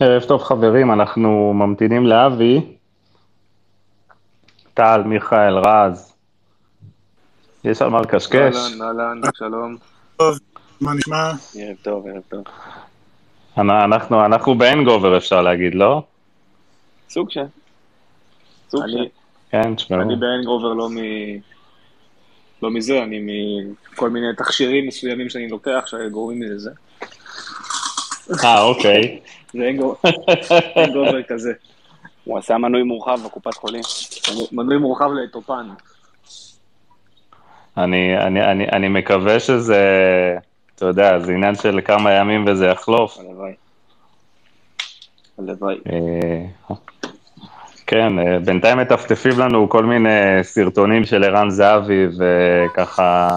ערב טוב חברים, אנחנו ממתינים לאבי. טל, מיכאל, רז. יש על מה לקשקש. אהלן, שלום. טוב, מה נשמע? ערב טוב, ערב טוב. אנחנו באנגובר אפשר להגיד, לא? סוג ש... כן, תשמעו. אני באנגובר לא מזה, אני מכל מיני תכשירים מסוימים שאני לוקח שגורמים לי לזה. אוקיי. זה אנגובר כזה. הוא עשה מנוי מורחב בקופת חולים. מנוי מורחב לאטופן. אני מקווה שזה, אתה יודע, זה עניין של כמה ימים וזה יחלוף. הלוואי. כן, בינתיים מטפטפים לנו כל מיני סרטונים של ערן זהבי וככה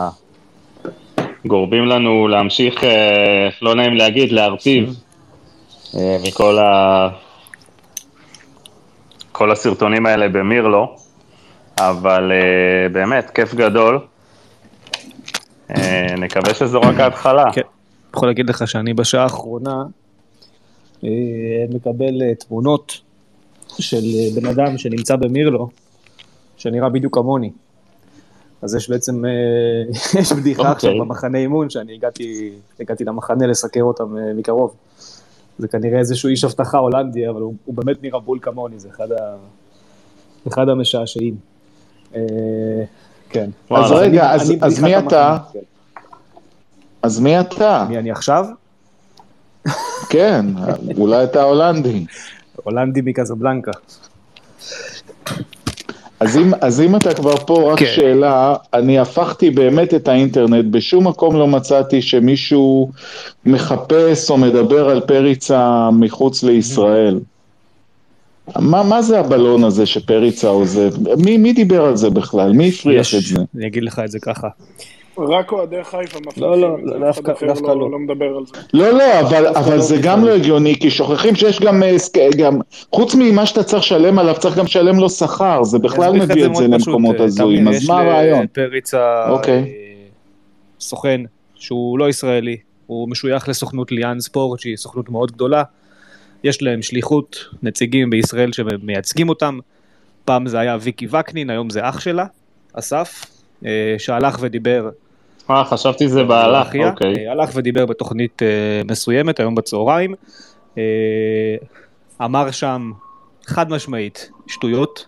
גורבים לנו להמשיך, לא נעים להגיד, להרטיב מכל כל הסרטונים האלה במירלו, אבל באמת, כיף גדול. נקווה שזו רק ההתחלה. כן, יכול להגיד לך שאני בשעה האחרונה מקבל תמונות של בן אדם שנמצא במירלו, שנראה בדיוק כמוני. אז יש בעצם, יש בדיחה עכשיו במחנה אימון, שאני הגעתי למחנה לסקר אותם מקרוב. זה כנראה איזשהו איש הבטחה הולנדי, אבל הוא באמת נראה בול כמוני, זה אחד המשעשעים. כן. אז רגע, אז מי אתה? אז מי אתה? מי אני עכשיו? כן, אולי אתה הולנדי. הולנדי מקזבלנקה. אז אם אתה כבר פה, רק שאלה, אני הפכתי באמת את האינטרנט, בשום מקום לא מצאתי שמישהו מחפש או מדבר על פריצה מחוץ לישראל. מה זה הבלון הזה שפריצה עוזב? מי דיבר על זה בכלל? מי הפריח את זה? אני אגיד לך את זה ככה. רק אוהדי חיפה מפריחים. לא מדבר על זה. לא, אבל זה גם לא הגיוני, כי שוכחים שיש גם, חוץ ממה שאתה צריך לשלם עליו, צריך גם לשלם לו שכר, זה בכלל מביא את זה למקומות הזויים, אז מה הרעיון? יש לפריצה סוכן שהוא לא ישראלי, הוא משוייך לסוכנות ליאן ספורט, שהיא סוכנות מאוד גדולה, יש להם שליחות, נציגים בישראל שמייצגים אותם, פעם זה היה ויקי וקנין, היום זה אח שלה, אסף, שהלך ודיבר חשבתי זה בהלך, אוקיי. הלך ודיבר בתוכנית מסוימת, היום בצהריים. אמר שם חד משמעית, שטויות.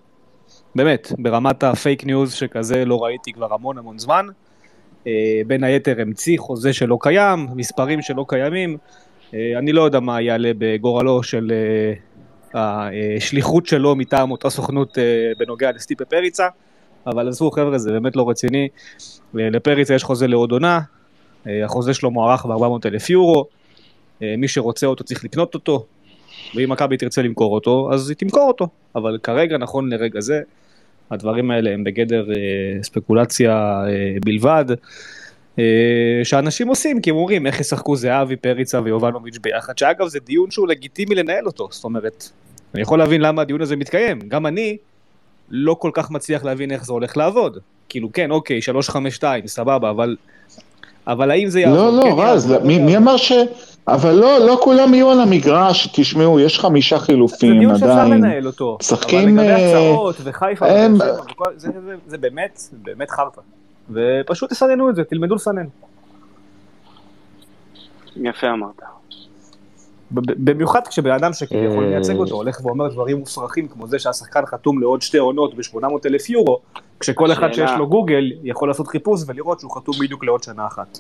באמת, ברמת הפייק ניוז שכזה לא ראיתי כבר המון המון זמן. בין היתר המציא חוזה שלא קיים, מספרים שלא קיימים. אני לא יודע מה יעלה בגורלו של השליחות שלו מטעם אותה סוכנות בנוגע לסטיפה פריצה. אבל עזבו חבר'ה, זה באמת לא רציני, לפריצה יש חוזה לעוד עונה, החוזה שלו מוערך ב400,000 יורו, מי שרוצה אותו צריך לקנות אותו, ואם מכבי תרצה למכור אותו, אז היא תמכור אותו, אבל כרגע, נכון לרגע זה, הדברים האלה הם בגדר ספקולציה בלבד, שאנשים עושים, כי הם אומרים, איך ישחקו זהבי, פריצה ויובנוביץ' ביחד, שאגב זה דיון שהוא לגיטימי לנהל אותו, זאת אומרת, אני יכול להבין למה הדיון הזה מתקיים, גם אני, לא כל כך מצליח להבין איך זה הולך לעבוד. כאילו, כן, אוקיי, 352, סבבה, אבל האם זה יעבוד? לא, רז, מי אמר ש... אבל לא כולם יהיו על המגרש, תשמעו, יש 5 חילופים עדיין. זה דיון שאפשר לנהל אותו. שחקים... אבל לגבי הצעות וחיפה, זה באמת חרפה. ופשוט תסננו את זה, תלמדו לסנן. יפה אמרת. במיוחד כשבאדם שכביכול מייצג אותו הולך ואומר דברים מופרכים כמו זה שהשחקן חתום לעוד 2 עונות ב800,000 יורו, כשכל אחד שיש לו גוגל יכול לעשות חיפוש ולראות שהוא חתום בדיוק לעוד שנה אחת.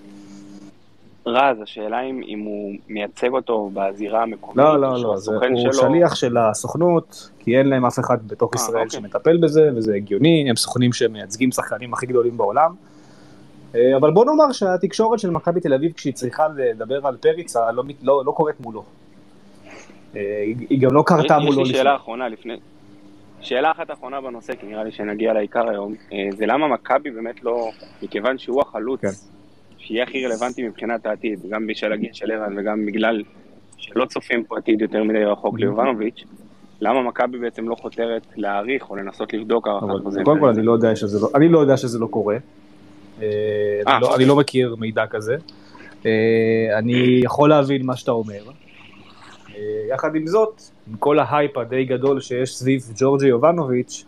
רז, השאלה אם הוא מייצג אותו בזירה המקומית. לא, הוא שליח של הסוכנות, כי אין להם אף אחד בתוך ישראל שמטפל בזה, וזה הגיוני, הם סוכנים שמייצגים שחקנים הכי גדולים בעולם. אבל בוא נאמר שהתקשורת של מכבי תל אביב, כשהיא צריכה לדבר על פריצה, לא קוראת מולו. היא גם לא קרתה מולו. יש לי שאלה אחרונה לפני. שאלה אחת אחרונה בנושא, כי נראה לי שנגיע לעיקר היום, זה למה מכבי באמת לא, מכיוון שהוא החלוץ, שיהיה הכי רלוונטי מבחינת העתיד, גם בשביל הגיל של ערן וגם בגלל שלא צופים פה עתיד יותר מדי רחוק ליובנוביץ', למה מכבי בעצם לא חותרת להאריך או לנסות לבדוק הערכת חוזה? קודם כל, אני לא יודע שזה לא קורה. אני לא מכיר מידע כזה, אני יכול להבין מה שאתה אומר, יחד עם זאת, עם כל ההייפ הדי גדול שיש סביב ג'ורג'י יובנוביץ',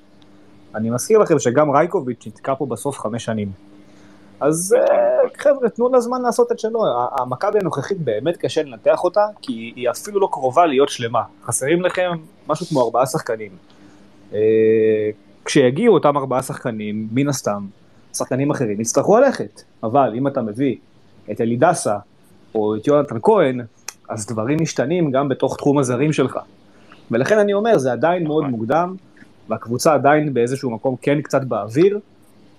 אני מזכיר לכם שגם רייקוביץ' נתקע פה בסוף 5 שנים. אז חבר'ה, תנו לה זמן לעשות את שלו. המכבי הנוכחית באמת קשה לנתח אותה, כי היא אפילו לא קרובה להיות שלמה. חסרים לכם משהו כמו 4 שחקנים. כשיגיעו אותם 4 שחקנים, מן הסתם, שחקנים אחרים יצטרכו הלכת. אבל אם אתה מביא את אלידסה או את יונתן כהן, אז דברים משתנים גם בתוך תחום הזרים שלך. ולכן אני אומר, זה עדיין מאוד מוקדם, והקבוצה עדיין באיזשהו מקום כן קצת באוויר,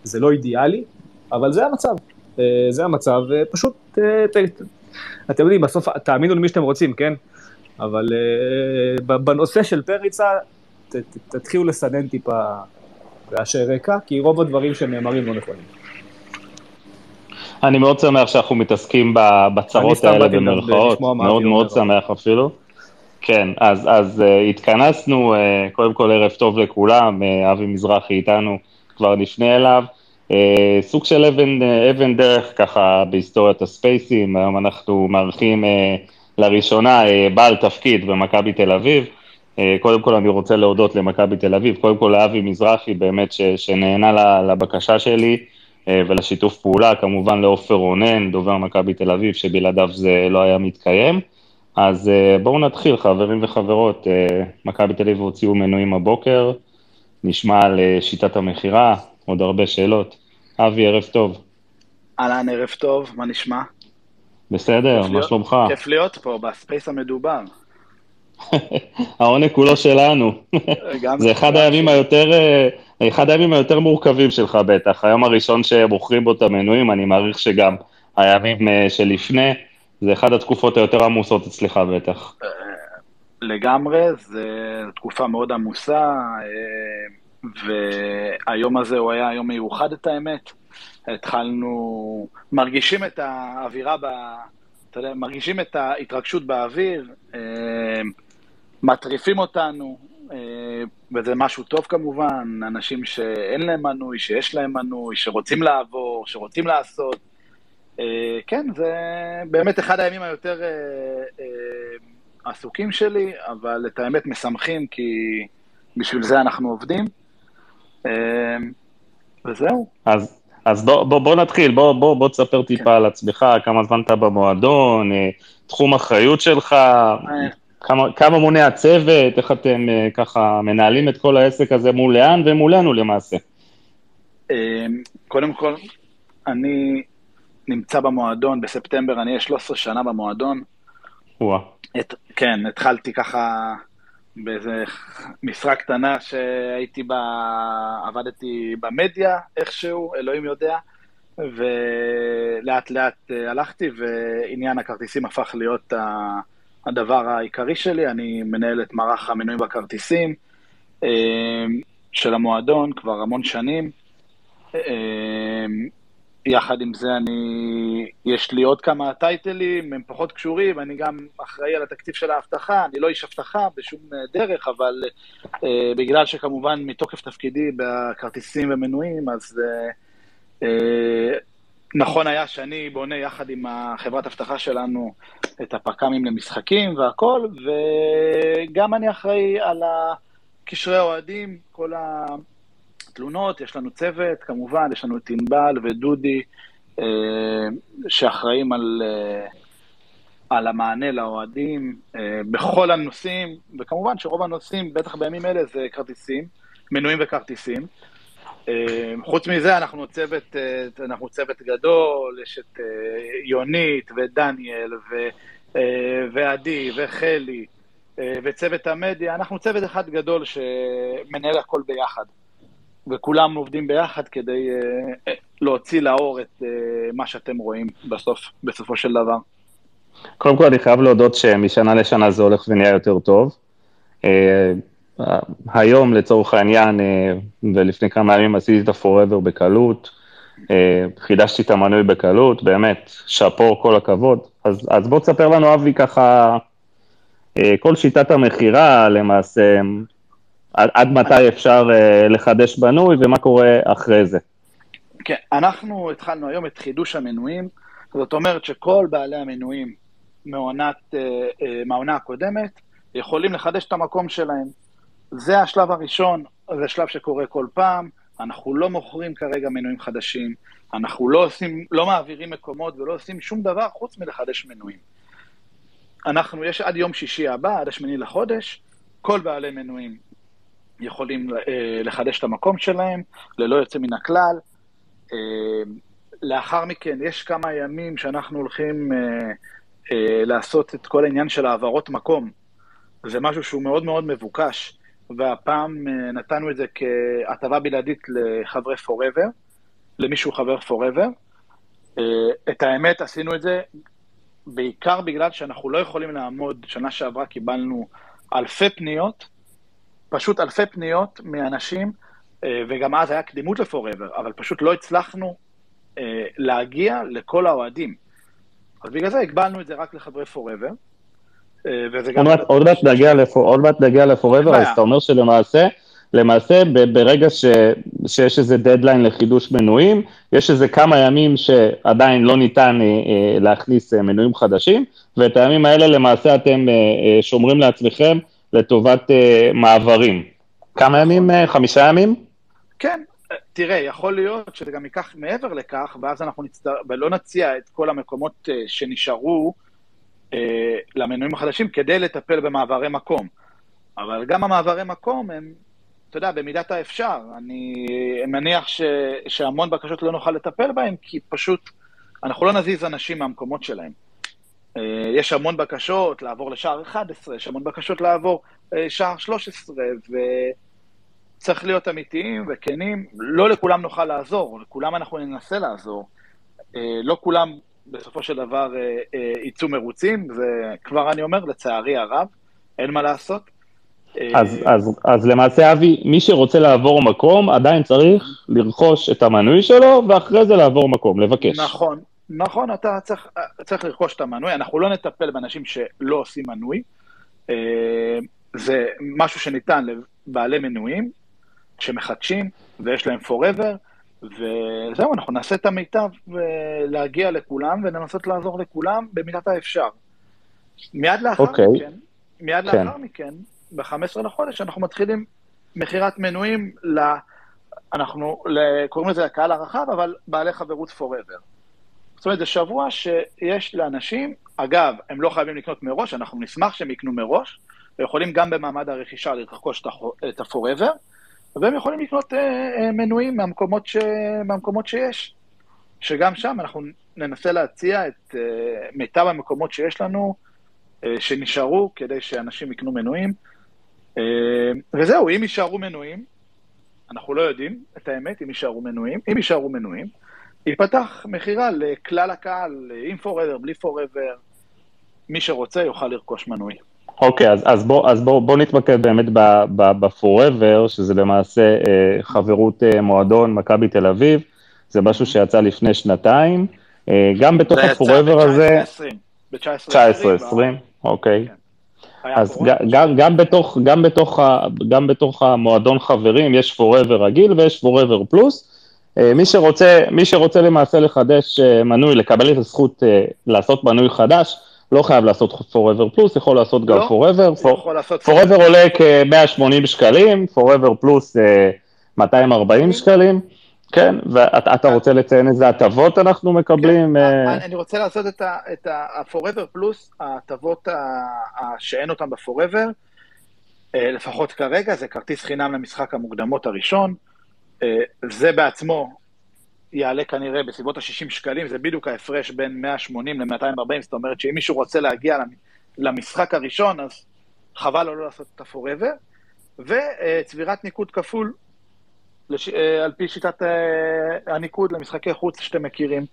זה לא אידיאלי, אבל זה המצב, זה המצב, פשוט, אתם יודעים, בסוף תאמינו למי שאתם רוצים, כן? אבל בנושא של פריצה, תתחילו לסנן טיפה רעשי רקע, כי רוב הדברים שנאמרים לא נכונים. אני מאוד שמח שאנחנו מתעסקים בצרות האלה במרכאות, מאוד מאוד שמח אפילו. כן, אז התכנסנו, קודם כל ערב טוב לכולם, אבי מזרחי איתנו, כבר נפנה אליו, סוג של אבן דרך ככה בהיסטוריית הספייסים, היום אנחנו מערכים לראשונה בעל תפקיד במכבי תל אביב, קודם כל אני רוצה להודות למכבי תל אביב, קודם כל לאבי מזרחי באמת שנהנה לבקשה שלי, ולשיתוף פעולה, כמובן לאופר רונן, דובר מכבי תל אביב, שבלעדיו זה לא היה מתקיים, אז בואו נתחיל חברים וחברות, מכבי תל אביב הוציאו מנויים הבוקר, נשמע על שיטת המחירה, עוד הרבה שאלות. אבי, ערב טוב. אהלן, ערב טוב, מה נשמע? בסדר, מה שלומך? כיף להיות פה, בספייס המדובר. העונג כולו שלנו. זה אחד הימים היותר מורכבים שלך בטח, היום הראשון שמוכרים בו את המנויים, אני מעריך שגם הימים שלפני, זה אחד התקופות היותר עמוסות אצלך בטח. לגמרי, זו תקופה מאוד עמוסה, והיום הזה הוא היה יום מיוחד את האמת, התחלנו, מרגישים את האווירה, מרגישים את ההתרגשות באוויר, מטריפים אותנו, וזה משהו טוב כמובן, אנשים שאין להם מנוי, שיש להם מנוי, שרוצים לעבור, שרוצים לעשות, כן, זה באמת אחד הימים היותר עסוקים שלי, אבל את האמת משמחים, כי בשביל זה אנחנו עובדים, וזהו. אז בוא נתחיל, בוא תספר טיפה על עצמך, כמה זמן אתה במועדון, תחום אחריות שלך, כמה מונה הצוות, איך אתם ככה מנהלים את כל העסק הזה מול לאן ומולנו למעשה. קודם כל, אני נמצא במועדון, בספטמבר אני 13 שנה במועדון. כן, התחלתי ככה באיזה משרה קטנה שהייתי עבדתי במדיה איכשהו, אלוהים יודע, ולאט לאט הלכתי ועניין הכרטיסים הפך להיות הדבר העיקרי שלי, אני מנהל את מערך המנויים בכרטיסים של המועדון כבר המון שנים, יחד עם זה יש לי עוד כמה טייטלים, הם פחות קשורים, אני גם אחראי על התקציב של ההבטחה, אני לא איש הבטחה בשום דרך, אבל בגלל שכמובן מתוקף תפקידי בכרטיסים ומנויים, אז נכון היה שאני בונה יחד עם חברת הבטחה שלנו את הפקמים למשחקים והכל, וגם אני אחראי על הקשרי אוהדים, כל תלונות, יש לנו צוות, כמובן, יש לנו את ענבל ודודי, שאחראים על המענה לאוהדים, בכל הנושאים, וכמובן שרוב הנושאים, בטח בימים אלה, זה כרטיסים, מנויים וכרטיסים. חוץ מזה, אנחנו צוות גדול, יש את יונית ודניאל ועדי וחלי וצוות המדיה, אנחנו צוות אחד גדול שמנהל הכל ביחד. וכולם עובדים ביחד כדי להוציא לאור את מה שאתם רואים בסופו של דבר. קודם כל אני חייב להודות שמשנה לשנה זה הולך ונהיה יותר טוב. היום לצורך העניין, ולפני כמה ימים עשיתי את הפוראבר בקלות, חידשתי את המנוי בקלות, באמת, שפור כל הכבוד. אז בוא תספר לנו אבי ככה, כל שיטת המחירה למעשה, עד מתי אפשר לחדש בנוי, ומה קורה אחרי זה? כן, אנחנו התחלנו היום את חידוש המנויים, זאת אומרת שכל בעלי המנויים מהעונה הקודמת, יכולים לחדש את המקום שלהם. זה השלב הראשון, זה שלב שקורה כל פעם, אנחנו לא מוכרים כרגע מנויים חדשים, אנחנו לא מעבירים מקומות ולא עושים שום דבר חוץ מלחדש מנויים. אנחנו, יש עד יום שישי הבא, עד 8 לחודש, כל בעלי מנויים יכולים לחדש את המקום שלהם, ללא יוצא מן הכלל. לאחר מכן, יש כמה ימים שאנחנו הולכים לעשות את כל העניין של העברות מקום. זה משהו שהוא מאוד מאוד מבוקש, והפעם נתנו את זה כהטבה בלעדית לחברי Forever, למישהו חבר Forever. את האמת, עשינו את זה בעיקר בגלל שאנחנו לא יכולים לעמוד, שנה שעברה קיבלנו אלפי פניות, פשוט אלפי פניות מאנשים, וגם אז היה קדימות ל-Forever, אבל פשוט לא הצלחנו להגיע לכל האוהדים. אז בגלל זה הגבלנו את זה רק לחברי Forever, עוד מעט נגיע לפורבר, אז אתה אומר שלמעשה ברגע שיש איזה דדליין לחידוש מנויים, יש איזה כמה ימים שעדיין לא ניתן להכניס מנויים חדשים, ואת הימים האלה למעשה אתם שומרים לעצמכם לטובת מעברים. כמה ימים? 5 ימים? כן, תראה, יכול להיות שזה גם ייקח מעבר לכך, ואז אנחנו לא נציע את כל המקומות שנשארו למנויים החדשים כדי לטפל במעברי מקום. אבל גם המעברי מקום הם, אתה יודע, במידת האפשר. אני מניח שהמון בקשות לא נוכל לטפל בהם, כי פשוט אנחנו לא נזיז אנשים מהמקומות שלהם. יש המון בקשות לעבור לשער 11, יש המון בקשות לעבור שער 13, וצריך להיות אמיתיים וכנים. לא לכולם נוכל לעזור, לכולם אנחנו ננסה לעזור. לא כולם בסופו של דבר ייצאו מרוצים, זה כבר אני אומר, לצערי הרב, אין מה לעשות. אז למעשה, אבי, מי שרוצה לעבור מקום, עדיין צריך לרכוש את המנוי שלו, ואחרי זה לעבור מקום, לבקש. נכון, אתה צריך לרכוש את המנוי, אנחנו לא נטפל באנשים שלא עושים מנוי, זה משהו שניתן לבעלי מנויים, שמחדשים, ויש להם Forever, וזהו, אנחנו נעשה את המיטב להגיע לכולם ולנסות לעזור לכולם במידת האפשר. מיד לאחר מכן, ב-15 לחודש, אנחנו מתחילים מחירת מנויים, אנחנו קוראים לזה הקהל הרחב, אבל בעלי חברות Forever. זאת אומרת, זה שבוע שיש לאנשים, אגב, הם לא חייבים לקנות מראש, אנחנו נשמח שהם יקנו מראש, ויכולים גם במעמד הרכישה לרכוש את ה-Forever, והם יכולים לקנות מנויים מהמקומות שיש, שגם שם אנחנו ננסה להציע את מיטב המקומות שיש לנו, שנשארו כדי שאנשים יקנו מנויים, וזהו, אם יישארו מנויים, אנחנו לא יודעים את האמת, אם יישארו מנויים, ייפתח מחירה לכלל הקהל, עם Forever, בלי Forever, מי שרוצה יוכל לרכוש מנוי. אוקיי, אז בוא נתמקד באמת ב-Forever, שזה למעשה חברות מועדון מכבי תל אביב, זה משהו שיצא לפני 2 שנתיים, גם בתוך ה-Forever הזה, ב-19-20, אוקיי. אז גם בתוך המועדון חברים יש Forever רגיל ויש Forever Plus, מי שרוצה למעשה לחדש מנוי, לקבל את הזכות לעשות מנוי חדש, לא חייב לעשות Forever Plus, יכול לעשות גם Forever. Forever עולה כ-180 שקלים, Forever Plus 240 שקלים, כן, ואתה רוצה לציין איזה הטבות אנחנו מקבלים? אני רוצה לעשות את ה-Forever Plus, הטבות שאין אותן ב-Forever, לפחות כרגע, זה כרטיס חינם למשחק המוקדמות הראשון, זה בעצמו יעלה כנראה בסביבות ה-60 שקלים, זה בדיוק ההפרש בין 180 ל-240, זאת אומרת שאם מישהו רוצה להגיע למשחק הראשון, אז חבל לו לא לעשות את ה-Forever, וצבירת ניקוד כפול, על פי שיטת הניקוד למשחקי חוץ שאתם מכירים,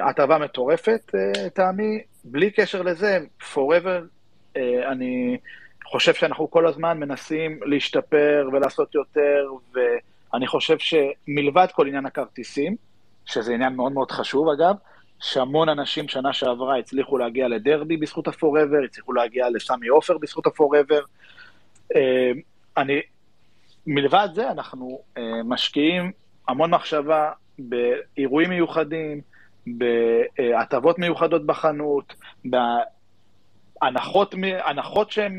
הטבה מטורפת, טעמי, בלי קשר לזה, Forever, אני חושב שאנחנו כל הזמן מנסים להשתפר ולעשות יותר, אני חושב שמלבד כל עניין הכרטיסים, שזה עניין מאוד מאוד חשוב אגב, שהמון אנשים שנה שעברה הצליחו להגיע לדרבי בזכות ה-Forever, הצליחו להגיע לסמי אופר בזכות ה-Forever. מלבד זה אנחנו משקיעים המון מחשבה באירועים מיוחדים, בהטבות מיוחדות בחנות, בהנחות שהן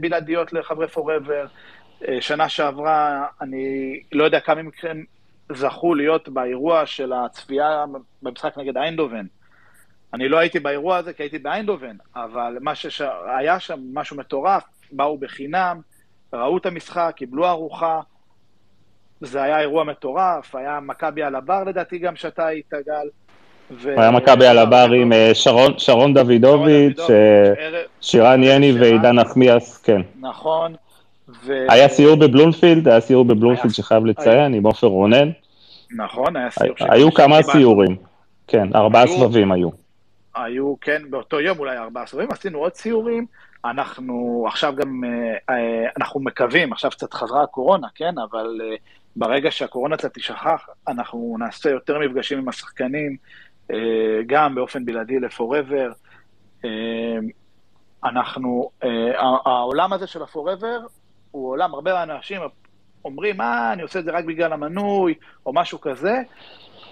בלעדיות לחברי פוראבר. שנה שעברה, אני לא יודע כמה מכם זכו להיות באירוע של הצפייה במשחק נגד איינדהובן. אני לא הייתי באירוע הזה כי הייתי באיינדהובן, אבל מה שהיה שם משהו מטורף, באו בחינם, ראו את המשחק, קיבלו ארוחה, זה היה אירוע מטורף, היה מכבי על הבר לדעתי גם שאתה התגל. היה מכבי על הבר עם שרון דוידוביץ', שירן יני ועידן נחמיאס, כן. נכון. היה סיור בבלומפילד, שחייב לציין, עם עופר רונן. נכון, היה סיור. היו כמה סיורים, כן, 4 סבבים היו. היו, כן, באותו יום אולי 4 סבבים, עשינו עוד סיורים, אנחנו עכשיו גם, אנחנו מקווים, עכשיו קצת חזרה הקורונה, כן, אבל ברגע שהקורונה קצת תשכח, אנחנו נעשה יותר מפגשים עם השחקנים, גם באופן בלעדי לפוראבר, אנחנו, העולם הזה של הפוראבר, הוא עולם, הרבה אנשים אומרים, אני עושה את זה רק בגלל המנוי, או משהו כזה,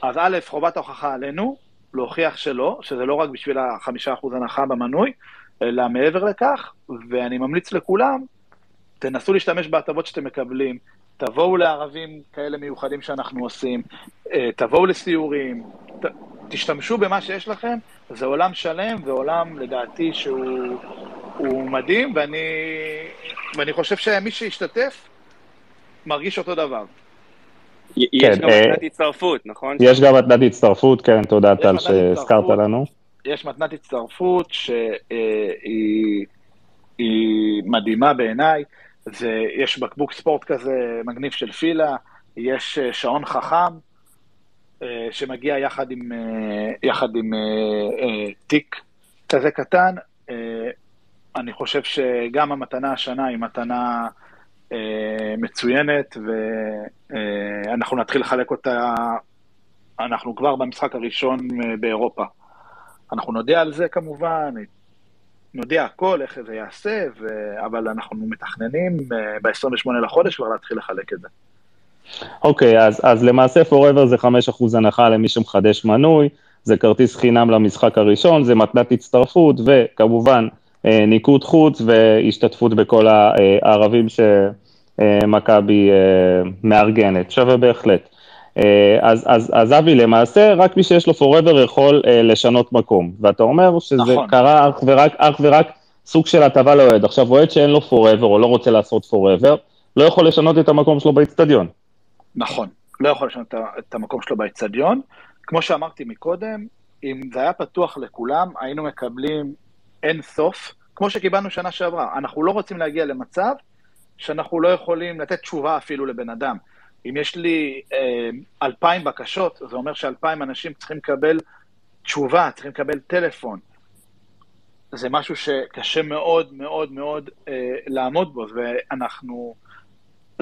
אז א', חובת ההוכחה עלינו, להוכיח שלא, שזה לא רק בשביל 5% הנחה במנוי, אלא מעבר לכך, ואני ממליץ לכולם, תנסו להשתמש בהטבות שאתם מקבלים, תבואו לערבים כאלה מיוחדים שאנחנו עושים, תבואו לסיורים, תשתמשו במה שיש לכם, זה עולם שלם, ועולם לדעתי שהוא מדהים, ואני חושב שמי שהשתתף, מרגיש אותו דבר. יש גם מתנת הצטרפות, נכון? יש גם מתנת הצטרפות, כן, תודה טל שהזכרת לנו. יש מתנת הצטרפות שהיא מדהימה בעיניי, יש בקבוק ספורט כזה מגניב של פילה, יש שעון חכם שמגיע יחד עם תיק כזה קטן. אני חושב שגם המתנה השנה היא מתנה מצוינת, ואנחנו נתחיל לחלק אותה, אנחנו כבר במשחק הראשון באירופה. אנחנו נודיע על זה כמובן, נודיע הכל, איך זה יעשה, אבל אנחנו מתכננים ב-28 לחודש כבר להתחיל לחלק את זה. אוקיי, אז למעשה פוראבר זה 5% הנחה למי שמחדש מנוי, זה כרטיס חינם למשחק הראשון, זה מתנת הצטרפות, וכמובן ניקוד חוץ והשתתפות בכל הערבים שמכבי מארגנת, שווה בהחלט. אז אבי, למעשה, רק מי שיש לו פוראבר יכול לשנות מקום, ואתה אומר שזה קרה אך ורק סוג של הטבה לאוהד. עכשיו, אוהד שאין לו פוראבר או לא רוצה לעשות פוראבר, לא יכול לשנות את המקום שלו באצטדיון. נכון, לא יכול לשנות את המקום שלו באצטדיון. כמו שאמרתי מקודם, אם זה היה פתוח לכולם, היינו מקבלים אין סוף, כמו שקיבלנו שנה שעברה. אנחנו לא רוצים להגיע למצב שאנחנו לא יכולים לתת תשובה אפילו לבן אדם. אם יש לי 2,000 בקשות, זה אומר ש2,000 אנשים צריכים לקבל תשובה, צריכים לקבל טלפון. זה משהו שקשה מאוד מאוד מאוד לעמוד בו,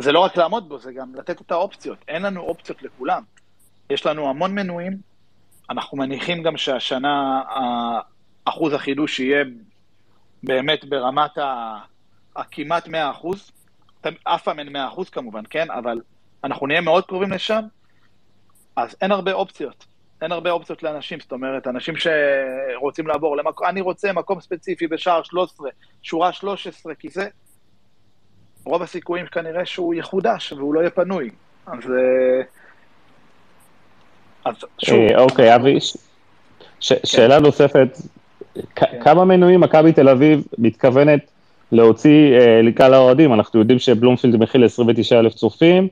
זה לא רק לעמוד בו, זה גם לתת את האופציות. אין לנו אופציות לכולם. יש לנו המון מנויים, אנחנו מניחים גם שהשנה אחוז החידוש יהיה באמת ברמת כמעט 100%, אף פעם אין 100% כמובן, כן? אבל אנחנו נהיה מאוד קרובים לשם, אז אין הרבה אופציות. אין הרבה אופציות לאנשים, זאת אומרת, אנשים שרוצים לעבור למקום, אני רוצה מקום ספציפי בשער 13, שורה 13, כי זה רוב הסיכויים כנראה שהוא יחודש, והוא לא יהיה פנוי. אז שוב. אוקיי, אבי, שאלה נוספת, כמה מנויים מכבי תל אביב מתכוונת להוציא לקהל האוהדים? אנחנו יודעים שבלומפילד מכיל 29,000 צופים,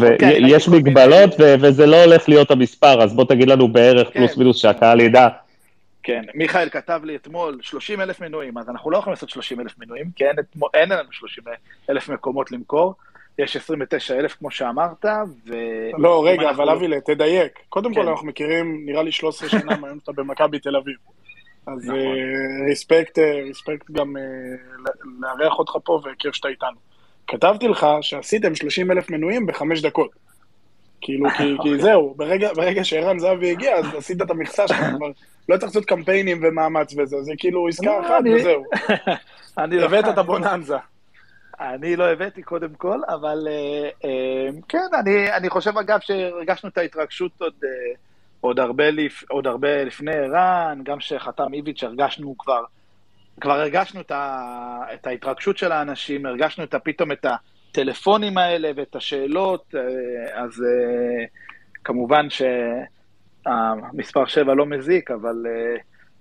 ויש מגבלות וזה לא הולך להיות המספר, אז בוא תגיד לנו בערך פלוס מינוס שהקהל ידע. כן, מיכאל כתב לי אתמול 30,000 מנויים, אז אנחנו לא יכולים לעשות 30,000 מנויים, כי אין לנו 30,000 מקומות למכור, יש 29,000 כמו שאמרת, לא, רגע, אבל אבי, תדייק, קודם כל אנחנו מכירים, נראה לי 13 שנה מהיום שאתה במכבי תל אביב, אז ריספקט גם לארח אותך פה והכיר שאתה איתנו. כתבתי לך שעשיתם 30,000 מנויים ב5 דקות. כאילו, כי זהו, ברגע שערן זהבי הגיע, אז עשית את המכסה שלך, כבר לא צריך לעשות קמפיינים ומאמץ וזה, זה כאילו עסקה אחת וזהו. הבאת את הבוננזה. אני לא הבאתי קודם כל, אבל כן, אני חושב אגב שהרגשנו את ההתרגשות עוד הרבה לפני ערן, גם שחתם איביץ' הרגשנו כבר הרגשנו את ההתרגשות של האנשים, הרגשנו פתאום את הטלפונים האלה ואת השאלות, אז כמובן שהמספר 7 לא מזיק, אבל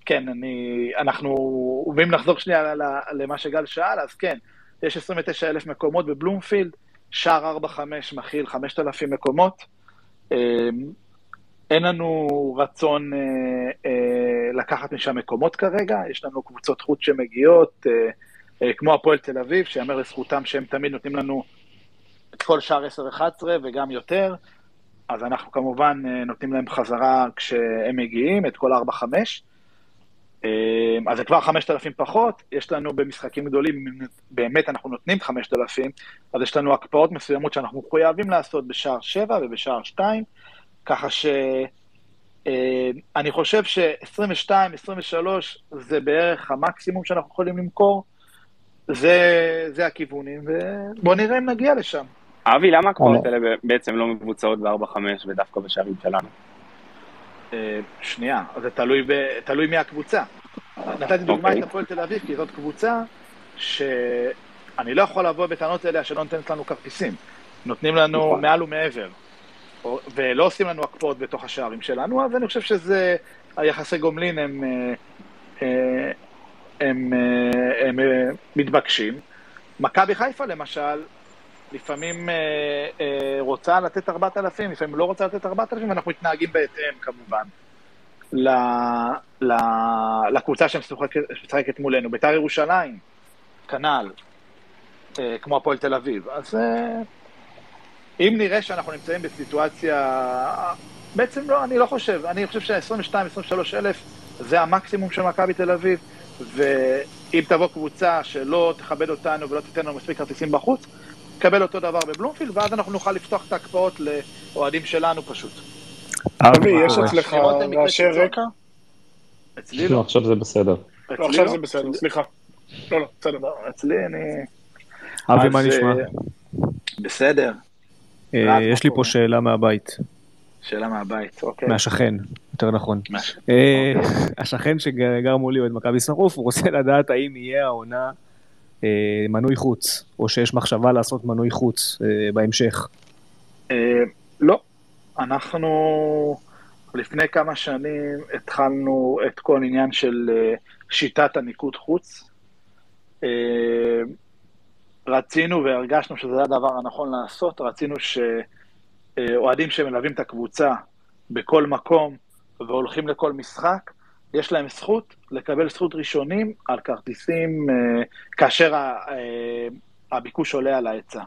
כן, אנחנו, ואם נחזור שנייה למה שגל שאל, אז כן, יש 29,000 מקומות בבלומפילד, שער 45 מכיל 5,000 מקומות, אין לנו רצון לקחת משם מקומות כרגע, יש לנו קבוצות חוץ שמגיעות, כמו הפועל תל אביב, שיאמר לזכותם שהם תמיד נותנים לנו את כל שער 10-11 וגם יותר, אז אנחנו כמובן נותנים להם חזרה כשהם מגיעים, את כל 4-5, אז זה כבר 5,000 פחות, יש לנו במשחקים גדולים, באמת אנחנו נותנים 5,000, אז יש לנו הקפאות מסוימות שאנחנו חייבים לעשות בשער 7 ובשער 2, ככה שאני חושב ש-22, 23 זה בערך המקסימום שאנחנו יכולים למכור, זה הכיוונים, ובוא נראה אם נגיע לשם. אבי, למה הקפאות האלה בעצם לא מבוצעות ב-4-5 ודווקא בשערים שלנו? שנייה, זה תלוי מהקבוצה. נתתי דוגמה את הפועל תל אביב, כי זאת קבוצה שאני לא יכול לבוא בטענות אליה שלא נותנת לנו כרטיסים. נותנים לנו מעל ומעבר, ולא עושים לנו הקפות בתוך השערים שלנו, אז אני חושב שזה, היחסי גומלין הם מתבקשים. מכבי חיפה למשל, לפעמים רוצה לתת 4,000, לפעמים לא רוצה לתת 4,000, אנחנו מתנהגים בהתאם כמובן לקבוצה שמשחקת מולנו. ביתר ירושלים, כנ"ל, כמו הפועל תל אביב. אז אם נראה שאנחנו נמצאים בסיטואציה, בעצם לא, אני לא חושב, אני חושב ש-22,000-23,000 זה המקסימום של מכבי תל אביב, ואם תבוא קבוצה שלא תכבד אותנו ולא תיתן לנו מספיק כרטיסים בחוץ, נקבל אותו דבר בבלומפילד, ואז אנחנו נוכל לפתוח את ההקפאות לאוהדים שלנו פשוט. אבי, יש אצלך רעשי רקע? אצלי לא. עכשיו זה בסדר. עכשיו זה בסדר, סליחה. לא, בסדר. אצלי אני... אבי, מה נשמע? בסדר. יש לי פה שאלה מהבית. שאלה מהבית, אוקיי. מהשכן, יותר נכון. השכן שגר מולי עוד מכבי שרוף, הוא רוצה לדעת האם יהיה העונה מנוי חוץ, או שיש מחשבה לעשות מנוי חוץ בהמשך? לא. אנחנו לפני כמה שנים התחלנו את כל עניין של שיטת הניקוד חוץ. רצינו והרגשנו שזה הדבר הנכון לעשות, רצינו שאוהדים שמלווים את הקבוצה בכל מקום והולכים לכל משחק, יש להם זכות לקבל זכות ראשונים על כרטיסים כאשר הביקוש עולה על ההיצע.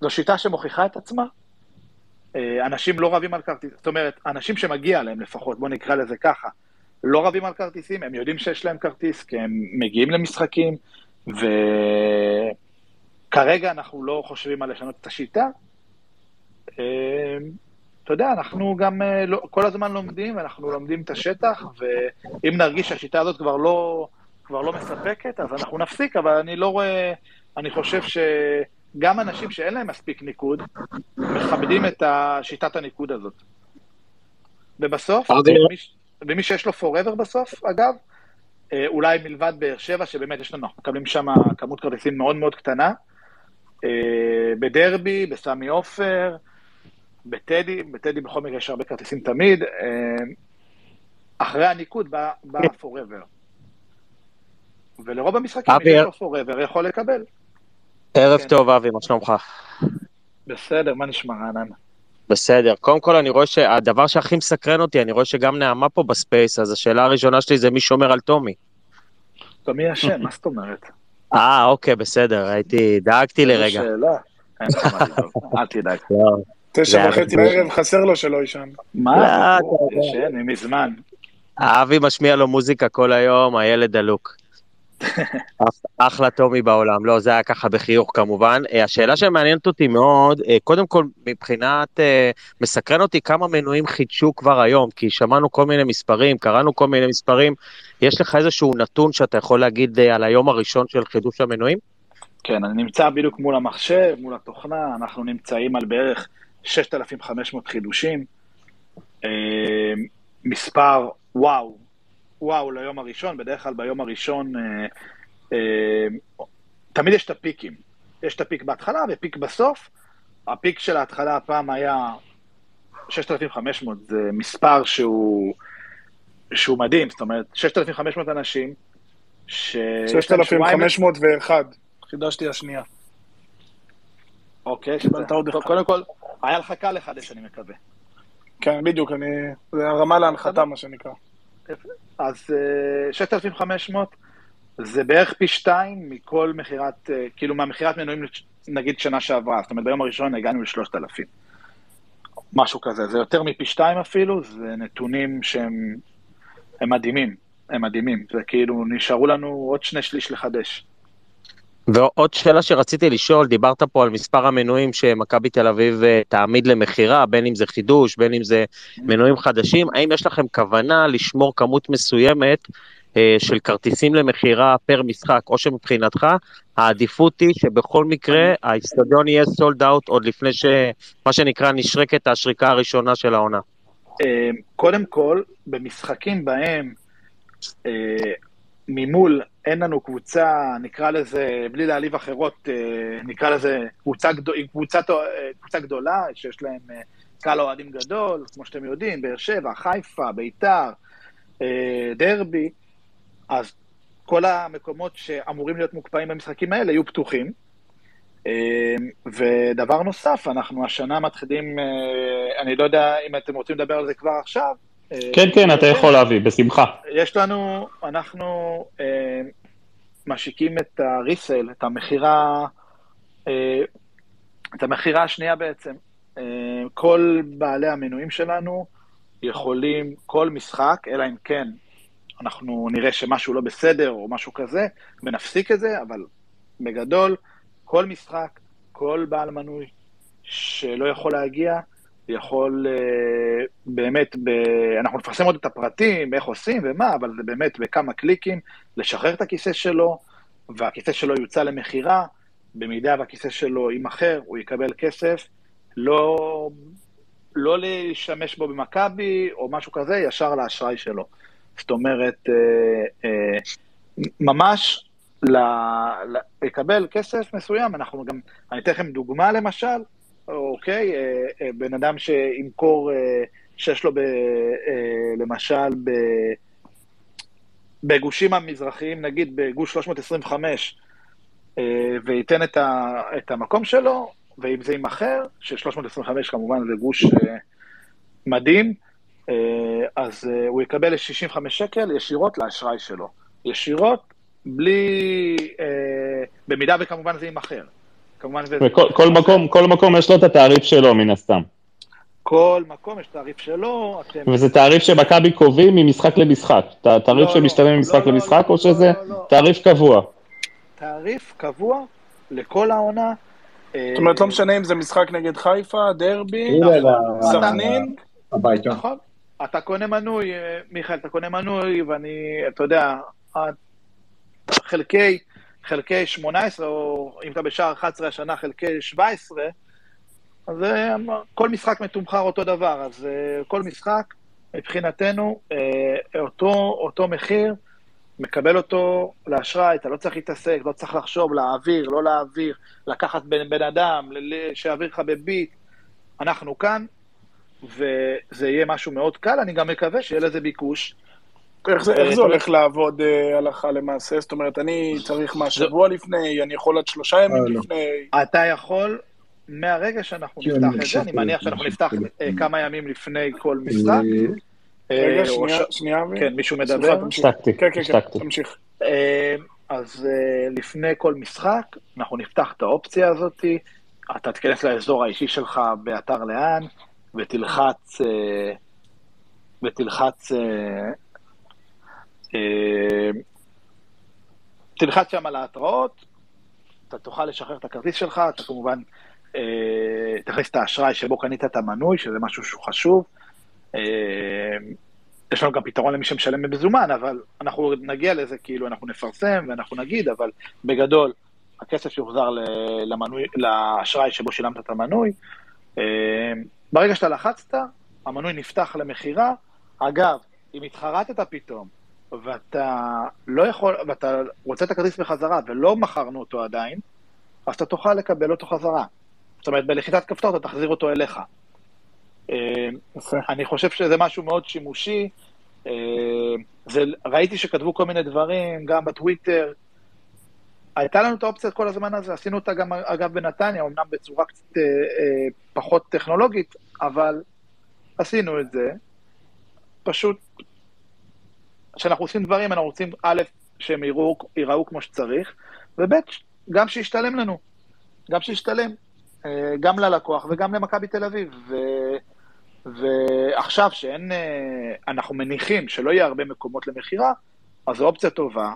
זו שיטה שמוכיחה את עצמה. אנשים לא רבים על כרטיסים, זאת אומרת, אנשים שמגיע להם לפחות, בוא נקרא לזה ככה, לא רבים על כרטיסים, הם יודעים שיש להם כרטיס, כי הם מגיעים למשחקים, וכרגע אנחנו לא חושבים על לשנות את השיטה. אתה יודע, אנחנו גם כל הזמן לומדים, אנחנו לומדים את השטח, ואם נרגיש שהשיטה הזאת כבר לא מספקת, אז אנחנו נפסיק, אבל אני לא רואה, אני חושב שגם אנשים שאין להם מספיק ניקוד, מכבדים את שיטת הניקוד הזאת. ובסוף, ומי שיש לו forever בסוף, אגב, אולי מלבד באר שבע, שבאמת יש לנו, מקבלים שם כמות כרטיסים מאוד מאוד קטנה, בדרבי, בסמי עופר, בטדי בכל מקרה יש הרבה כרטיסים תמיד, אחרי הניקוד בא פוראבר. ולרוב המשחקים יש לו פוראבר, יכול לקבל. ערב טוב אבי, מה שלומך? בסדר, מה נשמע רענן? בסדר, קודם כל אני רואה שהדבר שהכי מסקרן אותי, אני רואה שגם נעמה פה בספייס, אז השאלה הראשונה שלי זה מי שומר על תומי. תומי השם, מה זאת אומרת? אוקיי, בסדר, דאגתי לרגע. שאלה, אין לך מה לדאוג, אל תדאג. 9:30 בערב, חסר לו שלא ישן. מה? ישן, היא מזמן. אבי משמיע לו מוזיקה כל היום, הילד דלוק. אחלה תומי בעולם, לא, זה היה ככה בחיוך כמובן. השאלה שמעניינת אותי מאוד, קודם כל מבחינת, מסקרן אותי כמה מנויים חידשו כבר היום, כי שמענו כל מיני מספרים, קראנו כל מיני מספרים, יש לך איזשהו נתון שאתה יכול להגיד על היום הראשון של חידוש המנויים? כן, אני נמצא בדיוק מול המחשב, מול התוכנה, אנחנו נמצאים על בערך 6,500 חידושים, מספר וואו ליום הראשון, בדרך כלל ביום הראשון תמיד יש את הפיקים, יש את הפיק בהתחלה ופיק בסוף, הפיק של ההתחלה הפעם היה 6,500, זה מספר שהוא מדהים, זאת אומרת 6,500 אנשים, 6,501, חידשתי השנייה. אוקיי, שבנת עוד אחד. קודם כל, היה לך קל לחדש, אני מקווה. כן, בדיוק, זה הרמה להנחתה, מה שנקרא. אז 6,500, זה בערך פי 2 מכל מחירת, כאילו מהמחירת מנויים, נגיד שנה שעברה, זאת אומרת, ביום הראשון הגענו ל3,000. משהו כזה, זה יותר מפי 2 אפילו, זה נתונים שהם מדהימים, הם מדהימים, זה כאילו נשארו לנו עוד 2/3 לחדש. ועוד שאלה שרציתי לשאול, דיברת פה על מספר המנויים שמכבי תל אביב תעמיד למחירה, בין אם זה חידוש, בין אם זה מנויים חדשים, האם יש לכם כוונה לשמור כמות מסוימת של כרטיסים למחירה פר משחק, או שמבחינתך העדיפות היא שבכל מקרה האיצטדיון יהיה סולד אאוט עוד לפני שמה שנקרא נשרקת השריקה הראשונה של העונה? קודם כל, במשחקים בהם ממול אין לנו קבוצה, נקרא לזה, בלי להעליב אחרות, נקרא לזה קבוצה גדולה, שיש להם קהל אוהדים גדול, כמו שאתם יודעים, באר שבע, חיפה, ביתר, דרבי, אז כל המקומות שאמורים להיות מוקפאים במשחקים האלה יהיו פתוחים, ודבר נוסף, אנחנו השנה מתחילים, אני לא יודע אם אתם רוצים לדבר על זה כבר עכשיו, כן, אתה יכול להביא, בשמחה. יש לנו, אנחנו משיקים את הריסל, את המחירה השנייה בעצם. כל בעלי המנויים שלנו יכולים כל משחק, אלא אם כן אנחנו נראה שמשהו לא בסדר או משהו כזה, ונפסיק את זה, אבל בגדול, כל משחק, כל בעל מנוי שלא יכול להגיע, יכול באמת, אנחנו נפרסם עוד את הפרטים, איך עושים ומה, אבל זה באמת בכמה קליקים, לשחרר את הכיסא שלו, והכיסא שלו יוצא למחירה, במידה והכיסא שלו ימחר, הוא יקבל כסף, לא להשתמש בו במכבי, או משהו כזה, ישר לאשראי שלו. זאת אומרת, ממש לקבל כסף מסוים, אנחנו גם, אני אתן לכם דוגמה למשל, אוקיי, בן אדם שימכור, שיש לו למשל בגושים המזרחיים, נגיד בגוש 325, וייתן את המקום שלו, ואם זה עם אחר, ש325 כמובן זה גוש מדהים, אז הוא יקבל 65 שקל ישירות לאשראי שלו. ישירות, בלי, במידה וכמובן זה עם אחר. כל מקום יש לו את התעריף שלו מן הסתם. כל מקום יש תעריף שלו. וזה תעריף שמכבי קובעים ממשחק למשחק. תעריף שמשתנה ממשחק למשחק, או שזה תעריף קבוע? תעריף קבוע לכל העונה. זאת אומרת, לא משנה אם זה משחק נגד חיפה, דרבי, סכנין. הביתה. נכון. אתה קונה מנוי, מיכאל, ואני, אתה יודע, חלקי 18, או אם אתה בשער 11 השנה, חלקי 17, אז כל משחק מתומחר אותו דבר, אז כל משחק, מבחינתנו, אותו מחיר, מקבל אותו לאשראי, אתה לא צריך להתעסק, לא צריך לחשוב, להעביר, לא להעביר, לקחת בן אדם, שיעביר לך בבית, אנחנו כאן, וזה יהיה משהו מאוד קל, אני גם מקווה שיהיה לזה ביקוש, איך זה הולך לעבוד הלכה למעשה? זאת אומרת, אני צריך מהשבוע לפני, אני יכול עד 3 ימים לפני. אתה יכול, מהרגע שאנחנו נפתח את זה, אני מניח שאנחנו נפתח כמה ימים לפני כל משחק. רגע, שנייה. כן, מישהו מדבר? שתקתי. תמשיך. אז לפני כל משחק, אנחנו נפתח את האופציה הזאת, אתה תכנס לאזור האישי שלך באתר לאן, תלחץ שם על ההתראות, אתה תוכל לשחרר את הכרטיס שלך, אתה כמובן תכניס את האשראי שבו קנית את המנוי, שזה משהו שהוא חשוב. יש לנו גם פתרון למי שמשלם בזומן, אבל אנחנו נגיע לזה, כאילו אנחנו נפרסם ואנחנו נגיד, אבל בגדול הכסף יוחזר למנוי, לאשראי שבו שילמת את המנוי. ברגע שאתה לחצת, המנוי נפתח למחירה. אגב, אם התחרטת פתאום, ואתה רוצה את הכרטיס בחזרה, ולא מכרנו אותו עדיין, אז אתה תוכל לקבל אותו חזרה. זאת אומרת, בלחיצת כפתור אתה תחזיר אותו אליך. אני חושב שזה משהו מאוד שימושי. ראיתי שכתבו כל מיני דברים, גם בטוויטר. הייתה לנו את האופציה כל הזמן הזה, עשינו אותה גם אגב בנתניה, אמנם בצורה קצת פחות טכנולוגית, אבל עשינו את זה. פשוט, כשאנחנו עושים דברים, אנחנו רוצים א', שהם ייראו כמו שצריך, וב' גם שישתלם לנו, גם שישתלם, גם ללקוח וגם למכבי תל אביב, ועכשיו שאין, אנחנו מניחים שלא יהיה הרבה מקומות למחירה, אז זו אופציה טובה,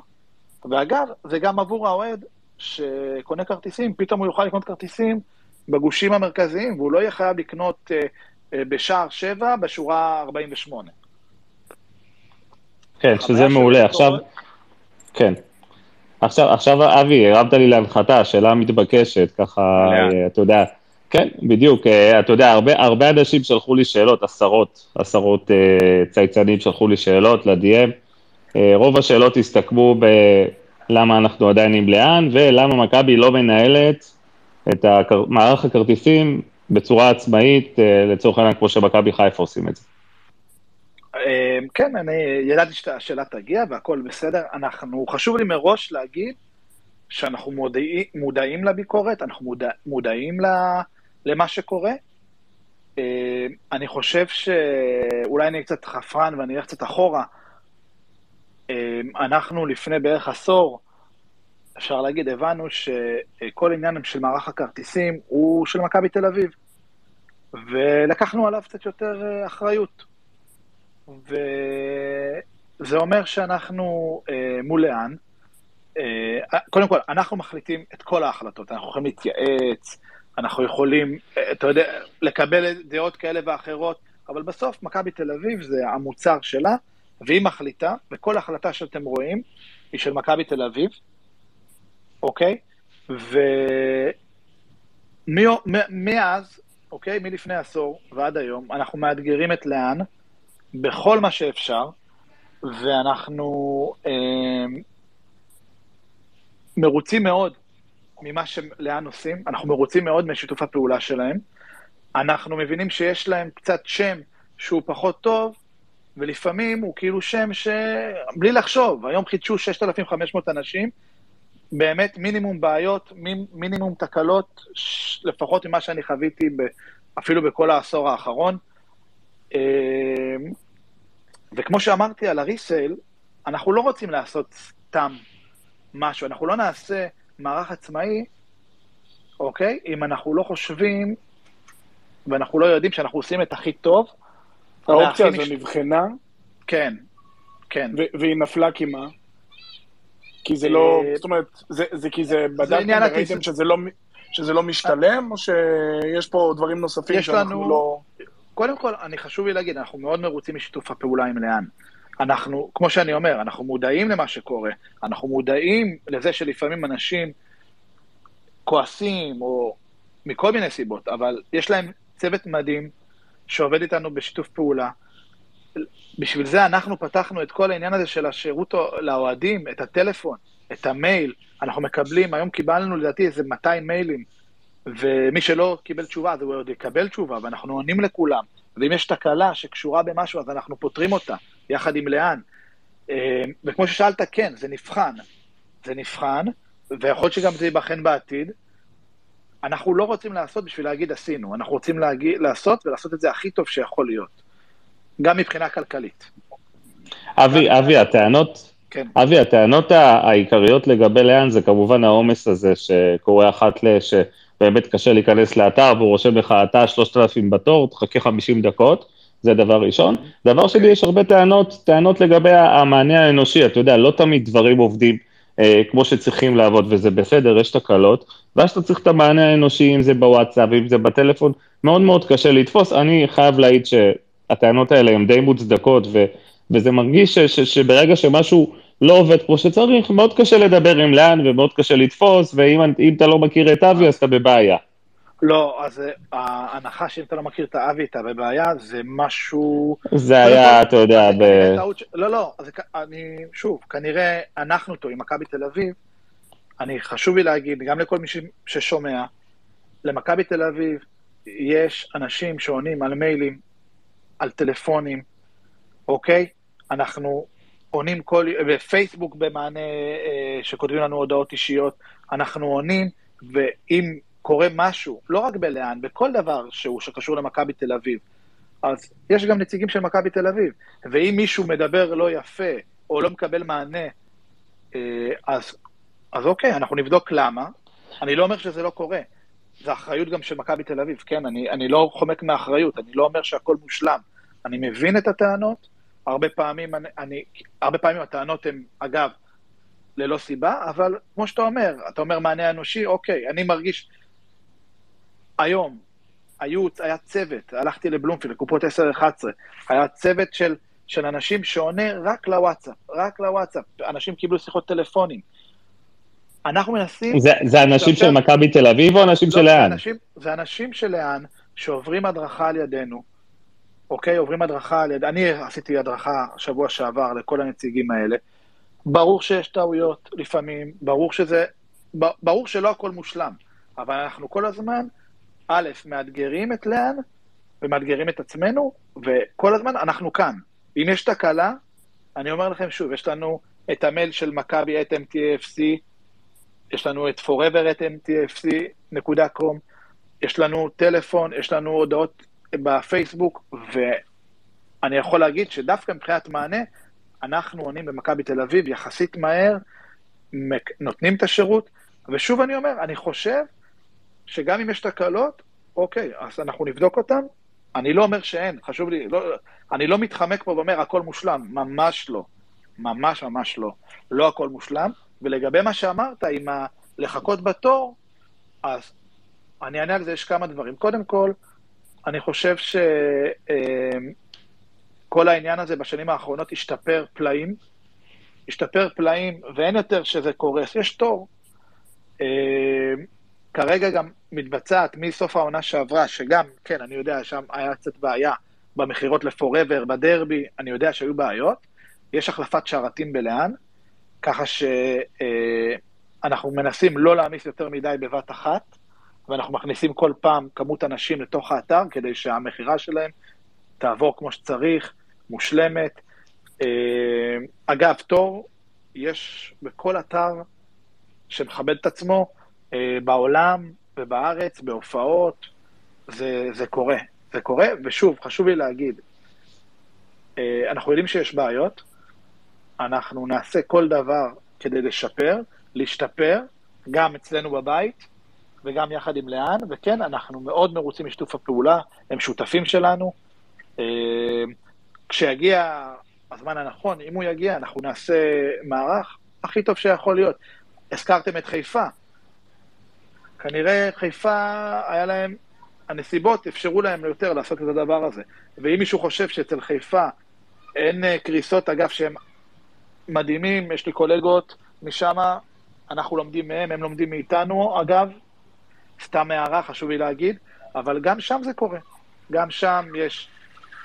ואגב, זה גם עבור האוהד שקונה כרטיסים, פתאום הוא יוכל לקנות כרטיסים בגושים המרכזיים, והוא לא יהיה חייב לקנות בשער 7, בשורה 48. כן, שזה מעולה. עכשיו, כן. עכשיו, אבי, הרמת לי להנחתה, השאלה מתבקשת, ככה, אתה יודע, כן, בדיוק, אתה יודע, הרבה אנשים שלחו לי שאלות, עשרות צייצנים שלחו לי שאלות לדיאם, רוב השאלות הסתכמו בלמה אנחנו עדיין עם לאן, ולמה מכבי לא מנהלת את מערך הכרטיסים בצורה עצמאית, לצורך העניין, כמו שמכבי חיפה עושים את זה. כן, אני ידעתי שהשאלה תגיע והכל בסדר. אנחנו, חשוב לי מראש להגיד שאנחנו מודעים לביקורת, אנחנו מודעים למה שקורה. אני חושב שאולי אני קצת חפרן ואני אלך קצת אחורה. אנחנו לפני בערך עשור, אפשר להגיד, הבנו שכל עניין של מערך הכרטיסים הוא של מכבי תל אביב, ולקחנו עליו קצת יותר אחריות. וזה אומר שאנחנו מול לאן, קודם כל, אנחנו מחליטים את כל ההחלטות, אנחנו יכולים להתייעץ, אנחנו יכולים, אתה יודע, לקבל דעות כאלה ואחרות, אבל בסוף מכבי תל אביב זה המוצר שלה, והיא מחליטה, וכל החלטה שאתם רואים היא של מכבי תל אביב, אוקיי? ומאז, אוקיי, מלפני עשור ועד היום, אנחנו מאתגרים את לאן, בכל מה שאפשר, ואנחנו מרוצים מאוד ממה שלאן עושים, אנחנו מרוצים מאוד משיתוף הפעולה שלהם, אנחנו מבינים שיש להם קצת שם שהוא פחות טוב, ולפעמים הוא כאילו שם שבלי לחשוב, היום חידשו 6,500 אנשים, באמת מינימום בעיות, מינימום תקלות, לפחות ממה שאני חוויתי אפילו בכל העשור האחרון, וכמו שאמרתי על הריסייל, אנחנו לא רוצים לעשות סתם משהו, אנחנו לא נעשה מערך עצמאי, אוקיי? אם אנחנו לא חושבים, ואנחנו לא יודעים שאנחנו עושים את הכי טוב, האופציה הזו נבחנה, כן, כן. והיא נפלה כמה, כי זה לא, זאת אומרת, זה כי זה בדקתם וראיתם שזה לא משתלם, או שיש פה דברים נוספים שאנחנו לא... קודם כל, חשוב לי להגיד, אנחנו מאוד מרוצים משיתוף הפעולה עם לאן. אנחנו, כמו שאני אומר, אנחנו מודעים למה שקורה, אנחנו מודעים לזה שלפעמים אנשים כועסים, או מכל מיני סיבות, אבל יש להם צוות מדהים, שעובד איתנו בשיתוף פעולה. בשביל זה אנחנו פתחנו את כל העניין הזה של השירות לאוהדים, את הטלפון, את המייל, אנחנו מקבלים, היום קיבלנו לדעתי איזה 200 מיילים, ומי שלא קיבל תשובה, אז הוא עוד יקבל תשובה, ואנחנו עונים לכולם. ואם יש תקלה שקשורה במשהו, אז אנחנו פותרים אותה, יחד עם לאן. וכמו ששאלת, כן, זה נבחן. זה נבחן, ויכול שגם זה ייבחן בעתיד. אנחנו לא רוצים לעשות בשביל להגיד עשינו, אנחנו רוצים לעשות ולעשות את זה הכי טוב שיכול להיות. גם מבחינה כלכלית. אבי, הטענות... כן. אבי, הטענות העיקריות לגבי לאן זה כמובן העומס הזה שקורה אחת שבאמת קשה להיכנס לאתר, והוא רושם לך, אתה 3,000 בתור, תחכה 50 דקות, זה דבר ראשון. דבר שני, יש הרבה טענות לגבי המענה האנושי, אתה יודע, לא תמיד דברים עובדים כמו שצריכים לעבוד, וזה בסדר, יש תקלות, ואז אתה צריך את המענה האנושי, אם זה בוואטסאפ, אם זה בטלפון, מאוד מאוד קשה לתפוס, אני חייב להעיד שהטענות האלה הן די מוצדקות, וזה מרגיש שברגע שמשהו לא עובד כמו שצריך, מאוד קשה לדבר עם לאן ומאוד קשה לתפוס, ואם אתה לא מכיר את אבי, אז אתה בבעיה. לא, אז ההנחה שאם אתה לא מכיר את אבי, אתה בבעיה, זה משהו... זה היה, אתה יודע... לא, לא, שוב, כנראה אנחנו טועים, מכבי תל אביב, חשוב לי להגיד, גם לכל מי ששומע, למכבי תל אביב יש אנשים שעונים על מיילים, על טלפונים, אוקיי? אנחנו עונים כל... בפייסבוק במענה שכותבים לנו הודעות אישיות, אנחנו עונים, ואם קורה משהו, לא רק בלאן, בכל דבר שהוא שקשור למכבי תל אביב, אז יש גם נציגים של מכבי תל אביב, ואם מישהו מדבר לא יפה, או לא מקבל מענה, אז אוקיי, אנחנו נבדוק למה, אני לא אומר שזה לא קורה, זה אחריות גם של מכבי תל אביב, כן, אני לא חומק מאחריות, אני לא אומר שהכל מושלם, אני מבין את הטענות, הרבה פעמים הטענות הן, אגב, ללא סיבה, אבל כמו שאתה אומר, אתה אומר מענה אנושי, אוקיי, אני מרגיש, היום, היה צוות, הלכתי לבלומפילד, לקופות 10-11, היה צוות של אנשים שעונה רק לוואטסאפ, אנשים קיבלו שיחות טלפונים, אנחנו מנסים... זה אנשים של מכבי תל אביב או אנשים של לאן? זה אנשים של לאן שעוברים הדרכה על ידינו, אוקיי, אני עשיתי הדרכה שבוע שעבר לכל הנציגים האלה, ברור שיש טעויות לפעמים, ברור שלא הכל מושלם, אבל אנחנו כל הזמן, א', מאתגרים את לאן, ומאתגרים את עצמנו, וכל הזמן אנחנו כאן. אם יש תקלה, אני אומר לכם שוב, יש לנו את המייל של מכבי את MTFC, יש לנו את Forever את MTFC.com, יש לנו טלפון, יש לנו הודעות בפייסבוק, ואני יכול להגיד שדווקא מבחינת מענה, אנחנו עונים במכבי תל אביב יחסית מהר, נותנים את השירות, ושוב אני אומר, אני חושב שגם אם יש תקלות, אוקיי, אז אנחנו נבדוק אותם, אני לא אומר שאין, חשוב לי, אני לא מתחמק פה ואומר, הכל מושלם, ממש לא, ממש לא, לא הכל מושלם, ולגבי מה שאמרת, עם לחכות בתור, אז אני אענה על זה, יש כמה דברים. קודם כל, אני חושב שכל העניין הזה בשנים האחרונות השתפר פלאים, ואין יותר שזה קורס, יש תור. כרגע גם מתבצעת מסוף העונה שעברה, שגם, כן, אני יודע, שם היה קצת בעיה במחירות לפורבר, בדרבי, אני יודע שהיו בעיות, יש החלפת שרתים בלאן, ככה שאנחנו מנסים לא להעמיס יותר מדי בבת אחת, ואנחנו מכניסים כל פעם כמות אנשים לתוך האתר, כדי שהמחירה שלהם תעבור כמו שצריך, מושלמת. אגב, תור, יש בכל אתר שמכבד את עצמו, בעולם ובארץ, בהופעות, זה קורה. זה קורה, ושוב, חשוב לי להגיד, אנחנו יודעים שיש בעיות, אנחנו נעשה כל דבר כדי לשפר, להשתפר, גם אצלנו בבית, וגם יחד עם לאן, וכן, אנחנו מאוד מרוצים משתוף הפעולה, הם שותפים שלנו, כשיגיע הזמן הנכון, אם הוא יגיע, אנחנו נעשה מערך הכי טוב שיכול להיות. הזכרתם את חיפה, כנראה חיפה היה להם, הנסיבות אפשרו להם יותר לעשות את הדבר הזה, ואם מישהו חושב שאצל חיפה אין קריסות, אגב, שהם מדהימים, יש לי קולגות משם, אנחנו לומדים מהם, הם לומדים מאיתנו, אגב, סתם הערה, חשוב לי להגיד, אבל גם שם זה קורה, גם שם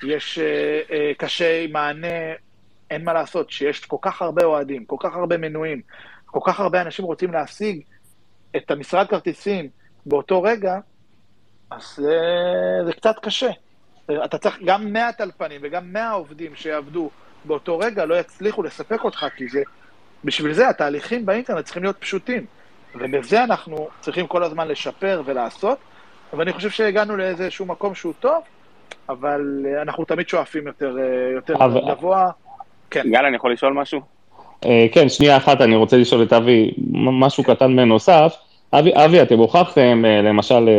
יש קשה מענה, אין מה לעשות, שיש כל כך הרבה אוהדים, כל כך הרבה מנויים, כל כך הרבה אנשים רוצים להשיג את המשרד כרטיסים באותו רגע, אז זה קצת קשה, אתה צריך גם 100 תלפנים וגם 100 עובדים שיעבדו, באותו רגע לא יצליחו לספק אותך, כי זה, בשביל זה התהליכים באינטרנט צריכים להיות פשוטים, ובזה אנחנו צריכים כל הזמן לשפר ולעשות, ואני חושב שהגענו לאיזשהו מקום שהוא טוב, אבל אנחנו תמיד שואפים יותר גבוה. כן. גל, אני יכול לשאול משהו? כן, שנייה אחת, אני רוצה לשאול את אבי, משהו קטן בנוסף, אבי, אתם הוכחתם, למשל,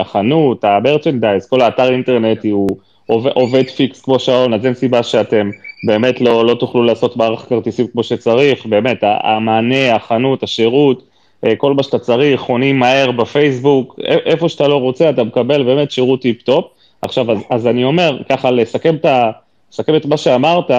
החנות, המרצ'נדייז, כל האתר אינטרנטי הוא עובד פיקס כמו שעון, אז אין סיבה שאתם באמת לא תוכלו לעשות מערך כרטיסים כמו שצריך, באמת, המענה, החנות, השירות, כל מה שאתה צריך, חונים מהר בפייסבוק, איפה שאתה לא רוצה, אתה מקבל באמת שירות טיפ-טופ. עכשיו, אז אני אומר, ככה לסכם את מה שאמרת,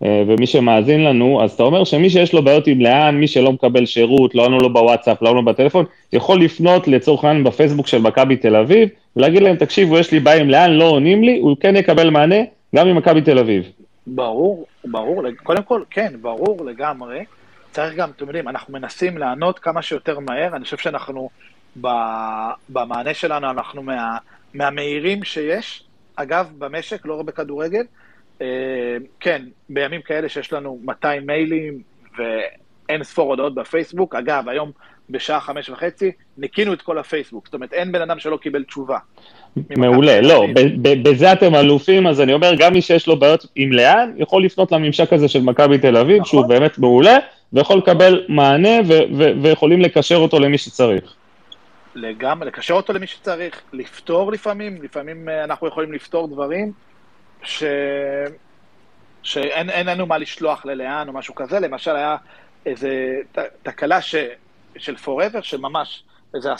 ומי שמאזין לנו, אז אתה אומר שמי שיש לו בעיות עם לאן, מי שלא מקבל שירות, לא ענו לו בוואטסאפ, לא ענו לו בטלפון, יכול לפנות לצורך העניין בפייסבוק של מכבי תל אביב, ולהגיד להם, תקשיבו, יש לי בעיה עם לאן, לא עונים לי, הוא כן יקבל מענה גם עם מכבי תל אביב. ברור, ברור, קודם כל, כן, ברור לגמרי. צריך גם, אתם יודעים, אנחנו מנסים לענות כמה שיותר מהר, אני חושב שאנחנו, במענה שלנו, אנחנו מהמהירים שיש, אגב, במשק, לא הרבה כדורגל, כן, בימים כאלה שיש לנו 200 מיילים ואין ספור הודעות בפייסבוק, אגב, היום בשעה 5:30 ניקינו את כל הפייסבוק, זאת אומרת, אין בן אדם שלא קיבל תשובה. מעולה, לא, בזה אתם אלופים, אז אני אומר, גם מי שיש לו בעיות עם לאן, יכול לפנות לממשק הזה של מכבי תל אביב, שהוא באמת מעולה, ויכול לקבל מענה, ויכולים לקשר אותו למי שצריך. לגמרי, לקשר אותו למי שצריך, לפתור לפעמים, לפעמים אנחנו יכולים לפתור דברים, שאין לנו מה לשלוח ללאן או משהו כזה, למשל היה איזו תקלה של Forever, שממש איזה 10-20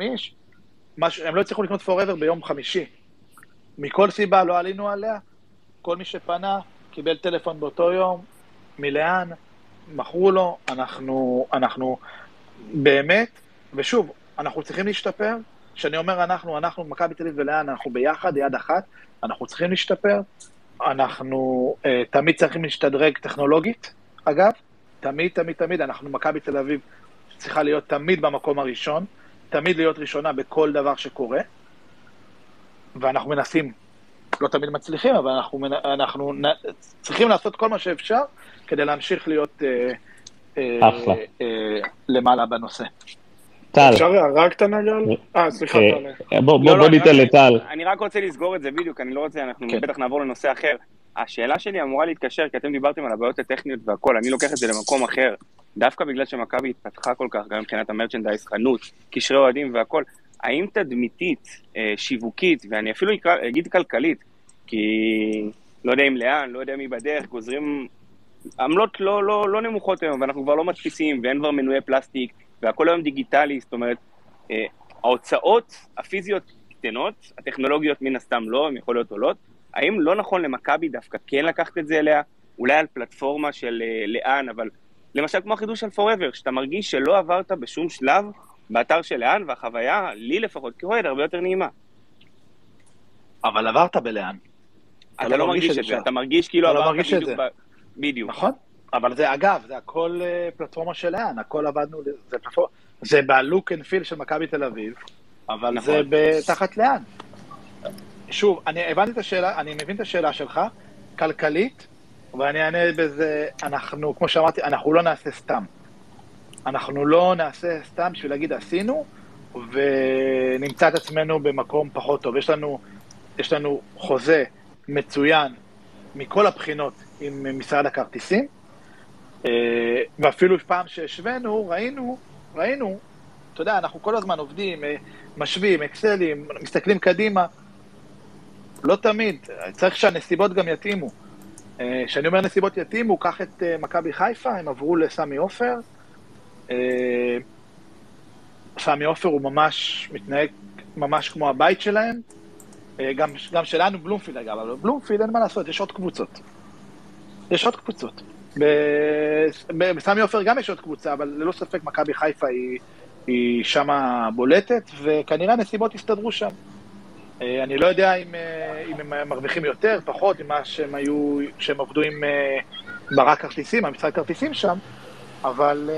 איש, הם לא הצליחו לקנות Forever ביום חמישי, מכל סיבה לא עלינו עליה, כל מי שפנה קיבל טלפון באותו יום, מלאן, מכרו לו, אנחנו באמת, ושוב, אנחנו צריכים להשתפר, שאני אומר אנחנו מכבי תל אביב ולאן, אנחנו ביחד, יד אחת, אנחנו צריכים להשתפר, אנחנו תמיד צריכים להשתדרג טכנולוגית, אגב, תמיד, אנחנו מכבי תל אביב, צריכה להיות תמיד במקום הראשון, תמיד להיות ראשונה בכל דבר שקורה, ואנחנו מנסים, לא תמיד מצליחים, אבל אנחנו צריכים לעשות כל מה שאפשר, כדי להמשיך להיות למעלה בנושא. אפשר רק תנגל? סליחה, תעלה. בוא ניתן לטל. אני רק רוצה לסגור את זה בדיוק, אני לא רוצה, אנחנו בטח נעבור לנושא אחר. השאלה שלי אמורה להתקשר, כי אתם דיברתם על הבעיות הטכניות והכל, אני לוקח את זה למקום אחר, דווקא בגלל שמכבי התפתחה כל כך, גם מבחינת המרצ'נדייז, חנות, קשרי אוהדים והכל, האם תדמיתית, שיווקית, ואני אפילו אגיד כלכלית, כי לא יודע אם לאן, לא יודע מי בדרך, גוזרים, עמלות לא נמוכות היום, ואנחנו כבר לא מדפיסים, ואין כבר מנועי פלסטיק, והכל היום דיגיטלי, זאת אומרת, ההוצאות הפיזיות קטנות, הטכנולוגיות מן הסתם לא, הן יכולות עולות, האם לא נכון למכבי דווקא כן לקחת את זה אליה, אולי על פלטפורמה של לאן, אבל למשל כמו החידוש של Forever, שאתה מרגיש שלא עברת בשום שלב באתר של לאן, והחוויה, לי לפחות, כאוהד, הרבה יותר נעימה. אבל עברת בלאן. אתה לא מרגיש את זה, אתה מרגיש כאילו עברת בדיוק. נכון? אבל זה אגב, זה הכל פלטפורמה של לאן, הכל עבדנו, זה בלוק אנד פיל של מכבי תל אביב, אבל זה בתחת לאן. שוב, אני מבין את השאלה שלך, כלכלית, ואני אענה בזה, אנחנו, כמו שאמרתי, אנחנו לא נעשה סתם. אנחנו לא נעשה סתם בשביל להגיד עשינו, ונמצא את עצמנו במקום פחות טוב. יש לנו חוזה מצוין מכל הבחינות עם משרד הכרטיסים, ואפילו פעם שהשווינו, ראינו, אתה יודע, אנחנו כל הזמן עובדים, משווים, אקסלים, מסתכלים קדימה, לא תמיד, צריך שהנסיבות גם יתאימו. כשאני אומר נסיבות יתאימו, קח את מכבי חיפה, הם עברו לסמי עופר, סמי עופר הוא ממש מתנהג ממש כמו הבית שלהם, גם שלנו בלומפילד אגב, אבל בלומפילד אין מה לעשות, יש עוד קבוצות. בסמי עופר גם יש עוד קבוצה, אבל ללא ספק מכבי חיפה היא שמה בולטת, וכנראה נסיבות הסתדרו שם. אני לא יודע אם הם מרוויחים יותר, פחות, עם מה שהם עבדו עם ברק כרטיסים, המשרד כרטיסים שם, אבל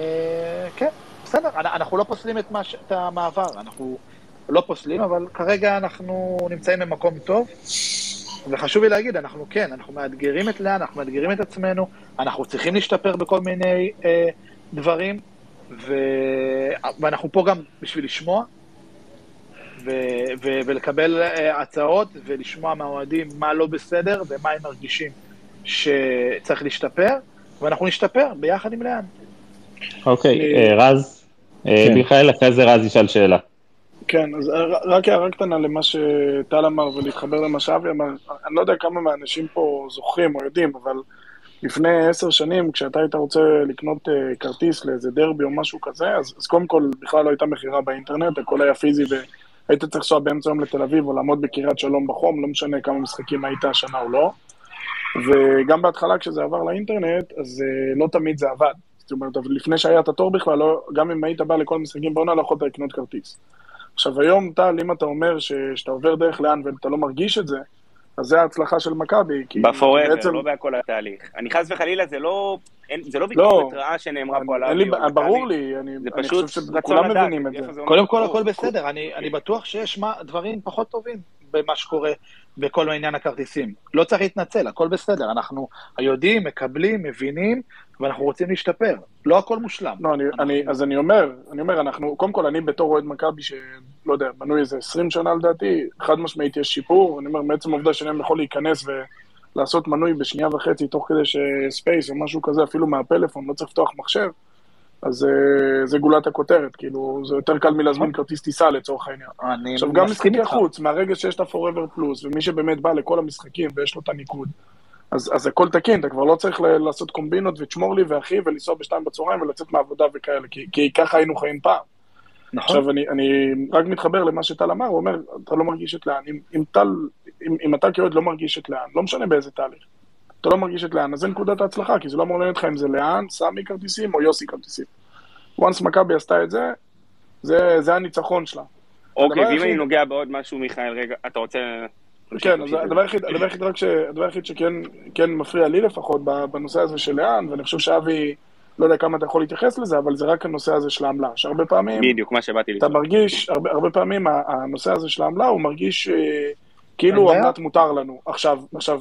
כן, בסדר, אנחנו לא פוסלים את המעבר, אנחנו לא פוסלים, אבל כרגע אנחנו נמצאים במקום טוב, וחשוב לי להגיד, אנחנו כן, אנחנו מאתגרים את לאן, אנחנו מאתגרים את עצמנו, אנחנו צריכים להשתפר בכל מיני דברים, ואנחנו פה גם בשביל לשמוע, ולקבל הצעות ולשמוע מהאוהדים מה לא בסדר ומה הם מרגישים שצריך להשתפר, ואנחנו נשתפר ביחד עם לאן. אוקיי, רז, מיכאל, אחרי זה רז ישאל שאלה. כן, אז רק הערה קטנה למה שטל אמר ולהתחבר למה שאבי אמר, אני לא יודע כמה מהאנשים פה זוכרים או יודעים, אבל לפני 10 שנים, כשאתה היית רוצה לקנות כרטיס לאיזה דרבי או משהו כזה, אז קודם כל בכלל לא הייתה מחירה באינטרנט, הכל היה פיזי היית צריך לנסוע באמצע יום לתל אביב או לעמוד בקריית שלום בחום, לא משנה כמה משחקים הייתה השנה או לא. וגם בהתחלה כשזה עבר לאינטרנט, אז לא תמיד זה עבד. זאת אומרת, אבל לפני שהיה את התור בכלל, גם אם היית בא לכל משחקים בעונה, לא יכולת לקנות כרטיס. עכשיו היום, טל, אם אתה אומר שאתה עובר דרך לאן ואתה לא מרגיש את זה, אז זה ההצלחה של מכבי. בפורבר, לא בהכל התהליך. אני חס וחלילה, זה לא ביקורת רעה שנאמרה פה עליו. ברור לי, אני חושב שכולם מבינים את זה. קודם כל, הכל בסדר. אני בטוח שיש דברים פחות טובים במה שקורה בכל העניין הכרטיסים. לא צריך להתנצל, הכל בסדר. אנחנו יודעים, מקבלים, מבינים, ואנחנו רוצים להשתפר. לא הכל מושלם. אז אני אומר, קודם כל, אני בתור אוהד מכבי שלא יודע, בנוי איזה 20 שנה לדעתי, חד משמעית יש שיפור, אני אומר, מעצם העובדה שאני יכול להיכנס ולעשות מנוי בשנייה וחצי, תוך כדי שספייס או משהו כזה, אפילו מהפלאפון, לא צריך לפתוח מחשב, אז זה גולת הכותרת, כאילו, זה יותר קל מלהזמין כרטיס טיסה לצורך העניין. עכשיו, גם משחקי החוץ, מהרגע שיש את הפורבר פלוס, ומי שבאמת בא לכל המשחקים ויש לו את הניקוד, אז הכל תקין, אתה כבר לא צריך לעשות קומבינות ותשמור לי ואחי ולנסוע בשתיים בצהריים ולצאת מהעבודה וכאלה, כי ככה היינו חיים פעם. עכשיו, אני רק מתחבר למה שטל אמר, הוא אומר, אתה לא מרגיש את לאן. אם אתה כיועד לא מרגיש את לאן, לא משנה באיזה תהליך, אתה לא מרגיש את לאן, אז זה נקודת ההצלחה, כי זה לא מעוניין לך אם זה לאן, סמי כרטיסים או יוסי כרטיסים. וואנס מכבי עשתה את זה, זה הניצחון שלה. אוקיי, ואם אני נוגע בעוד משהו, מיכאל, רגע, אתה רוצה... כן, אז הדבר היחיד שכן מפריע לי לפחות בנושא הזה של לאן, ואני חושב שאבי, לא יודע כמה אתה יכול להתייחס לזה, אבל זה רק הנושא הזה של העמלה, שהרבה פעמים... בדיוק, מה שבאתי לצלוח. אתה מרגיש, הרבה פעמים הנושא הזה של העמלה, הוא מרגיש כאילו עמלת מותר לנו. עכשיו,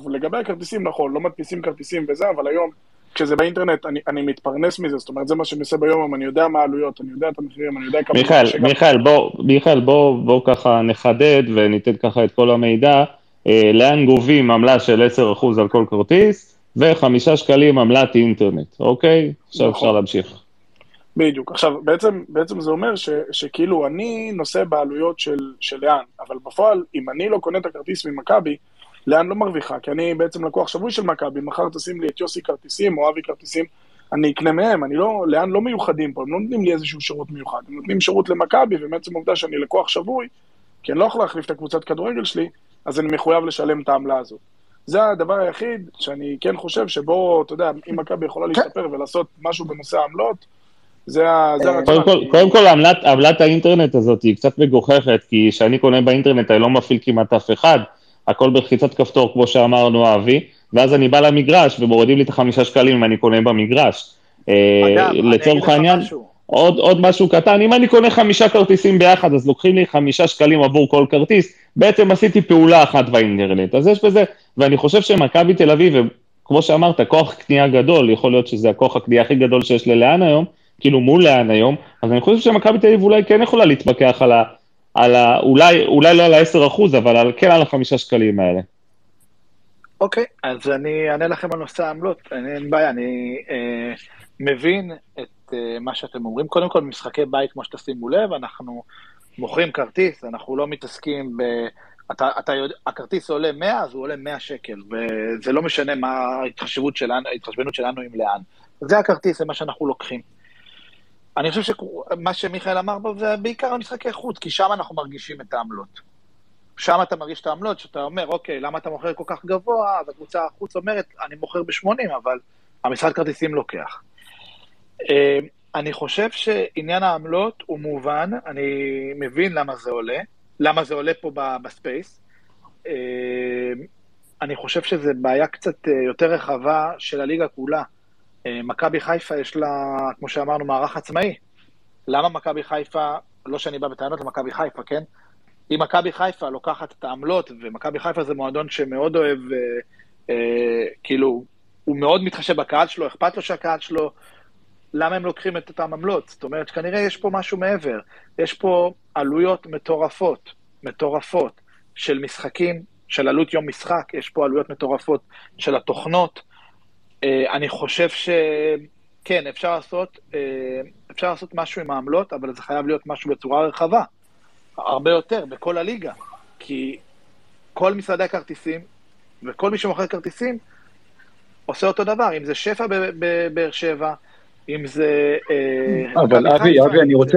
לגבי הכרטיסים, נכון, לא מדפיסים כרטיסים וזה, אבל היום, כשזה באינטרנט, אני מתפרנס מזה, זאת אומרת, זה מה שמסה ביום, אני יודע מה העלויות, אני יודע את המחירים, אני יודע כמה... מיכאל, בוא ככה נחדד וניתן ככה את כל המידע, לאן גובים עמלה של 10% על כל כרטיס, ו5 שקלים עמלת אינטרנט, אוקיי? עכשיו אפשר להמשיך. בדיוק, עכשיו בעצם זה אומר שכאילו אני נושא בעלויות של לאן, אבל בפועל, אם אני לא קונה את הכרטיס ממכבי, לאן לא מרוויחה, כי אני בעצם לקוח שבוי של מכבי, מחר תשים לי את יוסי כרטיסים או אבי כרטיסים, אני אקנה מהם, לאן לא מיוחדים פה, הם לא נותנים לי איזשהו שירות מיוחד, הם נותנים שירות למכבי, ובעצם עובדה שאני לקוח שבוי, כי אני לא יכול להחליף את הקבוצת כדורגל שלי, אז אני מחויב לשלם את העמלה הזאת. זה הדבר היחיד שאני כן חושב שבו, אתה יודע, אם מכבי יכולה להשתפר ולעשות משהו בנושא העמלות, קודם כל, עמלת האינטרנט הזאת היא קצת מגוחכת, כי שאני קונה באינטרנט, אני לא מפעיל כמעט אף אחד. הכל בלחיצת כפתור, כמו שאמרנו, אבי, ואז אני בא למגרש, ומורידים לי את 5 שקלים אם אני קונה במגרש. לצורך העניין, עוד משהו קטן, אם אני קונה 5 כרטיסים ביחד, אז לוקחים לי 5 שקלים עבור כל כרטיס, בעצם עשיתי פעולה אחת באינטרנט, אז יש בזה, ואני חושב שמכבי תל אביב, וכמו שאמרת, כוח קנייה גדול, יכול להיות שזה הכוח הקנייה הכי גדול שיש ללאן היום, כאילו מול לאן היום, אז אני חושב שמכבי תל אביב אולי כן יכולה להתפקח על ה... אולי לא על 10%, אבל כן על 5 שקלים האלה. אוקיי, אז אני אענה לכם על נושא העמלות, אין בעיה, אני מבין את מה שאתם אומרים. קודם כל, משחקי בית, כמו שתשימו לב, אנחנו מוכרים כרטיס, אנחנו לא מתעסקים, הכרטיס עולה 100, אז הוא עולה 100 שקל, וזה לא משנה מה ההתחשבנות שלנו עם לאן. זה הכרטיס, זה מה שאנחנו לוקחים. אני חושב שמה שמיכאל אמר בו זה בעיקר המשחקי חוץ, כי שם אנחנו מרגישים את העמלות. שם אתה מרגיש את העמלות, שאתה אומר, אוקיי, למה אתה מוכר כל כך גבוה? אז הקבוצה החוץ אומרת, אני מוכר ב-80, אבל המשחק כרטיסים לוקח. אני חושב שעניין העמלות הוא מובן, אני מבין למה זה עולה, פה בספייס. אני חושב שזה בעיה קצת יותר רחבה של הליגה כולה. מכבי חיפה יש לה, כמו שאמרנו, מערך עצמאי. למה מכבי חיפה, לא שאני בא בטענות למכבי חיפה, כן? אם מכבי חיפה לוקחת את העמלות, ומכבי חיפה זה מועדון שמאוד אוהב, כאילו, הוא מאוד מתחשב בקהל שלו, אכפת לו שהקהל שלו, למה הם לוקחים את אותם עמלות? זאת אומרת, כנראה יש פה משהו מעבר. יש פה עלויות מטורפות, של משחקים, של עלות יום משחק, יש פה עלויות מטורפות של התוכנות, אני חושב שכן, אפשר לעשות משהו עם העמלות, אבל זה חייב להיות משהו בצורה רחבה, הרבה יותר, בכל הליגה, כי כל משרדי הכרטיסים, וכל מי שמוכר כרטיסים, עושה אותו דבר, אם זה שפע בבאר שבע, אם זה... אבל אבי,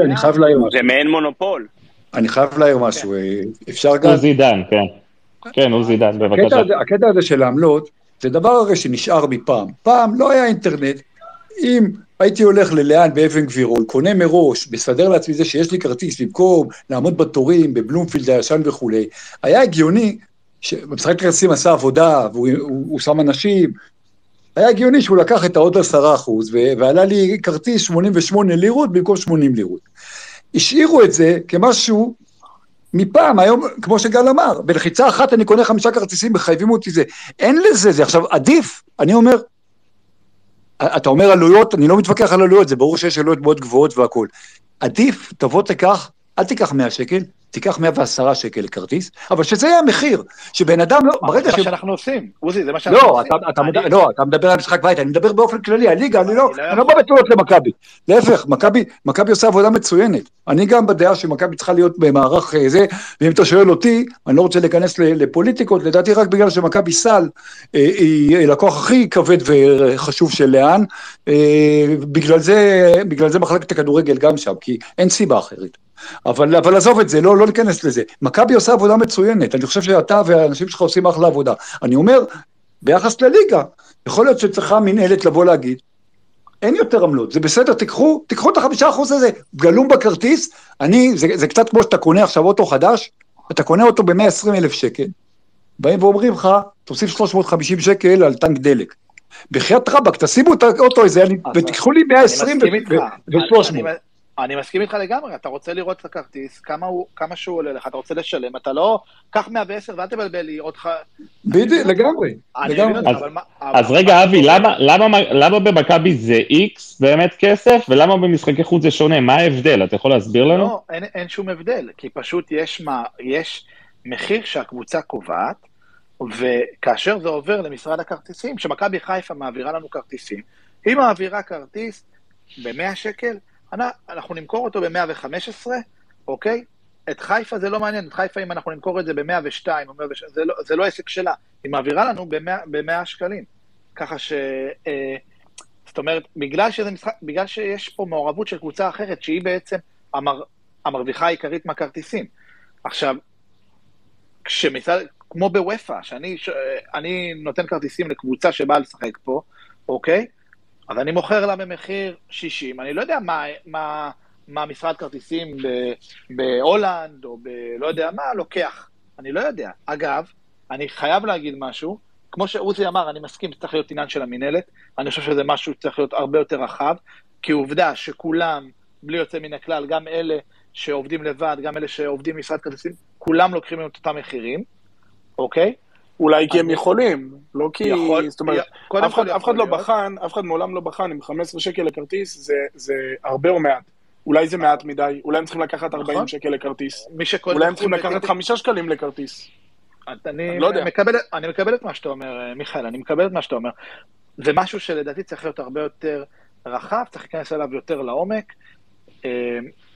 אני חייב להעיר משהו. זה מעין מונופול. אני חייב להעיר משהו, אפשר גם... הוא זידן, כן. כן, הוא זידן, בבקשה. הקטע הזה של העמלות, זה דבר הרי שנשאר מפעם. פעם לא היה אינטרנט, אם הייתי הולך ללאן באבן גבירול, קונה מראש, מסדר לעצמי זה שיש לי כרטיס, במקום לעמוד בתורים, בבלומפילד הישן וכו', היה הגיוני, שמשחק כרטיסים עשה עבודה, והוא שם אנשים, היה הגיוני שהוא לקח את העוד 10%, ועלה לי כרטיס 88 לירות במקום 80 לירות. השאירו את זה כמשהו מפעם, היום, כמו שגל אמר, בלחיצה אחת אני קונה 5 כרטיסים, מחייבים אותי זה. אין לזה, זה עכשיו עדיף, אני אומר, אתה אומר עלויות, אני לא מתווכח על עלויות, זה ברור שיש עלויות מאוד גבוהות והכל. עדיף, תבוא תיקח, אל תיקח 100 שקל, תיקח 110 שקל לכרטיס, אבל שזה יהיה המחיר, שבן אדם לא... זה מה שאנחנו עושים, עוזי, זה מה שאנחנו עושים. לא, אתה מדבר על משחק בית, אני מדבר באופן כללי, הליגה, אני לא בא בטולות למכבי. להפך, מכבי עושה עבודה מצוינת. אני גם בדעה שמכבי צריכה להיות במערך זה, ואם אתה שואל אותי, אני לא רוצה להיכנס לפוליטיקות, לדעתי רק בגלל שמכבי סל היא לקוח הכי כבד וחשוב של לאן, בגלל זה מחלקת הכדורגל גם שם, כי אין סיבה אחרת. אבל עזוב את זה, לא ניכנס לזה. מכבי עושה עבודה מצוינת, אני חושב שאתה והאנשים שלך עושים אחלה עבודה. אני אומר, ביחס לליגה, יכול להיות שצריכה מנהלת לבוא להגיד, אין יותר עמלות, זה בסדר, תיקחו את 5% הזה, גלום בכרטיס, זה קצת כמו שאתה קונה עכשיו אוטו חדש, אתה קונה אותו ב120,000 שקל, באים ואומרים לך, תוסיף 350 שקל על טנק דלק. בחיית רבק, תשימו את האוטו הזה, ותיקחו לי 120 ו300. אני מסכים איתך לגמרי, אתה רוצה לראות את הכרטיס, כמה שהוא עולה לך, אתה רוצה לשלם, אתה לא, קח 110 ואל תבלבל לי עוד ח... בדיוק, לגמרי. אז רגע, אבי, למה במכבי זה X באמת כסף, ולמה במשחקי חוץ זה שונה? מה ההבדל? אתה יכול להסביר לנו? לא, אין שום הבדל, כי פשוט יש מחיר שהקבוצה קובעת, וכאשר זה עובר למשרד הכרטיסים, שמכבי חיפה מעבירה לנו כרטיסים, היא מעבירה כרטיס ב100 שקל, אנחנו נמכור אותו ב-115, אוקיי? את חיפה זה לא מעניין, את חיפה אם אנחנו נמכור את זה ב-102, זה לא עסק שלה, היא מעבירה לנו ב-100 שקלים, ככה ש... זאת אומרת, בגלל שיש פה מעורבות של קבוצה אחרת, שהיא בעצם המרוויחה העיקרית מהכרטיסים. עכשיו, כמו בוויפה, שאני נותן כרטיסים לקבוצה שבאה לשחק פה, אוקיי? אז אני מוכר לה במחיר 60, אני לא יודע מה משרד כרטיסים בהולנד, או לא יודע מה, לוקח, אני לא יודע. אגב, אני חייב להגיד משהו, כמו שאוזי אמר, אני מסכים, צריך להיות עניין של המנהלת, אני חושב שזה משהו צריך להיות הרבה יותר רחב, כי עובדה שכולם, בלי יוצא מן הכלל, גם אלה שעובדים לבד, גם אלה שעובדים משרד כרטיסים, כולם לוקחים את אותם מחירים, אוקיי? אולי כי הם יכולים, לא כי... זאת אומרת, אף אחד לא בחן, אף אחד מעולם לא בחן, אם 15 שקל לכרטיס זה הרבה או מעט. אולי זה מעט מדי, אולי הם צריכים לקחת 40 שקל לכרטיס, אולי הם צריכים לקחת 5 שקלים לכרטיס. אני מקבל את מה שאתה אומר, מיכאל, אני מקבל את מה שאתה אומר. זה משהו שלדעתי צריך להיות הרבה יותר רחב, צריך להיכנס אליו יותר לעומק.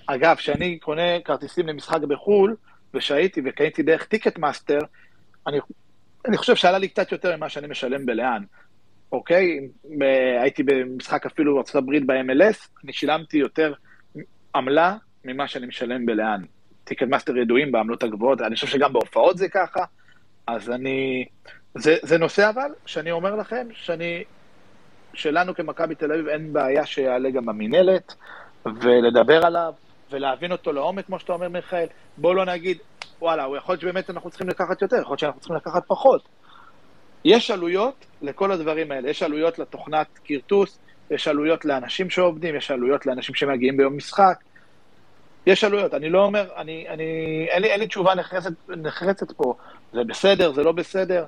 אגב, שאני קונה כרטיסים למשחק בחול, ושהייתי וקניתי דרך טיקט מאסטר, אני חושב שעלה לי קצת יותר ממה שאני משלם בלאן, אוקיי? הייתי במשחק אפילו בארצות הברית ב-MLS, אני שילמתי יותר עמלה ממה שאני משלם בלאן. טיקט מאסטר ידועים בעמלות הגבוהות, אני חושב שגם בהופעות זה ככה, אז זה נושא אבל, שאני אומר לכם, שלנו כמכבי תל אביב אין בעיה שיעלה גם במנהלת, ולדבר עליו, ולהבין אותו לעומק, כמו שאתה אומר מיכאל, בואו לא נגיד, וואלה, הוא יכול להיות שבאמת אנחנו צריכים לקחת יותר, יכול להיות שאנחנו צריכים לקחת פחות. יש עלויות לכל הדברים האלה, יש עלויות לתוכנת קרטוס, יש עלויות לאנשים שעובדים, יש עלויות לאנשים שמגיעים ביום משחק, יש עלויות, אני לא אומר, אין לי תשובה נחרצת פה, זה בסדר, זה לא בסדר,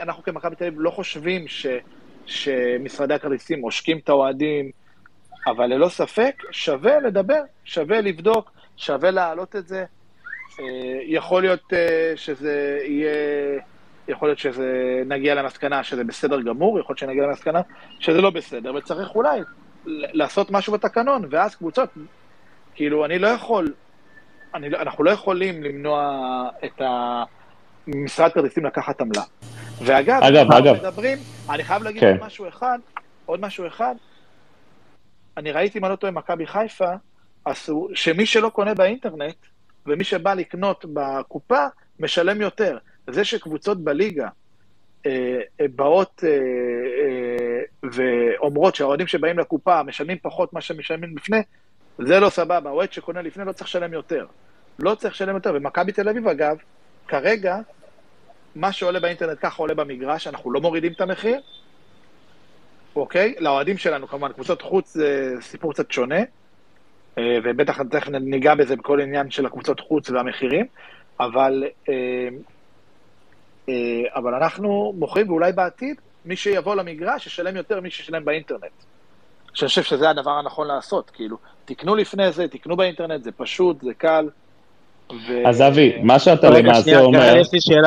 אנחנו כמכבי תל אביב לא חושבים שמשרדי הכרטיסים עושקים את האוהדים, אבל ללא ספק שווה לדבר, שווה לבדוק, שווה להעלות את זה, יכול להיות שזה יהיה, יכול להיות שזה נגיע למסקנה שזה בסדר גמור, יכול להיות שנגיע למסקנה שזה לא בסדר, וצריך אולי לעשות משהו בתקנון, ואז קבוצות, כאילו אנחנו לא יכולים למנוע את משרד כרטיסים לקחת עמלה. ואגב, אנחנו מדברים, אני חייב להגיד עוד משהו אחד, אני ראיתי מה לא טועה מכבי חיפה, שמי שלא קונה באינטרנט, ומי שבא לקנות בקופה, משלם יותר. זה שקבוצות בליגה באות ואומרות שהאוהדים שבאים לקופה משלמים פחות מה שמשלמים לפני, זה לא סבבה, האוהד שקונה לפני לא צריך לשלם יותר. לא צריך לשלם יותר, ומכבי תל אביב אגב, כרגע, מה שעולה באינטרנט ככה עולה במגרש, אנחנו לא מורידים את המחיר, אוקיי? לאוהדים שלנו כמובן, קבוצות חוץ זה סיפור קצת שונה, ובטח תכף ניגע בזה בכל עניין של הקבוצות חוץ והמחירים, אבל אנחנו מוכרים, ואולי בעתיד, מי שיבוא למגרש ישלם יותר מי שישלם באינטרנט. שאני חושב שזה הדבר הנכון לעשות, כאילו, תקנו לפני זה, תקנו באינטרנט, זה פשוט, זה קל. אז אבי, מה שאתה למעשה אומר...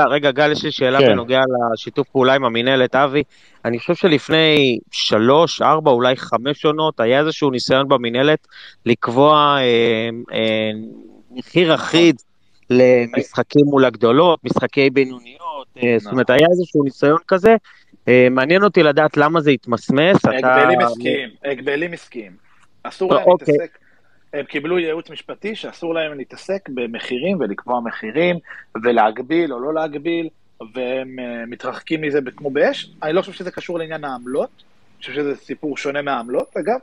רגע, גל, יש לי שאלה בנוגע לשיתוף פעולה עם המנהלת, אבי. אני חושב שלפני 3, 4, אולי 5 שנות, היה איזשהו ניסיון במנהלת לקבוע מחיר אחיד למשחקים מול הגדולות, משחקי בינוניות, זאת אומרת, היה איזשהו ניסיון כזה. מעניין אותי לדעת למה זה התמסמס. הגבלים עסקיים. אסור להם להתעסק. הם קיבלו ייעוץ משפטי שאסור להם להתעסק במחירים ולקבוע מחירים ולהגביל או לא להגביל, והם מתרחקים מזה כמו באש. אני לא חושב שזה קשור לעניין העמלות, אני חושב שזה סיפור שונה מהעמלות אגב,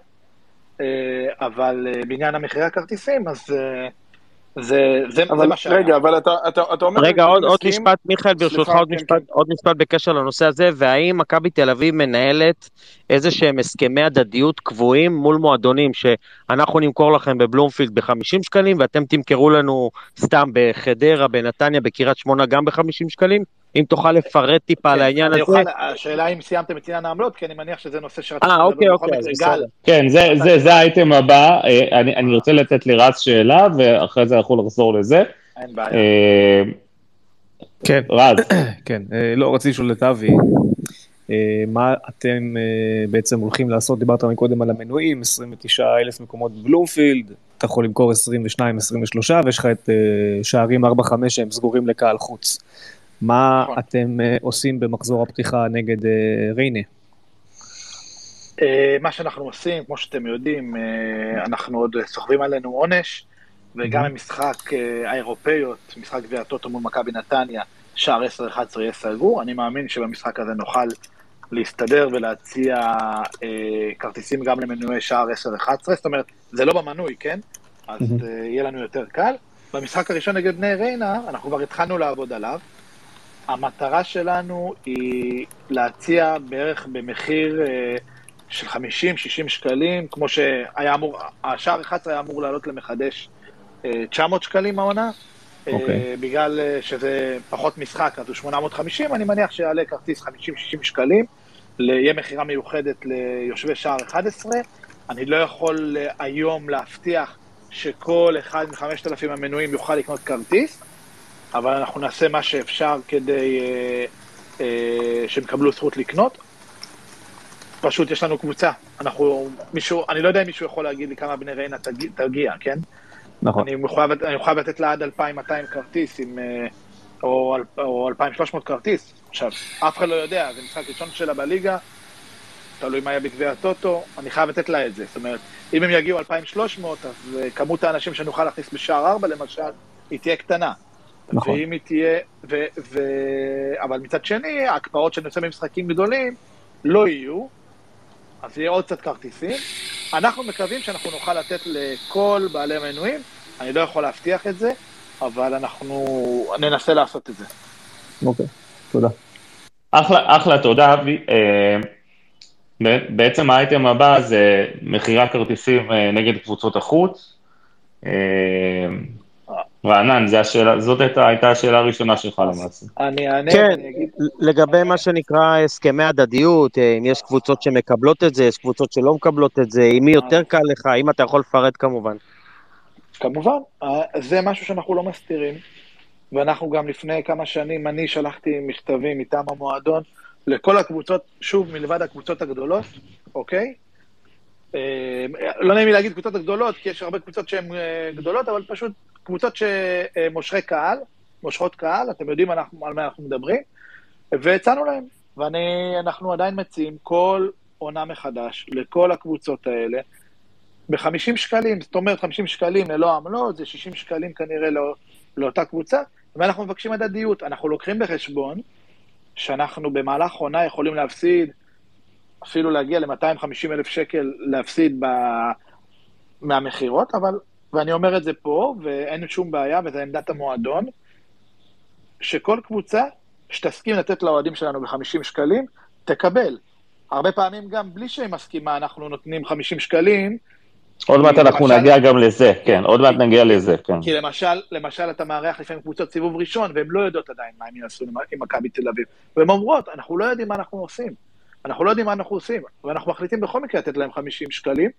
אבל בעניין המחירי הכרטיסים, אז זה מה שהיה. רגע, אבל אתה אומר... רגע, עוד משפט, מיכאל, ברשותך, עוד משפט בקשר לנושא הזה, והאם מכבי תל אביב מנהלת איזה שהם הסכמי הדדיות קבועים מול מועדונים, שאנחנו נמכור לכם בבלומפילד ב$50, ואתם תמכרו לנו סתם בחדרה, בנתניה, בקירת 8, גם ב$50? אם תוכל לפרט טיפה על העניין הזה. השאלה אם סיימתם את עניין העמלות, כי אני מניח שזה נושא שרציתי. אוקיי, בסדר. כן, זה האייטם הבא. אני רוצה לתת לי רץ שאלה, ואחרי זה אנחנו נחזור לזה. אין בעיה. כן. רז. כן, לא רציתי לשאול את אבי, מה אתם בעצם הולכים לעשות? דיברת מקודם על המנויים, 29,000 מקומות בבלומפילד, אתה יכול למכור 22, 23, ויש לך את שערים 4-5 שהם סגורים לקהל חוץ. מה אתם עושים במחזור הפתיחה נגד ריינה? מה שאנחנו עושים, כמו שאתם יודעים, אנחנו עוד סוחבים עלינו עונש, וגם במשחק האירופאיות, משחק גביע הטוטו מול מכבי נתניה, שער 10-11 יהיה סגור. אני מאמין שבמשחק הזה נוכל להסתדר ולהציע כרטיסים גם למנוי שער 10-11, זאת אומרת, זה לא במנוי, כן? אז יהיה לנו יותר קל. במשחק הראשון נגד בני ריינה, אנחנו כבר התחלנו לעבוד עליו, המטרה שלנו היא להציע בערך במחיר של 50-60 שקלים, כמו שהיה אמור, השער 11 היה אמור לעלות למחדש 900 שקלים העונה, בגלל שזה פחות משחק, אז הוא 850, אני מניח שיעלה כרטיס 50-60 שקלים, יהיה מחירה מיוחדת ליושבי שער 11, אני לא יכול היום להבטיח שכל אחד מ5,000 המנויים יוכל לקנות כרטיס, אבל אנחנו נעשה מה שאפשר כדי שהם קבלו זכות לקנות. פשוט יש לנו קבוצה. אני לא יודע אם מישהו יכול להגיד לי כמה בני ריינה תגיע, כן? נכון. אני מחויב לתת לה עד 2,200 כרטיס, או 2,300 כרטיס. עכשיו, אף אחד לא יודע, זה משחק ראשון שלה בליגה, תלוי מה היה בגביע הטוטו, אני חייב לתת לה את זה. זאת אומרת, אם הם יגיעו 2,300, אז כמות האנשים שנוכל להכניס בשער 4, למשל, היא תהיה קטנה. ואם היא תהיה, אבל מצד שני, ההקפאות שנעשה ממשחקים גדולים לא יהיו, אז יהיה עוד קצת כרטיסים. אנחנו מקווים שאנחנו נוכל לתת לכל בעלי המנויים, אני לא יכול להבטיח את זה, אבל אנחנו ננסה לעשות את זה. אוקיי, תודה. אחלה, תודה. בעצם האייטם הבא זה מחירי כרטיסים נגד קבוצות החוץ. רענן, זאת הייתה השאלה הראשונה שלך למעשה. כן, לגבי מה שנקרא הסכמי הדדיות, אם יש קבוצות שמקבלות את זה, יש קבוצות שלא מקבלות את זה, אם היא יותר קל לך, אם אתה יכול לפרט כמובן. כמובן, זה משהו שאנחנו לא מסתירים, ואנחנו גם לפני כמה שנים, אני שלחתי מכתבים מטעם המועדון, לכל הקבוצות, שוב מלבד הקבוצות הגדולות, אוקיי? לא נעים לי להגיד קבוצות הגדולות, כי יש הרבה קבוצות שהן גדולות, אבל פשוט קבוצות שמושכות קהל, אתם יודעים על מה אנחנו מדברים, והצענו להם, ואנחנו עדיין מציעים כל עונה מחדש, לכל הקבוצות האלה, ב-50 שקלים, זאת אומרת 50 שקלים ללא עמלות, זה 60 שקלים כנראה לאותה קבוצה, ואנחנו מבקשים הדדיות, אנחנו לוקחים בחשבון, שאנחנו במהלך עונה יכולים להפסיד, אפילו להגיע ל-250,000 שקל להפסיד מהמחירות, אבל, ואני אומר את זה פה, ואין שום בעיה, וזה עמדת המועדון, שכל קבוצה שתסכים לתת לאוהדים שלנו ב-50 שקלים, תקבל. הרבה פעמים גם בלי שהיא מסכימה, אנחנו נותנים 50 שקלים. עוד מעט אנחנו נגיע גם לזה, כן, עוד מעט נגיע לזה, כן. כי למשל אתה מארח לפעמים קבוצות סיבוב ראשון, והן לא יודעות עדיין מה הם יעשו עם מכבי תל אביב, והן אומרות, אנחנו לא יודעים מה אנחנו עושים, ואנחנו מחליטים בכל מקרה לתת להם 50 שקלים,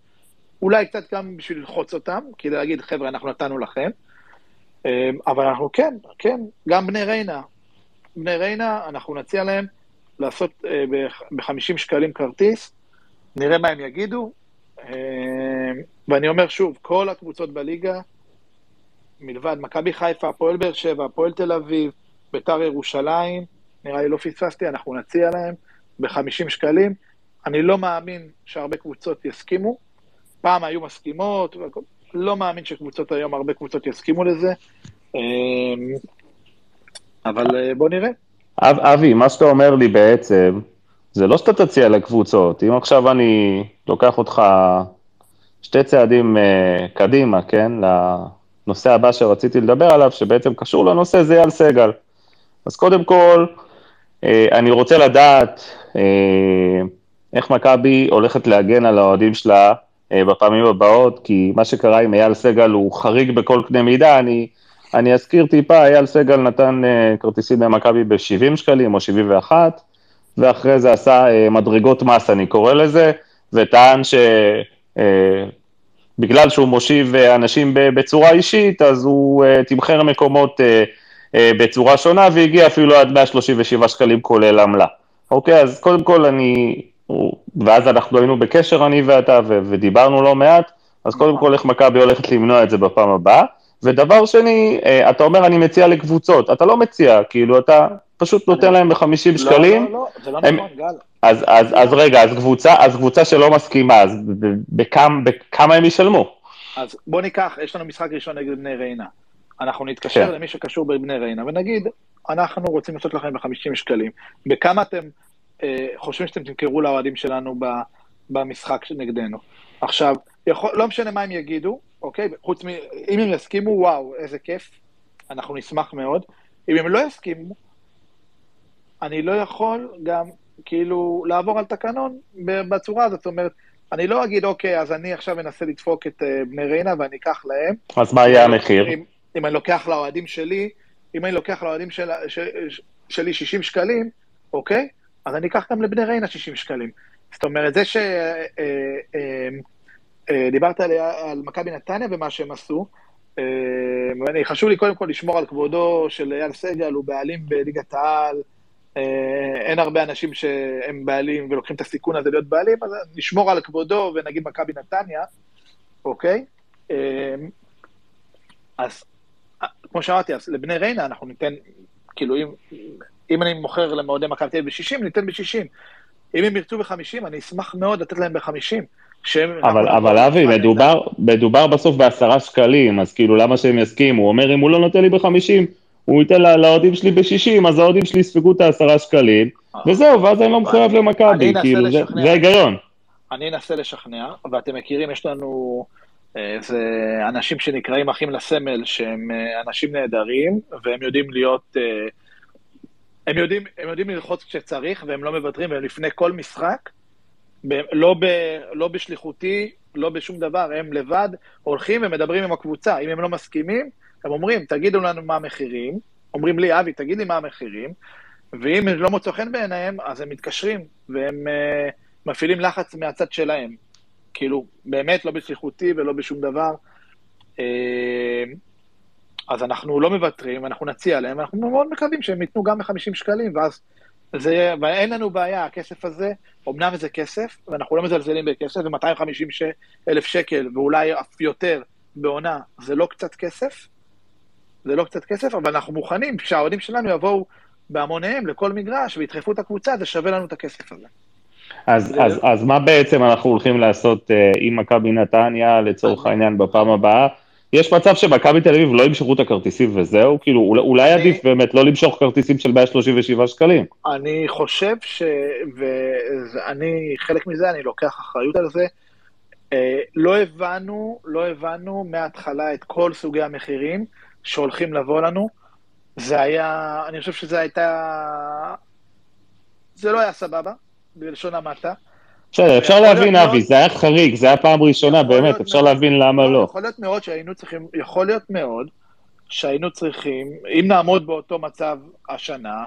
אולי קצת גם בשביל ללחוץ אותם, כדי להגיד, חבר'ה, אנחנו נתנו לכם, אבל אנחנו כן, גם בני ריינה, אנחנו נציע להם לעשות ב-50 שקלים כרטיס, נראה מה הם יגידו, ואני אומר שוב, כל הקבוצות בליגה, מלבד מכבי חיפה, הפועל באר שבע, הפועל תל אביב, ביתר ירושלים, נראה לי לא פספסתי, אנחנו נציע להם ב-50 שקלים, אני לא מאמין שהרבה קבוצות יסכימו, פעם היו מסכימות, לא מאמין שקבוצות היום, הרבה קבוצות יסכימו לזה, אבל בוא נראה. אבי, מה שאתה אומר לי בעצם, זה לא שאתה תציע לקבוצות, אם עכשיו אני לוקח אותך שתי צעדים קדימה, כן, לנושא הבא שרציתי לדבר עליו, שבעצם קשור לנושא, זה אייל סגל. אז קודם כל, אני רוצה לדעת איך מכבי הולכת להגן על האוהדים שלה בפעמים הבאות, כי מה שקרה עם אייל סגל הוא חריג בכל קנה מידה, אני אזכיר טיפה, אייל סגל נתן כרטיסים למכבי ב-70 שקלים או 71, ואחרי זה עשה מדרגות מס, אני קורא לזה, וטען שבגלל שהוא מושיב אנשים בצורה אישית, אז הוא תמחר מקומות בצורה שונה, והגיע אפילו עד 137 שקלים כולל עמלה. אוקיי, אז קודם כל ואז אנחנו היינו בקשר, אני ואתה, ודיברנו לא מעט, אז קודם כל איך מכבי הולכת למנוע את זה בפעם הבאה, ודבר שני, אתה אומר אני מציע לקבוצות, אתה לא מציע, כאילו אתה פשוט נותן להם ב-50 שקלים. לא, זה לא נכון, גל. אז רגע, אז קבוצה שלא מסכימה, אז בכמה הם ישלמו? אז בוא ניקח, יש לנו משחק ראשון נגד בני ריינה, אנחנו נתקשר למי שקשור בבני ריינה, ונגיד, אנחנו רוצים לעשות לכם ב-50 שקלים, בכמה אתם חושבים שאתם תמכרו לאוהדים שלנו במשחק נגדנו. עכשיו, לא משנה מה הם יגידו, אוקיי, חוץ מ... אם הם יסכימו, וואו, איזה כיף, אנחנו נשמח מאוד. אם הם לא יסכימו, אני לא יכול גם, כאילו, לעבור על תקנון בצורה הזאת. זאת אומרת, אני לא אגיד, אוקיי, אז אני עכשיו אנסה לדפוק את בני ריינה, ואני אקח להם. אז מה היה המחיר? אם אני לוקח לאוהדים שלי, אם אני לוקח לאוהדים שלי 60 שקלים, אוקיי? אז אני אקח גם לבני ריינה 60 שקלים. זאת אומרת, זה ש... דיברת על מכבי נתניה ומה שהם עשו, חשוב לי קודם כל לשמור על כבודו של אייל סגל, הוא בעלים בליגת העל, אין הרבה אנשים שהם בעלים ולוקחים את הסיכון הזה להיות בעלים, אז נשמור על כבודו ונגיד מכבי נתניה, אוקיי? אז כמו שאמרתי, אז לבני ריינה אנחנו ניתן, כאילו אם אני מוכר למעודי מכבי תל ב-60, ניתן ב-60, אם הם ירצו ב-50, אני אשמח מאוד לתת להם ב-50, אבל אבי, מדובר בסוף ב10 שקלים, אז כאילו למה שהם יסכימו? הוא אומר, אם הוא לא נותן לי ב-50, הוא ייתן לאוהדים שלי ב-60, אז האוהדים שלי יספגו את ה10 שקלים, וזהו, ואז אני לא מחויב למכבי, כאילו זה היגיון. אני אנסה לשכנע, ואתם מכירים, יש לנו אנשים שנקראים אחים לסמל, שהם אנשים נהדרים, והם יודעים להיות, הם יודעים ללחוץ כשצריך, והם לא מבטרים, והם לפני כל משחק, לא בשליחותי, לא בשום דבר, הם לבד הולכים ומדברים עם הקבוצה, אם הם לא מסכימים, הם אומרים, תגידו לנו מה המחירים, אומרים לי, אבי, תגיד לי מה המחירים, ואם הם לא מוצא חן בעיניהם, אז הם מתקשרים, והם מפעילים לחץ מהצד שלהם, כאילו, באמת לא בשליחותי ולא בשום דבר, אז אנחנו לא מבטרים, אנחנו נציע להם, אנחנו מאוד מקווים שהם ייתנו גם ב-50 שקלים, ואז זה, ואין לנו בעיה, הכסף הזה, אמנם זה כסף, ואנחנו לא מזלזלים בכסף, ו-250,000 שקל, ואולי אף יותר בעונה, זה לא קצת כסף, אבל אנחנו מוכנים, שהאוהדים שלנו יבואו בהמוניהם לכל מגרש, וידחפו את הקבוצה, זה שווה לנו את הכסף הזה. אז מה בעצם אנחנו הולכים לעשות עם מכבי נתניה, לצורך העניין בפעם הבאה, יש מצב שמכבי תל אביב לא ימשכו את הכרטיסים וזהו, כאילו, אולי עדיף באמת לא למשוך כרטיסים של 137 שקלים. אני חושב ש... ואני, חלק מזה, אני לוקח אחריות על זה, לא הבנו מההתחלה את כל סוגי המחירים שהולכים לבוא לנו, זה היה, אני חושב שזה הייתה, זה לא היה סבבה, בלשון המעטה. אפשר להבין אבי, זה היה חריג, זה היה פעם ראשונה, באמת, אפשר להבין למה לא. יכול להיות מאוד שהיינו צריכים, אם נעמוד באותו מצב השנה,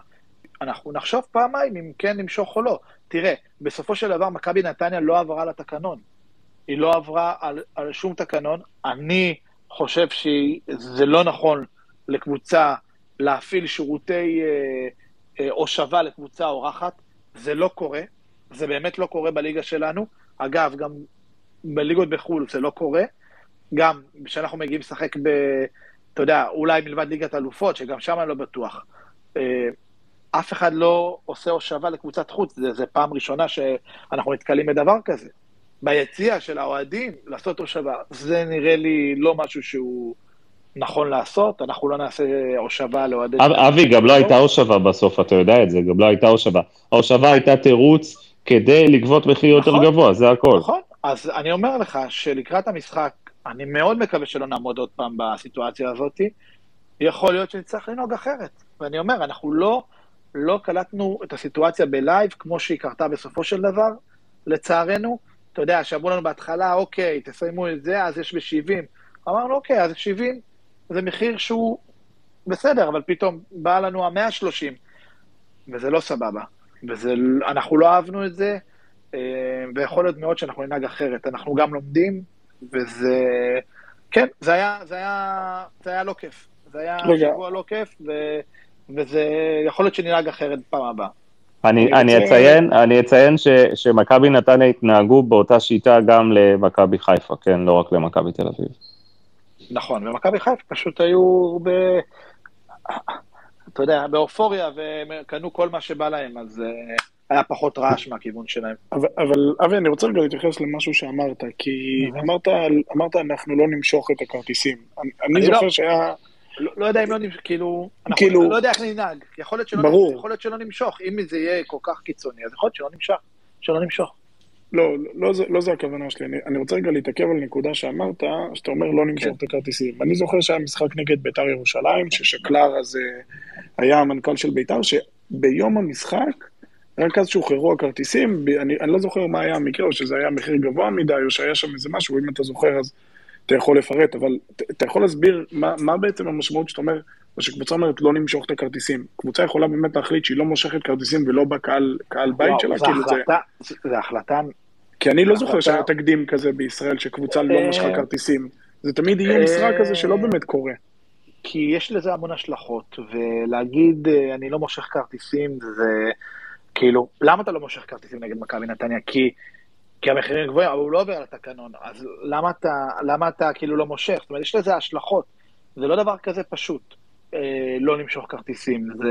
אנחנו נחשוב פעמיים אם כן נמשוך או לא. תראה, בסופו של דבר מכבי נתניה לא עברה לתקנון, היא לא עברה על שום תקנון, אני חושב שזה לא נכון לקבוצה להפעיל שירותי הושבה לקבוצה אורחת, זה לא קורה, זה באמת לא קורה בליגה שלנו, אגב, גם בליגות בחול זה לא קורה, גם כשאנחנו מגיעים לשחק ב... אתה יודע, אולי מלבד ליגת אלופות, שגם שם אני לא בטוח, אף אחד לא עושה הושבה לקבוצת חוץ, זה פעם ראשונה שאנחנו נתקלים בדבר כזה, ביציאה של האוהדים לעשות הושבה, זה נראה לי לא משהו שהוא... נכון לעשות, אנחנו לא נעשה הושבה לאוהדי... אבי, גם לא הייתה הושבה בסוף, אתה יודע את זה, גם לא הייתה הושבה. ההושבה הייתה תירוץ כדי לגבות מחיר יותר גבוה, זה הכל. נכון, אז אני אומר לך שלקראת המשחק, אני מאוד מקווה שלא נעמוד עוד פעם בסיטואציה הזאת, יכול להיות שנצטרך לנהוג אחרת. ואני אומר, אנחנו לא קלטנו את הסיטואציה בלייב, כמו שהיא קרתה בסופו של דבר, לצערנו. אתה יודע, שאמרו לנו בהתחלה, אוקיי, תסיימו את זה, אז יש ב-70. אמרנו, אוקיי, אז 70. זה מחיר שהוא בסדר, אבל פתאום בא לנו ה-130, וזה לא סבבה, אנחנו לא אהבנו את זה, ויכול להיות מאוד שאנחנו ננהג אחרת, אנחנו גם לומדים, וזה, כן, זה היה לא כיף, זה היה שבוע לא כיף, וזה יכול להיות שננהג אחרת פעם הבאה. אני אציין שמכבי נתניה התנהגו באותה שיטה גם למכבי חיפה, כן, לא רק למכבי תל אביב. נכון, ומכבי חיפה פשוט היו אתה יודע, באופוריה, וקנו כל מה שבא להם, אז היה פחות רעש מהכיוון שלהם. אבל אבי, אני רוצה רגע להתייחס למשהו שאמרת, כי אמרת אנחנו לא נמשוך את הכרטיסים. אני זוכר שהיה... לא יודע אם לא נמשוך, כאילו... לא יודע איך ננהג, יכול להיות שלא נמשוך, אם זה יהיה כל כך קיצוני, אז יכול להיות שלא נמשוך. לא זה הכוונה שלי. אני רוצה רגע להתעכב על נקודה שאמרת, שאתה אומר לא נמשוך את הכרטיסים. אני זוכר שהיה משחק נגד ביתר ירושלים, ששקלר אז היה המנכ"ל של ביתר, שביום המשחק, רק אז שוחררו הכרטיסים, אני לא זוכר מה היה המקרה, או שזה היה מחיר גבוה מדי, או שהיה שם איזה משהו, אם אתה זוכר אז אתה יכול לפרט, אבל אתה יכול להסביר מה בעצם המשמעות שאתה אומר, שקבוצה אומרת לא נמשוך את הכרטיסים. קבוצה יכולה באמת להחליט שהיא לא מושכת כרטיסים ולא בקהל בית שלה. זה החלטה... כי אני לא זוכר שהיה תקדים כזה בישראל, שקבוצה לא משכה כרטיסים. זה תמיד יהיה משחק כזה שלא באמת קורה. כי יש לזה המון השלכות, ולהגיד אני לא מושך כרטיסים, זה כאילו, למה אתה לא מושך כרטיסים נגד מכבי נתניה? כי המחירים גבוהים, אבל הוא לא עובר לתקנון, אז למה אתה כאילו לא מושך? זאת אומרת, יש לזה השלכות. זה לא דבר כזה פשוט, לא למשוך כרטיסים, זה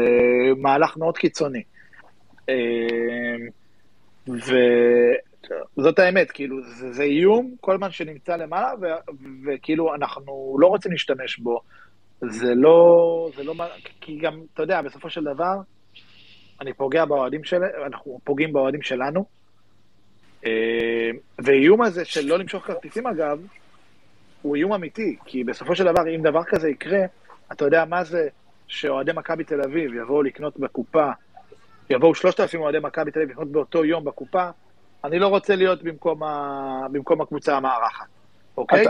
מהלך מאוד קיצוני. זאת האמת, כאילו, זה איום, כל מה שנמצא למעלה, וכאילו, אנחנו לא רוצים להשתמש בו, זה לא, כי גם, אתה יודע, בסופו של דבר, אנחנו פוגעים באוהדים שלנו, ואיום הזה של לא למשוך כרטיסים, אגב, הוא איום אמיתי, כי בסופו של דבר, אם דבר כזה יקרה, אתה יודע מה זה שאוהדי מכבי תל אביב יבואו לקנות בקופה, יבואו 3,000 אוהדי מכבי תל אביב לקנות באותו יום בקופה, אני לא רוצה להיות במקום הקבוצה המערכה. אוקיי?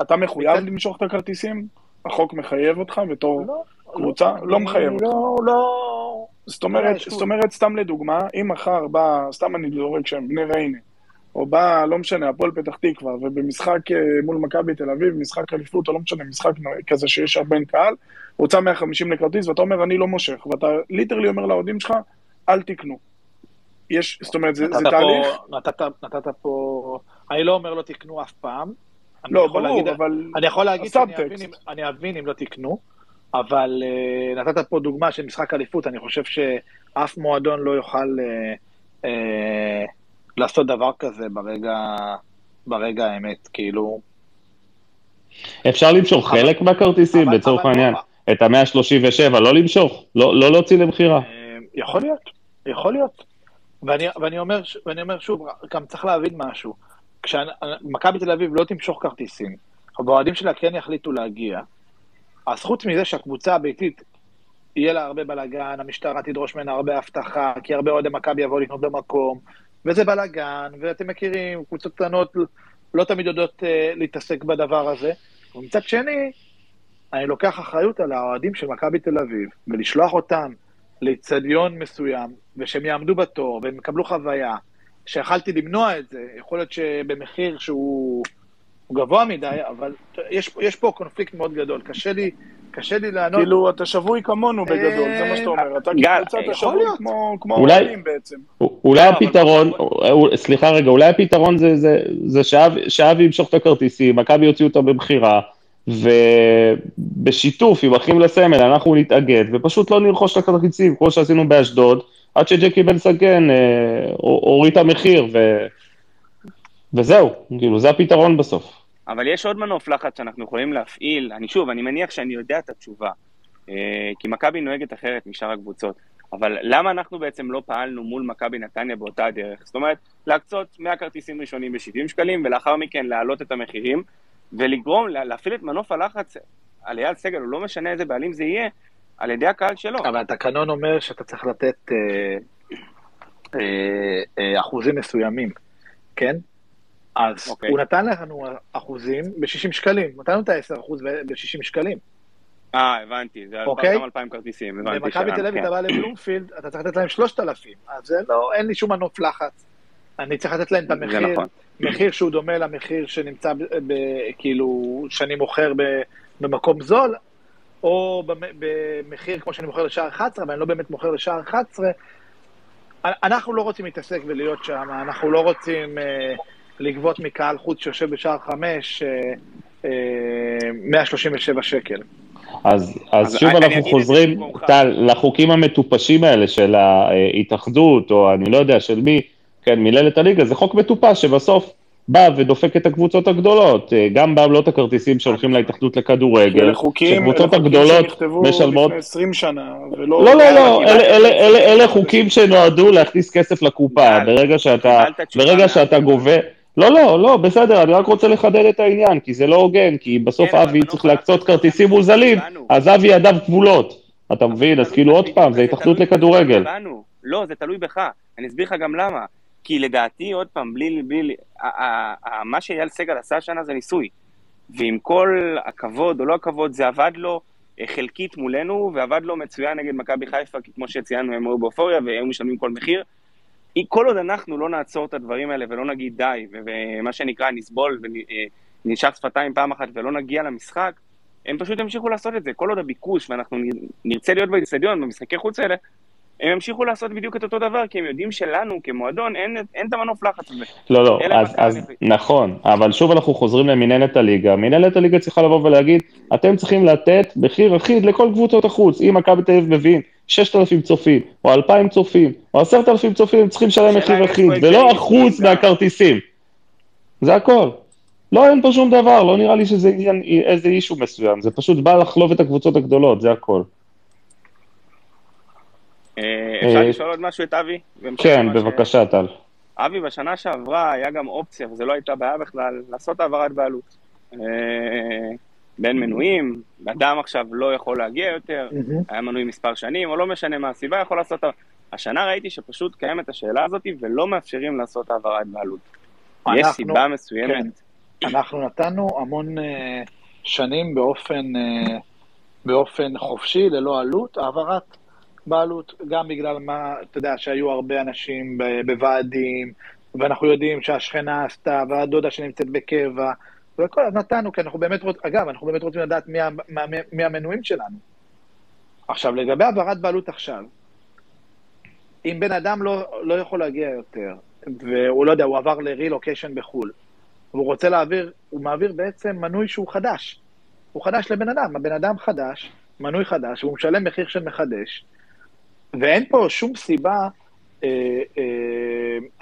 אתה מחויב למשוך את הכרטיסים? החוק מחייב אותך בתור קבוצה? לא מחייב אותך. לא. זאת אומרת, סתם לדוגמה, אם מחר בא, סתם אני זורק שם, בני ריינה, או בא, לא משנה, הפועל פתח תקווה, ובמשחק מול מכבי תל אביב, משחק אליפות, או לא משנה, משחק כזה שיש הרבה קהל, רוצה 150 לכרטיס, ואתה אומר, אני לא מושך, ואתה ליטרלי אומר לאוהדים שלך, אל תקנו. יש, זאת אומרת, זה תהליך. נתת פה, אני לא אומר לא תקנו אף פעם. לא, ברור, אבל... אני יכול להגיד שאני אבין אם לא תקנו, אבל נתת פה דוגמה של משחק אליפות, אני חושב שאף מועדון לא יוכל... לעשות דבר כזה ברגע האמת, כאילו, אפשר למשוך חלק מהכרטיסים, בצורך העניין, את ה-137, לא למשוך, לא להוציא למחירה. יכול להיות, יכול להיות. ואני אומר שוב, גם צריך להבין משהו. כשמכבי תל אביב לא תמשוך כרטיסים, הבועדים שלה כן יחליטו להגיע, אז חוץ מזה שהקבוצה הביתית יהיה לה הרבה בלגן, המשטרה תדרוש ממנה הרבה הבטחה, כי הרבה עוד המכבי יבואו לקנות במקום, וזה בלגן, ואתם מכירים, קבוצות קטנות לא תמיד יודעות להתעסק בדבר הזה. ומצד שני, אני לוקח אחריות על האוהדים של מכבי תל אביב, ולשלוח אותם לאצטדיון מסוים, ושהם יעמדו בתור, והם יקבלו חוויה, שיכלתי למנוע את זה, יכול להיות שבמחיר שהוא גבוה מדי, אבל יש פה קונפליקט מאוד גדול, קשה לי לענות. כאילו, אתה שבוי כמונו בגדול, זה מה שאתה אומר, אתה קצת שבוי כמו אוהדים בעצם. אולי הפתרון, סליחה רגע, אולי הפתרון זה שאבי ימשוך את הכרטיסים, מכבי יוציאו אותם במחירה, ובשיתוף עם אחים לסמל, אנחנו נתאגד, ופשוט לא נרכוש את הכרטיסים, כמו שעשינו באשדוד, עד שג'קי בן סגן הוריד את המחיר, וזהו, כאילו, זה הפתרון בסוף. אבל יש עוד מנוף לחץ שאנחנו יכולים להפעיל, אני מניח שאני יודע את התשובה, כי מכבי נוהגת אחרת משאר הקבוצות, אבל למה אנחנו בעצם לא פעלנו מול מכבי נתניה באותה הדרך? זאת אומרת, להקצות 100 כרטיסים ראשונים ב-70 שקלים, ולאחר מכן להעלות את המחירים, ולגרום, להפעיל את מנוף הלחץ על אייל סגל, הוא לא משנה איזה בעלים זה יהיה, על ידי הקהל שלו. אבל התקנון אומר שאתה צריך לתת אחוזים מסוימים, כן? אז okay. הוא נתן לנו אחוזים ב-60 שקלים, נתנו את ה-10% ב-60 שקלים. הבנתי, זה okay. 2,000 כרטיסים, הבנתי. במכבי תל אביב אתה בא לבלומפילד, אתה צריך לתת להם 3,000, אז זה לא, אין לי שום מנוף לחץ. אני צריך לתת להם את המחיר, נכון. מחיר שהוא דומה למחיר שנמצא, כאילו, שאני מוכר במקום זול, או במחיר כמו שאני מוכר לשער 11, אבל אני לא באמת מוכר לשער 11, אנחנו לא רוצים להתעסק ולהיות שם, אנחנו לא רוצים לגבות מקהל חוץ שיושב בשער 5, 137 שקל. אז שוב אנחנו חוזרים, טל, לחוקים המטופשים האלה של ההתאחדות, או אני לא יודע של מי, כן, מיללת הליגה, זה חוק מטופש שבסוף בא ודופק את הקבוצות הגדולות, גם בעמלות הכרטיסים שהולכים להתאחדות לכדורגל, שקבוצות הגדולות משלמות. לפני 20 שנה, ולא... לא, אלה חוקים שנועדו להכניס כסף לקופה, ברגע שאתה גובה... לא, בסדר, אני רק רוצה לחדד את העניין, כי זה לא הוגן, כי בסוף אבי צריך להקצות כרטיסים מוזלים, אז אבי ידיו כבולות, אתה מבין, אז כאילו עוד פעם, זה התאחדות לכדורגל. לא, זה תלוי בך, אני אסביר לך גם למה. כי לדעתי, עוד פעם, בלי, מה שאייל סגל עשה השנה זה ניסוי. ועם כל הכבוד או לא הכבוד, זה עבד לו חלקית מולנו, ועבד לו מצוין נגד מכבי חיפה, כי כמו שציינו, הם היו באופוריה, והם משלמים כל מחיר. כל עוד אנחנו לא נעצור את הדברים האלה, ולא נגיד די, ומה שנקרא נסבול, ונשך שפתיים פעם אחת, ולא נגיע למשחק, הם פשוט המשיכו לעשות את זה. כל עוד הביקוש, ואנחנו נרצה להיות באצטדיון, במשחקי חוץ האלה, הם המשיכו לעשות בדיוק את אותו דבר, כי הם יודעים שלנו, כמועדון, אין את המנוף לחץ הזה. לא, אז נכון, אבל שוב אנחנו חוזרים למנהלת הליגה. מנהלת הליגה צריכה לבוא ולהגיד, אתם צריכים לתת מחיר אחיד לכל קבוצות החוץ. אם מכבי תל אביב מביאים 6,000 צופים, או 2,000 צופים, או 10,000 צופים, הם צריכים לשלם מחיר אחיד, ולא אחוז מהכרטיסים. זה הכל. לא, אין פה שום דבר, לא נראה לי שזה איזה אישו מסוים. זה פשוט בא לחלוב את הקבוצות הגדולות, זה הכל. אפשר לשאול עוד משהו את אבי? כן, בבקשה טל. אבי, בשנה שעברה היה גם אופציה, וזה לא הייתה בעיה בכלל, לעשות העברת בעלות. בין מנויים, אדם עכשיו לא יכול להגיע יותר, היה מנוי מספר שנים, או לא משנה מה הסיבה, יכול לעשות... השנה ראיתי שפשוט קיימת השאלה הזאת, ולא מאפשרים לעשות העברת בעלות. יש סיבה מסוימת. אנחנו נתנו המון שנים באופן חופשי, ללא עלות, העברת בעלות, גם בגלל מה, אתה יודע, שהיו הרבה אנשים בוועדים, ואנחנו יודעים שהשכנה עשתה, והדודה שנמצאת בקבע, וכל, אז נתנו, כי אנחנו באמת רוצים, אגב, אנחנו באמת רוצים לדעת מי המנויים שלנו. עכשיו, לגבי העברת בעלות עכשיו, אם בן אדם לא יכול להגיע יותר, והוא לא יודע, הוא עבר ל-relocation בחול, והוא רוצה להעביר, הוא מעביר בעצם מנוי שהוא חדש. הוא חדש לבן אדם, הבן אדם חדש, מנוי חדש, והוא משלם מחיר של מחדש, ואין פה שום סיבה,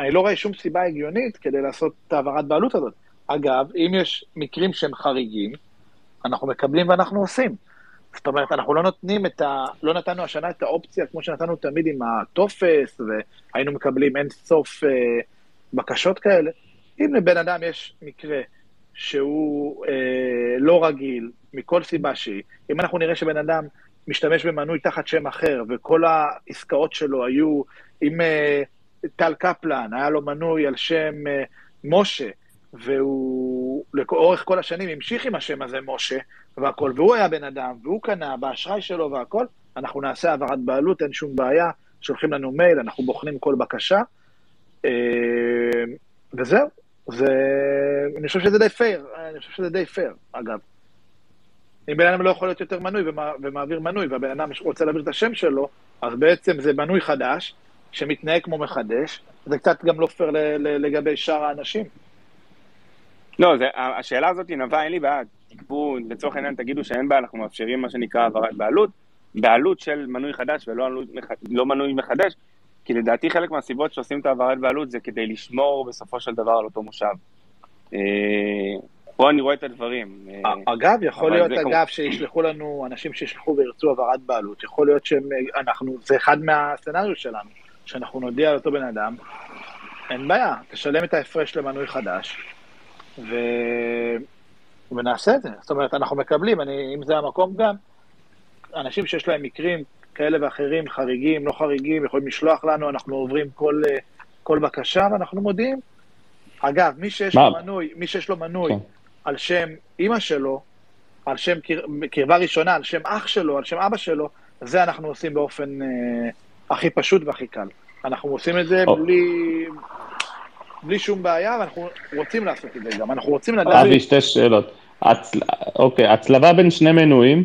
אני לא רואה שום סיבה הגיונית כדי לעשות את העברת בעלות הזאת. אגב, אם יש מקרים שהם חריגים, אנחנו מקבלים ואנחנו עושים. זאת אומרת, אנחנו לא נותנים את ה... לא נתנו השנה את האופציה, כמו שנתנו תמיד עם הטופס, והיינו מקבלים אין סוף בקשות כאלה. אם לבן אדם יש מקרה שהוא לא רגיל, מכל סיבה שהיא, אם אנחנו נראה שבן אדם משתמש במנוי תחת שם אחר, וכל העסקאות שלו היו עם טל קפלן, היה לו מנוי על שם משה, והוא לאורך כל השנים המשיך עם השם הזה משה, והכל, והוא היה בן אדם, והוא קנה באשראי שלו והכל, אנחנו נעשה העברת בעלות, אין שום בעיה, שולחים לנו מייל, אנחנו בוחנים כל בקשה, וזהו, אני חושב שזה די פייר, אגב. אם בן אדם לא יכול להיות יותר מנוי ומעביר מנוי, והבן אדם רוצה להעביר את השם שלו, אז בעצם זה מנוי חדש, שמתנהג כמו מחדש, זה קצת גם לא פייר לגבי שאר האנשים. לא, השאלה הזאת נבעה, אין לי בעד. תקבו, לצורך העניין תגידו שאין בעיה, אנחנו מאפשרים מה שנקרא העברת בעלות, בעלות של מנוי חדש ולא מנוי מחדש, כי לדעתי חלק מהסיבות שעושים את העברת בעלות זה כדי לשמור בסופו של דבר על אותו מושב. פה אני רואה את הדברים. אגב, יכול להיות אגב שישלחו לנו, אנשים שישלחו וירצו עברת בעלות, יכול להיות שאנחנו, זה אחד מהסצנריו שלנו, שאנחנו נודיע על אותו בן אדם, אין בעיה, תשלם את ההפרש למנוי חדש, ונעשה את זה. זאת אומרת, אנחנו מקבלים, אם זה המקום גם, אנשים שיש להם מקרים כאלה ואחרים, חריגים, לא חריגים, יכולים לשלוח לנו, אנחנו עוברים כל בקשה, ואנחנו מודיעים. אגב, מי שיש לו מנוי על שם אמא שלו, על שם קרבה ראשונה, על שם אח שלו, על שם אבא שלו, זה אנחנו עושים באופן הכי פשוט והכי קל. אנחנו עושים את זה בלי שום בעיה, ואנחנו רוצים לעשות את זה גם, אנחנו רוצים לדעת... אבי, שתי שאלות. אוקיי, הצלבה בין שני מנויים,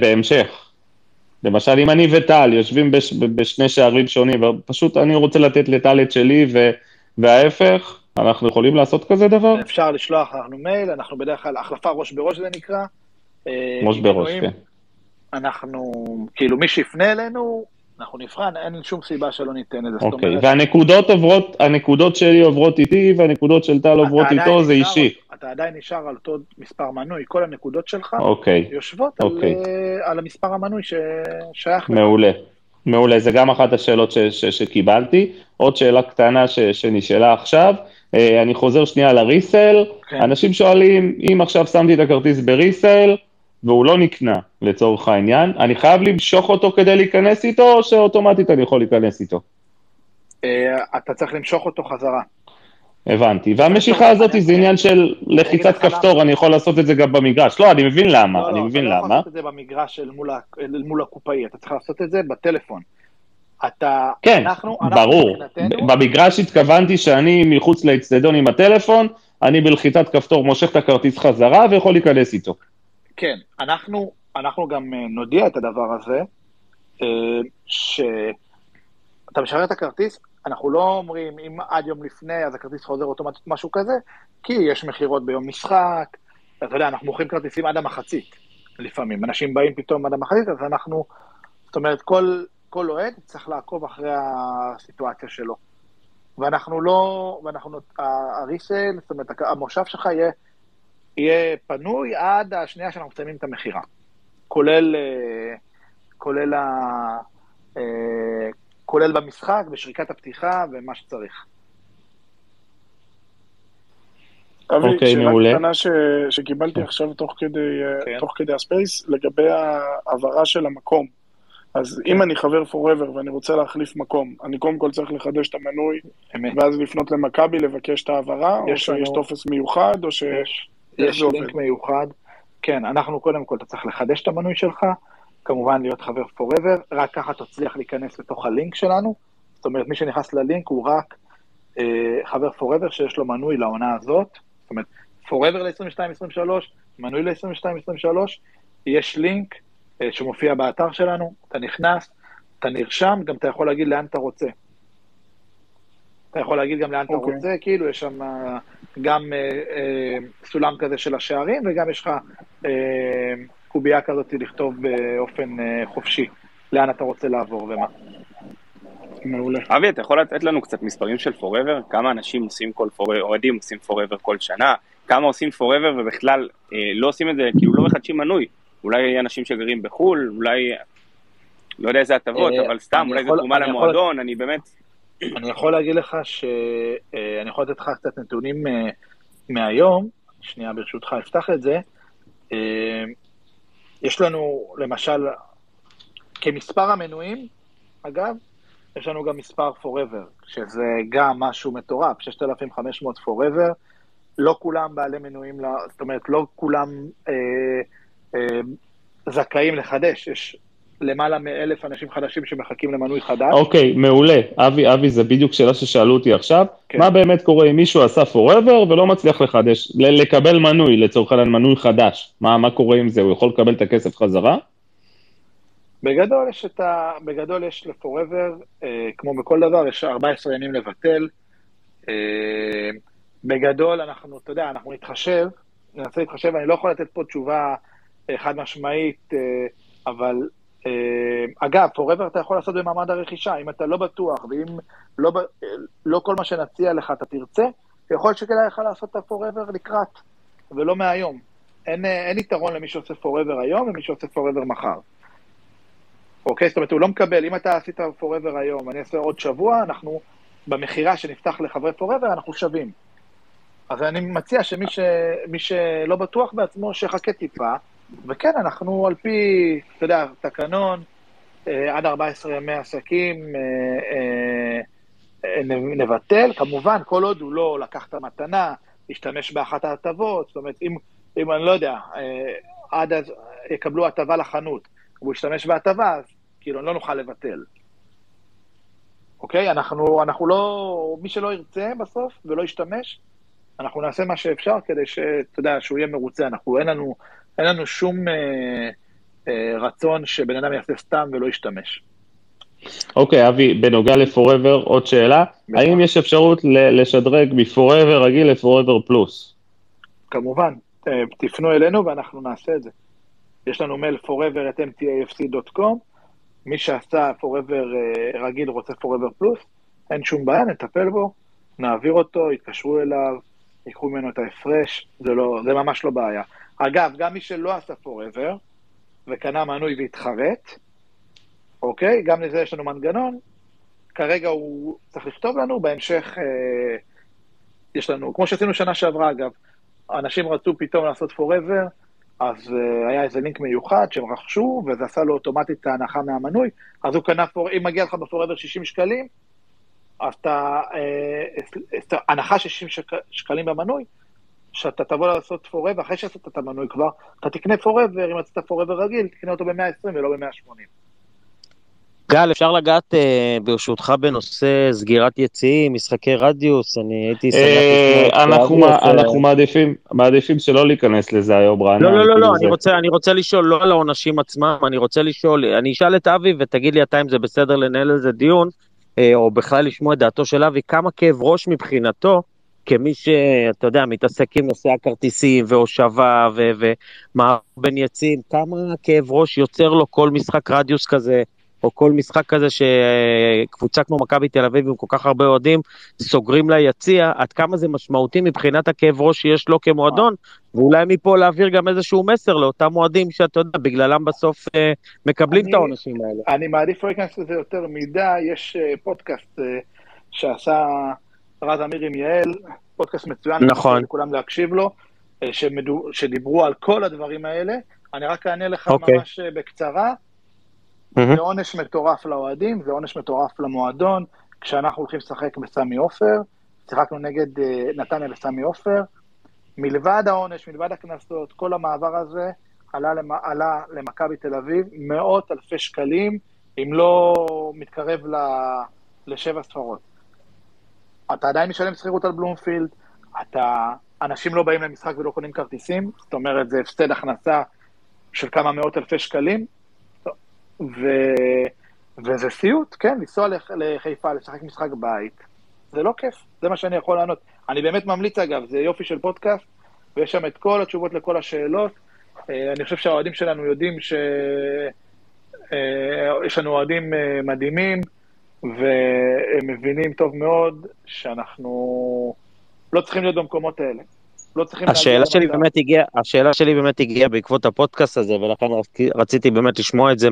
בהמשך. למשל, אם אני וטל יושבים בשני שערים שונים, ופשוט אני רוצה לתת לטל את שלי, וההפך, אנחנו יכולים לעשות כזה דבר? אפשר לשלוח לנו מייל, אנחנו בדרך כלל, החלפה ראש בראש זה נקרא. ראש בראש, כן. אנחנו, כאילו, מי שיפנה אלינו... אנחנו נבחן, אין שום סיבה שלא ניתן את זה. אוקיי, והנקודות שלי עוברות איתי, והנקודות של טל עוברות איתו, זה אישי. אתה עדיין נשאר על אותו מספר מנוי, כל הנקודות שלך יושבות על המספר המנוי ששייך. מעולה, מעולה, זה גם אחת השאלות שקיבלתי. עוד שאלה קטנה שנשאלה עכשיו, אני חוזר שנייה לריסל, אנשים שואלים, אם עכשיו שמתי את הכרטיס בריסל, והוא לא נקנה לצורך העניין, אני חייב למשוך אותו כדי להיכנס איתו, או שאוטומטית אני יכול להיכנס איתו? אתה צריך למשוך אותו חזרה. הבנתי, והמשיכה הזאת זה עניין של לחיצת כפתור, אני יכול לעשות את זה גם במגרש. לא, אני מבין למה. לא, אתה לא יכול לעשות את זה במגרש מול הקופאי, אתה צריך לעשות את זה בטלפון. כן, ברור. במגרש התכוונתי שאני מחוץ לאצטדיון עם הטלפון, אני בלחיצת כפתור מושך את הכרטיס חזרה ויכול להיכנס איתו. כן, אנחנו גם נודיע את הדבר הזה, שאתה משחרר את הכרטיס, אנחנו לא אומרים אם עד יום לפני, אז הכרטיס חוזר אוטומטית משהו כזה, כי יש מחירות ביום משחק, אתה יודע, אנחנו מוכרים כרטיסים עד המחצית, לפעמים, אנשים באים פתאום עד המחצית, אז אנחנו, זאת אומרת, כל אוהד צריך לעקוב אחרי הסיטואציה שלו, ואנחנו לא, הריסל, זאת אומרת, המושב שלך יהיה פנוי עד השנייה שאנחנו מסיימים את המחירה, כולל במשחק, בשריקת הפתיחה ומה שצריך. אוקיי, מעולה. שאלה קטנה שקיבלתי עכשיו תוך כדי הספייס, לגבי העברה של המקום. אז אם אני חבר פוראבר ואני רוצה להחליף מקום, אני קודם כל צריך לחדש את המנוי, ואז לפנות למכבי לבקש את העברה, או שיש טופס מיוחד, או יש לינק מיוחד. כן, אנחנו קודם כל, אתה צריך לחדש את המנוי שלך, כמובן להיות חבר פוראבר, רק ככה תצליח להיכנס לתוך הלינק שלנו, זאת אומרת, מי שנכנס ללינק הוא רק חבר פוראבר שיש לו מנוי לעונה הזאת, זאת אומרת, פוראבר ל-22-23, מנוי ל-22-23, יש לינק שמופיע באתר שלנו, אתה נכנס, אתה נרשם, גם אתה יכול להגיד לאן אתה רוצה. אתה יכול להגיד גם לאן אתה רוצה, כאילו יש שם... גם סולם כזה של השערים, וגם יש לך קובייה כזאת לכתוב באופן חופשי, לאן אתה רוצה לעבור ומה. מעולה. אבי, אתה יכול לתת לנו קצת מספרים של פוראבר? כמה אנשים עושים כל פוראבר, אוהדים עושים פוראבר כל שנה, כמה עושים forever ובכלל לא עושים את זה, כאילו לא מחדשים מנוי. אולי אנשים שגרים בחול, אולי, לא יודע איזה הטבות, אבל סתם, אולי זה תרומה למועדון, אני באמת... אני יכול להגיד לך שאני יכול לתת לך קצת נתונים מהיום, שנייה ברשותך, אפתח את זה. יש לנו למשל, כמספר המנויים, אגב, יש לנו גם מספר forever, שזה גם משהו מטורף, 6,500 forever, לא כולם בעלי מנויים, זאת אומרת, לא כולם זכאים לחדש, יש למעלה מ1,000 אנשים חדשים שמחכים למנוי חדש. אוקיי, מעולה. אבי, זה בדיוק שאלה ששאלו אותי עכשיו. כן. מה באמת קורה אם מישהו עשה forever ולא מצליח לחדש, לקבל מנוי, לצורך העניין מנוי חדש? מה קורה עם זה? הוא יכול לקבל את הכסף חזרה? בגדול יש ל-forever, כמו בכל דבר, יש 14 ימים לבטל. בגדול אנחנו, אתה יודע, אנחנו ננסה להתחשב, אני לא יכול לתת פה תשובה חד משמעית, אבל אגב, forever אתה יכול לעשות במעמד הרכישה, אם אתה לא בטוח, ואם לא כל מה שנציע לך אתה תרצה, יכול שכדאי לך לעשות את ה-forever לקראת, ולא מהיום. אין יתרון למי שעושה forever היום, ומי שעושה forever מחר. אוקיי, זאת אומרת, הוא לא מקבל, אם אתה עשית forever היום, אני אעשה עוד שבוע, אנחנו במחירה שנפתח לחברי forever, אנחנו שווים. אז אני מציע שמי שלא בטוח בעצמו, שחכה טיפה, וכן, אנחנו על פי, אתה יודע, תקנון, עד 14 ימי עסקים, נבטל, כמובן, כל עוד הוא לא לקח את המתנה, להשתמש באחת ההטבות, זאת אומרת, אם אני לא יודע, עד אז יקבלו הטבה לחנות, והוא ישתמש בהטבה, אז כאילו, לא נוכל לבטל. אוקיי? אנחנו לא, מי שלא ירצה בסוף ולא ישתמש, אנחנו נעשה מה שאפשר כדי שאתה יודע, שהוא יהיה מרוצה, אנחנו אין לנו שום רצון שבן אדם יעשה סתם ולא ישתמש. אוקיי, אבי, בנוגע לפוראבר, עוד שאלה, האם יש אפשרות לשדרג מפוראבר רגיל לפוראבר פלוס? כמובן, תפנו אלינו ואנחנו נעשה את זה. יש לנו מייל forever@mtafc.com, מי שעשה forever רגיל רוצה forever פלוס, אין שום בעיה, נטפל בו, נעביר אותו, יתקשרו אליו, יקחו ממנו את ההפרש, זה ממש לא בעיה. אגב, גם מי שלא עשה forever, וקנה מנוי והתחרט, אוקיי? גם לזה יש לנו מנגנון, כרגע הוא צריך לכתוב לנו, בהמשך יש לנו, כמו שעשינו שנה שעברה אגב, אנשים רצו פתאום לעשות forever, אז היה איזה לינק מיוחד שהם רכשו, וזה עשה לו אוטומטית את ההנחה מהמנוי, אז הוא קנה, אם מגיע לך בפוראבר 60 שקלים, אז את ההנחה 60 שקלים במנוי, שאתה תבוא לעשות forever, אחרי שעשית את המנוי כבר, אתה תקנה forever, אם עשית forever רגיל, תקנה אותו ב-120 ולא ב-180. גל, אפשר לגעת ברשותך בנושא סגירת יציאים, משחקי רדיוס, אני הייתי שמח. אנחנו מעדיפים שלא להיכנס לזה היום, רענן. לא, אני רוצה לשאול, לא על העונשים עצמם, אני רוצה לשאול, אני אשאל את אבי ותגיד לי אתה אם זה בסדר לנהל איזה דיון, או בכלל לשמוע את דעתו של אבי, כמה כאב ראש מבחינתו, כמי שאתה יודע, מתעסק עם נושא הכרטיסים והושבה ומעבר בין יציאים, כמה כאב ראש יוצר לו כל משחק רדיוס כזה, או כל משחק כזה שקבוצה כמו מכבי תל אביב עם כל כך הרבה אוהדים סוגרים ליציע, עד כמה זה משמעותי מבחינת הכאב ראש שיש לו כמועדון, ואולי מפה להעביר גם איזשהו מסר לאותם מועדים שאתה יודע, בגללם בסוף מקבלים את האנשים האלה. אני מעדיף להיכנס לזה יותר מידע, יש פודקאסט שעשה רז אמיר עם יעל, פודקאסט מצוין, נכון. כולם להקשיב לו, שדיברו על כל הדברים האלה, אני רק אענה לך ממש בקצרה, זה עונש מטורף לאוהדים, זה עונש מטורף למועדון, כשאנחנו הולכים לשחק בסמי עופר, שיחקנו נגד נתניה בסמי עופר, מלבד העונש, מלבד הכנסות, כל המעבר הזה עלה למכבי תל אביב, מאות אלפי שקלים, אם לא מתקרב לשבע ספרות. אתה עדיין משלם שכירות על בלומפילד, אנשים לא באים למשחק ולא קונים כרטיסים, זאת אומרת זה הפסד הכנסה של כמה מאות אלפי שקלים, וזה סיוט, כן, לנסוע לחיפה, לשחק משחק בית, זה לא כיף, זה מה שאני יכול לענות. אני באמת ממליץ אגב, זה יופי של פודקאסט, ויש שם את כל התשובות לכל השאלות, אני חושב שהאוהדים שלנו יודעים שיש לנו אוהדים מדהימים, והם מבינים טוב מאוד שאנחנו לא צריכים להיות במקומות האלה. לא צריכים... השאלה שלי באמת הגיעה בעקבות הפודקאסט הזה, ולכן רציתי באמת לשמוע את זה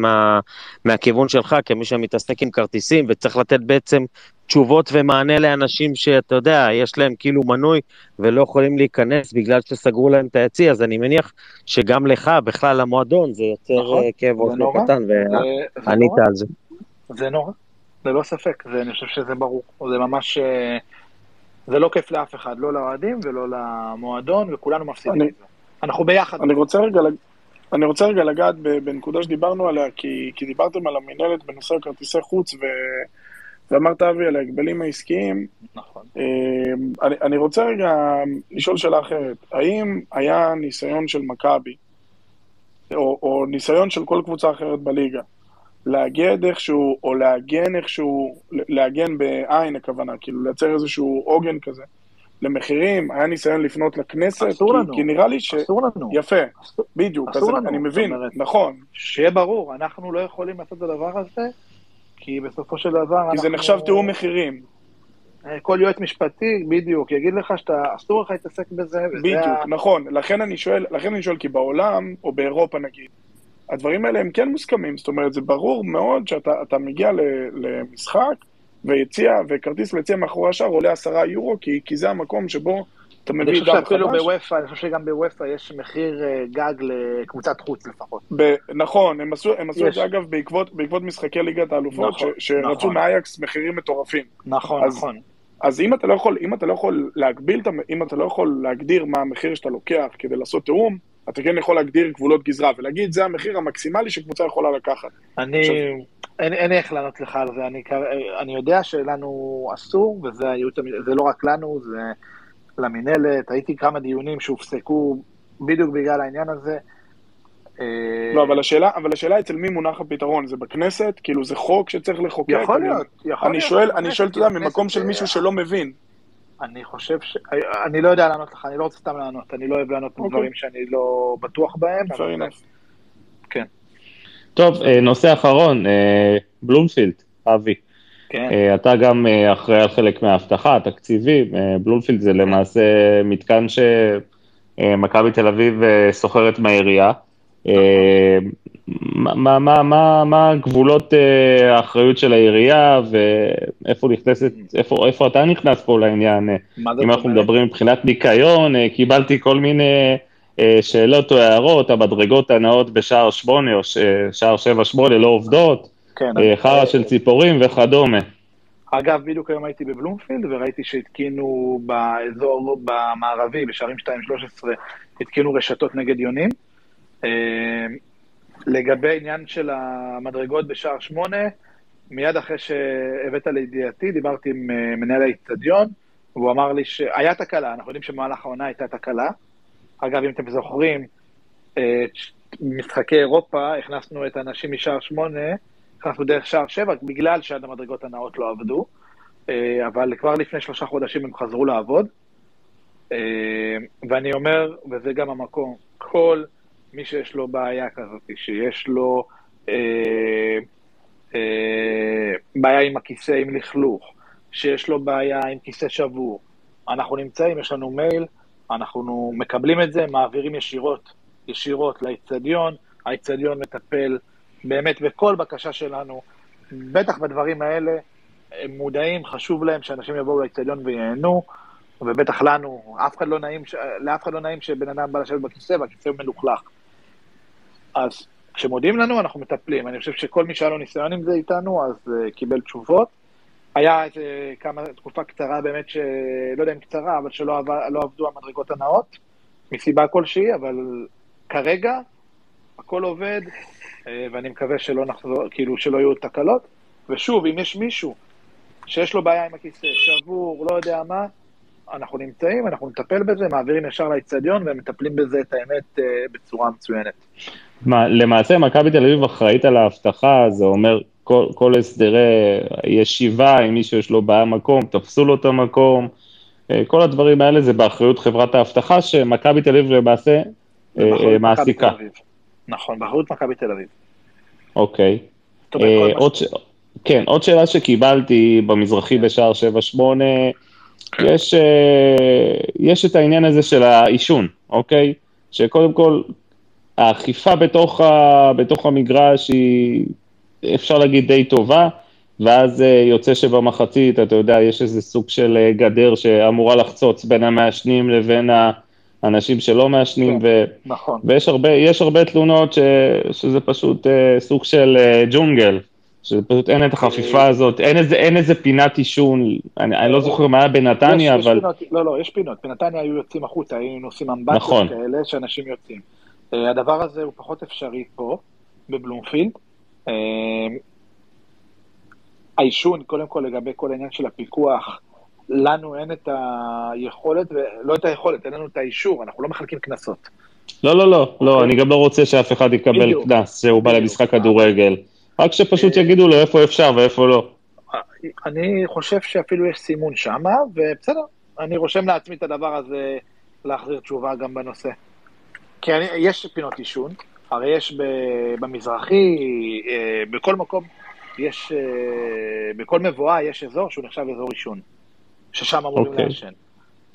מהכיוון שלך, כמי שמתעסק עם כרטיסים, וצריך לתת בעצם תשובות ומענה לאנשים שאתה יודע, יש להם כאילו מנוי, ולא יכולים להיכנס בגלל שסגרו להם את היציא, אז אני מניח שגם לך, בכלל המועדון, זה יוצר כאב עוד לא קטן, וענית על זה. זה נורא, זה לא ספק, אני חושב שזה ברור, זה ממש... זה לא כיף לאף אחד, לא לאוהדים ולא למועדון, וכולנו מפסידים את זה. אנחנו ביחד. אני רוצה רגע לגעת בנקודה שדיברנו עליה, כי דיברתם על המנהלת בנושא כרטיסי חוץ, ואמרת אבי על ההגבלים העסקיים. נכון. אני רוצה רגע לשאול שאלה אחרת. האם היה ניסיון של מכבי, או ניסיון של כל קבוצה אחרת בליגה, להגן איכשהו, או להגן איכשהו, להגן בעין הכוונה, כאילו לייצר איזשהו עוגן כזה, למחירים, היה ניסיון לפנות לכנסת, כי נראה לי ש... אסור לנו. יפה, בדיוק, אז אני מבין, נכון. שיהיה ברור, אנחנו לא יכולים לעשות את הדבר הזה, כי בסופו של דבר אנחנו... כי זה נחשב תיאום מחירים. כל יועץ משפטי, בדיוק, יגיד לך שאתה אסור לך להתעסק בזה, וזה... בדיוק, נכון, לכן אני שואל, כי בעולם, או באירופה נגיד, הדברים האלה הם כן מוסכמים, זאת אומרת, זה ברור מאוד שאתה מגיע למשחק ויציע, וכרטיס ויציע מאחורי השאר עולה 10 יורו, כי זה המקום שבו אתה מביא דם חדש. אני חושב שגם בוויפה יש מחיר גג לקבוצת חוץ לפחות. נכון, הם עשו את זה אגב בעקבות משחקי ליגת האלופות, שרצו מאייקס מחירים מטורפים. נכון. אז אם אתה לא יכול להגדיר מה המחיר שאתה לוקח כדי לעשות תיאום, אתה כן יכול להגדיר גבולות גזרה, ולהגיד, זה המחיר המקסימלי שקבוצה יכולה לקחת. אין איך לענות לך על זה, אני יודע שלנו אסור, וזה לא רק לנו, זה למנהלת, הייתי כמה דיונים שהופסקו בדיוק בגלל העניין הזה. לא, אבל השאלה אצל מי מונח הפתרון, זה בכנסת? כאילו זה חוק שצריך לחוקק? יכול להיות. אני שואל, אתה יודע, ממקום של מישהו שלא מבין. אני חושב ש... אני לא יודע לענות לך, אני לא רוצה סתם לענות, אני לא אוהב לענות דברים שאני לא בטוח בהם. כן. טוב, נושא אחרון, בלומפילד, אבי. אתה גם אחראי על חלק מההבטחה, התקציבי, בלומפילד זה למעשה מתקן שמכבי תל אביב סוחרת מהעירייה. מה גבולות האחריות של העירייה, ואיפה אתה נכנס פה לעניין, אם אנחנו מדברים מבחינת ניקיון, קיבלתי כל מיני שאלות או הערות, המדרגות הנאות בשער 8 או שער 7-8 לא עובדות, חרא של ציפורים וכדומה. אגב, בדיוק היום הייתי בבלומפילד, וראיתי שהתקינו באזור במערבי, בשערים 2-13, התקינו רשתות נגד יונים, לגבי עניין של המדרגות בשער 8, מיד אחרי שהבאת לידיעתי, דיברתי עם מנהל האיצטדיון, והוא אמר לי שהיה תקלה, אנחנו יודעים שבמהלך העונה הייתה תקלה. אגב, אם אתם זוכרים, משחקי אירופה, הכנסנו את האנשים משער 8, הכנסנו דרך שער 7, בגלל שעד המדרגות הנאות לא עבדו, אבל כבר לפני 3 חודשים הם חזרו לעבוד, ואני אומר, וזה גם המקום, כל... מי שיש לו בעיה כזאת, שיש לו בעיה עם הכיסא, עם לכלוך, שיש לו בעיה עם כיסא שבור. אנחנו נמצאים, יש לנו מייל, אנחנו מקבלים את זה, מעבירים ישירות לאיצטדיון, האיצטדיון מטפל באמת בכל בקשה שלנו, בטח בדברים האלה, הם מודעים, חשוב להם שאנשים יבואו לאיצטדיון וייהנו, ובטח לנו, לאף אחד לא נעים שבן אדם בא לשבת בכיסא, והכיסא הוא מלוכלך. אז כשמודיעים לנו, אנחנו מטפלים. אני חושב שכל מי שהיה לו ניסיון עם זה איתנו, אז קיבל תשובות. היה כמה תקופה קצרה באמת, לא יודע אם קצרה, אבל שלא עבדו המדרגות הנאות, מסיבה כלשהי, אבל כרגע הכל עובד, ואני מקווה שלא נחזור, כאילו שלא יהיו תקלות. ושוב, אם יש מישהו שיש לו בעיה עם הכיסא, שבור, לא יודע מה, אנחנו נמצאים, אנחנו נטפל בזה, מעבירים ישר לאצטדיון, והם מטפלים בזה את האמת בצורה מצוינת. למעשה, מכבי תל אביב אחראית על ההבטחה, זה אומר, כל הסדרי ישיבה, אם מישהו יש לו בעיה מקום, תפסו לו את המקום, כל הדברים האלה זה באחריות חברת ההבטחה, שמכבי תל אביב למעשה מעסיקה. נכון, באחריות מכבי תל אביב. אוקיי. עוד שאלה שקיבלתי במזרחי בשער 7-8, יש את העניין הזה של האישון, אוקיי? שקודם כל, האכיפה בתוך המגרש היא, אפשר להגיד, די טובה, ואז יוצא שבמחצית, אתה יודע, יש איזה סוג של גדר שאמורה לחצוץ בין המעשנים לבין האנשים שלא מעשנים, ויש הרבה תלונות שזה פשוט סוג של ג'ונגל, שפשוט אין את החפיפה הזאת, אין איזה פינת אישון, אני לא זוכר מה היה בנתניה, אבל... לא, יש פינות, בנתניה היו יוצאים החוצה, היו נוסעים אמבטיות כאלה שאנשים יוצאים. הדבר הזה הוא פחות אפשרי פה, בבלומפילד. האישון, קודם כל, לגבי כל העניין של הפיקוח, לנו אין את היכולת, ולא את היכולת, אין לנו את האישור, אנחנו לא מחלקים קנסות. לא, אני גם לא רוצה שאף אחד יקבל קנס, שהוא בא למשחק כדורגל. רק שפשוט יגידו לו איפה אפשר ואיפה לא. אני חושב שאפילו יש סימון שם, ובסדר, אני רושם לעצמי את הדבר הזה להחזיר תשובה גם בנושא. כי יש פינות אישון, הרי יש במזרחי, בכל מקום, יש, בכל מבואה יש אזור שהוא נחשב אזור אישון, ששם אמורים לעשן.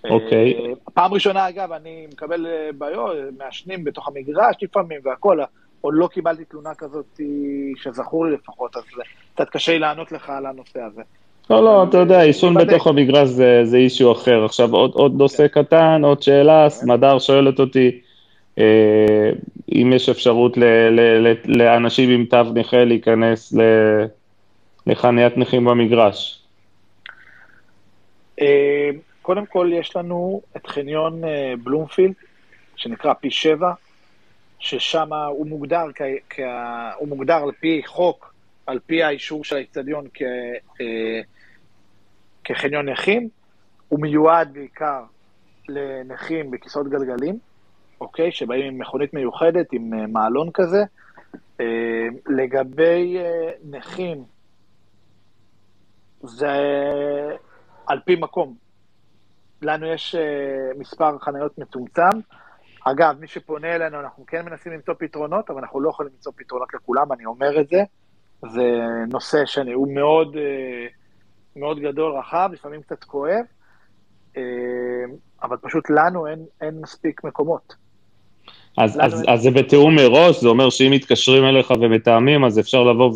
אוקיי. פעם ראשונה, אגב, אני מקבל בעיות, מעשנים בתוך המגרש לפעמים והכל, עוד לא קיבלתי תלונה כזאת שזכור לי לפחות, אז קצת קשה לי לענות לך על הנושא הזה. לא, אתה יודע, אישון בתוך המגרש זה אישו אחר. עכשיו, עוד נושא קטן, עוד שאלה, סמדר שואלת אותי, אם יש אפשרות לאנשים עם תו נכה להיכנס לחניית נכים במגרש. קודם כל, יש לנו את חניון בלומפילד, שנקרא פי 7, ששם הוא מוגדר, הוא מוגדר על פי חוק, על פי האישור של האצטדיון כחניון נכים, הוא מיועד בעיקר לנכים בכיסאות גלגלים, אוקיי, שבאים עם מכונית מיוחדת, עם מעלון כזה. לגבי נכים, זה על פי מקום. לנו יש מספר חניות מצומצם, אגב, מי שפונה אלינו, אנחנו כן מנסים למצוא פתרונות, אבל אנחנו לא יכולים למצוא פתרונות לכולם, אני אומר את זה. זה נושא שהוא מאוד, מאוד גדול, רחב, לפעמים קצת כואב, אבל פשוט לנו אין מספיק מקומות. אז זה בתיאום מראש, זה אומר שאם מתקשרים אליך ומתאמים, אז אפשר לבוא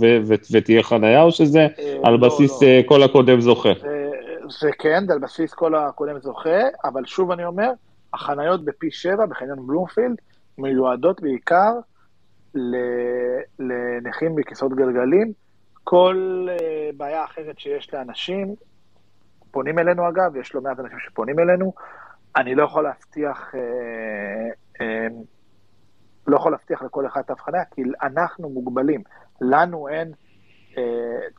ותהיה חניה, או שזה על בסיס כל הקודם זוכה? זה כן, על בסיס כל הקודם זוכה, אבל שוב אני אומר, החניות בפי 7, בחניון בלומפילד, מיועדות בעיקר לנכים בכיסאות גלגלים. כל בעיה אחרת שיש לאנשים, פונים אלינו אגב, יש לא מעט אנשים שפונים אלינו, אני לא יכול להבטיח, לא יכול להבטיח לכל אחד את ההבחנה, כי אנחנו מוגבלים, לנו אין,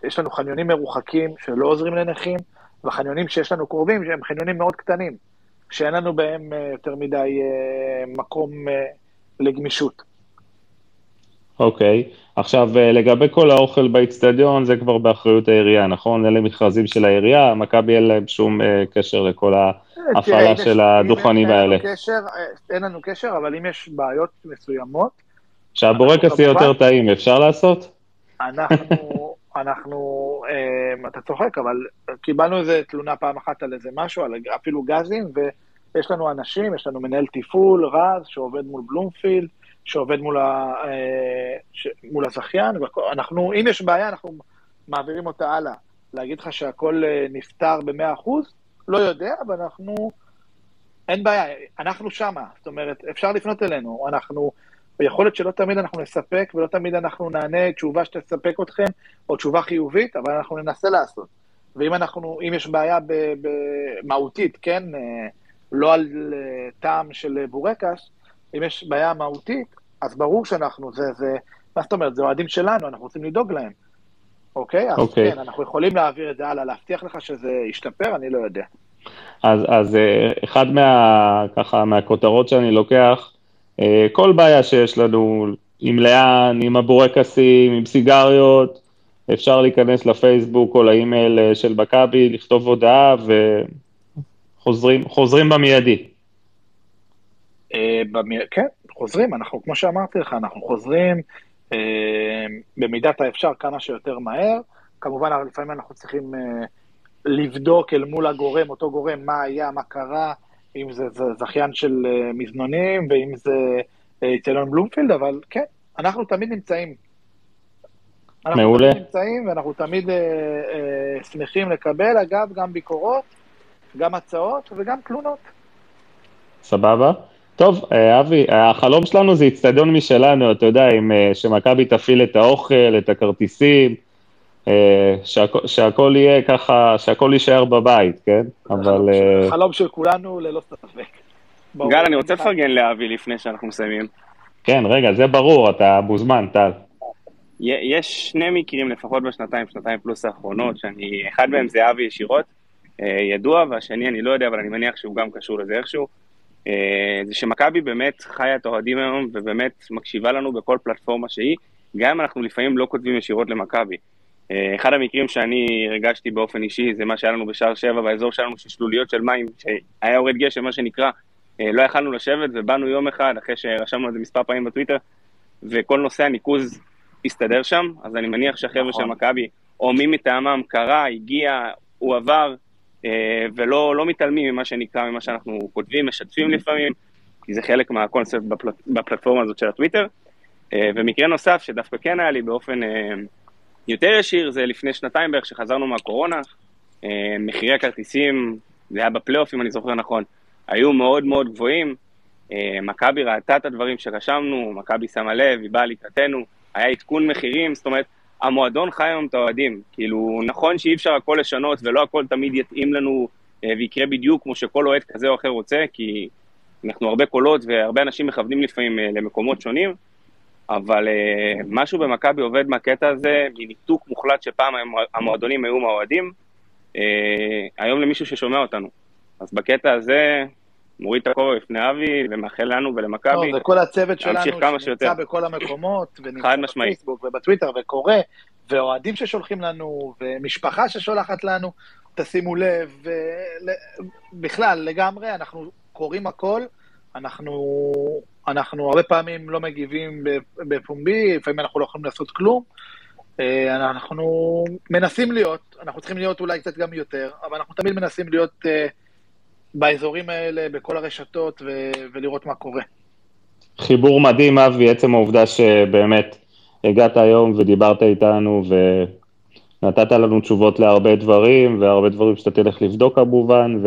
יש לנו חניונים מרוחקים שלא עוזרים לנכים, והחניונים שיש לנו קרובים, שהם חניונים מאוד קטנים, שאין לנו בהם יותר מדי מקום לגמישות. אוקיי. עכשיו, לגבי כל האוכל באצטדיון, זה כבר באחריות העירייה, נכון? אלה מכרזים של העירייה, מכבי אין להם שום קשר לכל ההפעלה של הדוכנים האלה. אין לנו קשר, אבל אם יש בעיות מסוימות... שהבורקס יהיה יותר טעים, אפשר לעשות? אנחנו, אתה צוחק, אבל קיבלנו איזה תלונה פעם אחת על איזה משהו, אפילו גזים, ויש לנו אנשים, יש לנו מנהל טיפול, רז, שעובד מול בלומפילד, שעובד מול הזכיין, ואנחנו, אם יש בעיה, אנחנו מעבירים אותה הלאה. להגיד לך שהכל נפטר ב-100%, לא יודע, אבל אנחנו, אין בעיה, אנחנו שמה, זאת אומרת, אפשר לפנות אלינו, אנחנו... ויכולת שלא תמיד אנחנו נספק, ולא תמיד אנחנו נענה תשובה שתספק אתכם, או תשובה חיובית, אבל אנחנו ננסה לעשות. ואם אנחנו, אם יש בעיה מהותית, כן, לא על טעם של בורקס, אם יש בעיה מהותית, אז ברור שאנחנו, מה זאת אומרת, זה אוהדים שלנו, אנחנו רוצים לדאוג להם. אוקיי? אז כן, אנחנו יכולים להעביר את זה הלאה, להבטיח לך שזה ישתפר, אני לא יודע. אז אחד מהכותרות שאני לוקח, כל בעיה שיש לנו, עם לאן, עם הבורקסים, עם סיגריות, אפשר להיכנס לפייסבוק או לאימייל של מכבי, לכתוב הודעה וחוזרים במיידי. כן, חוזרים, אנחנו, כמו שאמרתי לך, אנחנו חוזרים במידת האפשר כמה שיותר מהר, כמובן לפעמים אנחנו צריכים לבדוק אל מול הגורם, אותו גורם, מה היה, מה קרה, אם זה זכיין של מזנונים, ואם זה אצלון בלומפילד, אבל כן, אנחנו תמיד נמצאים. אנחנו מעולה. תמיד נמצאים, ואנחנו תמיד שמחים לקבל, אגב, גם ביקורות, גם הצעות וגם תלונות. סבבה. טוב, אבי, החלום שלנו זה אצטדיון משלנו, אתה יודע, שמכבי תפעיל את האוכל, את הכרטיסים, שהכל יהיה ככה, שהכל יישאר בבית, כן? אבל... החלום של כולנו ללא ספק. גל, אני רוצה לפרגן לאבי לפני שאנחנו מסיימים. כן, רגע, זה ברור, אתה מוזמן, טל. יש שני מקרים, לפחות בשנתיים, שנתיים פלוס האחרונות, שאני, אחד מהם זה אבי ישירות, ידוע, והשני אני לא יודע, אבל אני מניח שהוא גם קשור לזה איכשהו, זה שמכבי באמת חיה את אוהדים היום, ובאמת מקשיבה לנו בכל פלטפורמה שהיא, גם אם אנחנו לפעמים לא כותבים ישירות למכבי. אחד המקרים שאני הרגשתי באופן אישי, זה מה שהיה לנו בשער 7, באזור שלנו ששלוליות של מים, שהיה יורד גשם, מה שנקרא, לא יכלנו לשבת, ובאנו יום אחד, אחרי שרשמנו את זה מספר פעמים בטוויטר, וכל נושא הניקוז הסתדר שם, אז אני מניח שהחבר'ה של מכבי, או מי מטעמם קרא, הגיע, הוא עבר, ולא מתעלמים ממה שנקרא, ממה שאנחנו כותבים, משתפים לפעמים, כי זה חלק מהקונספט בפלטפורמה הזאת של הטוויטר. ומקרה נוסף שדווקא כן היה לי באופן יותר ישיר, זה לפני שנתיים בערך שחזרנו מהקורונה, מחירי הכרטיסים, זה היה בפלייאוף אם אני זוכר נכון, היו מאוד מאוד גבוהים, מכבי ראתה את הדברים שרשמנו, מכבי שמה לב, היא באה לקראתנו, היה עדכון מחירים, זאת אומרת, המועדון חי היום את האוהדים, כאילו נכון שאי אפשר הכל לשנות ולא הכל תמיד יתאים לנו ויקרה בדיוק כמו שכל אוהד כזה או אחר רוצה, כי אנחנו הרבה קולות והרבה אנשים מכוונים לפעמים למקומות שונים, אבל משהו במכבי עובד מהקטע הזה, מניתוק מוחלט שפעם המועדונים היו מהאוהדים, היום למישהו ששומע אותנו. אז בקטע הזה מוריד את הכובע לפני אבי ומאחל לנו ולמכבי. זה כל הצוות שלנו שנמצא בכל המקומות, ונמצא בפייסבוק ובטוויטר וקורא, ואוהדים ששולחים לנו, ומשפחה ששולחת לנו, תשימו לב, בכלל לגמרי, אנחנו קוראים הכל, אנחנו הרבה פעמים לא מגיבים בפומבי, לפעמים אנחנו לא יכולים לעשות כלום, אנחנו מנסים להיות, אנחנו צריכים להיות אולי קצת גם יותר, אבל אנחנו תמיד מנסים להיות באזורים האלה, בכל הרשתות, ולראות מה קורה. חיבור מדהים, אבי, עצם העובדה שבאמת הגעת היום ודיברת איתנו, ונתת לנו תשובות להרבה דברים, והרבה דברים שאתה תלך לבדוק כמובן,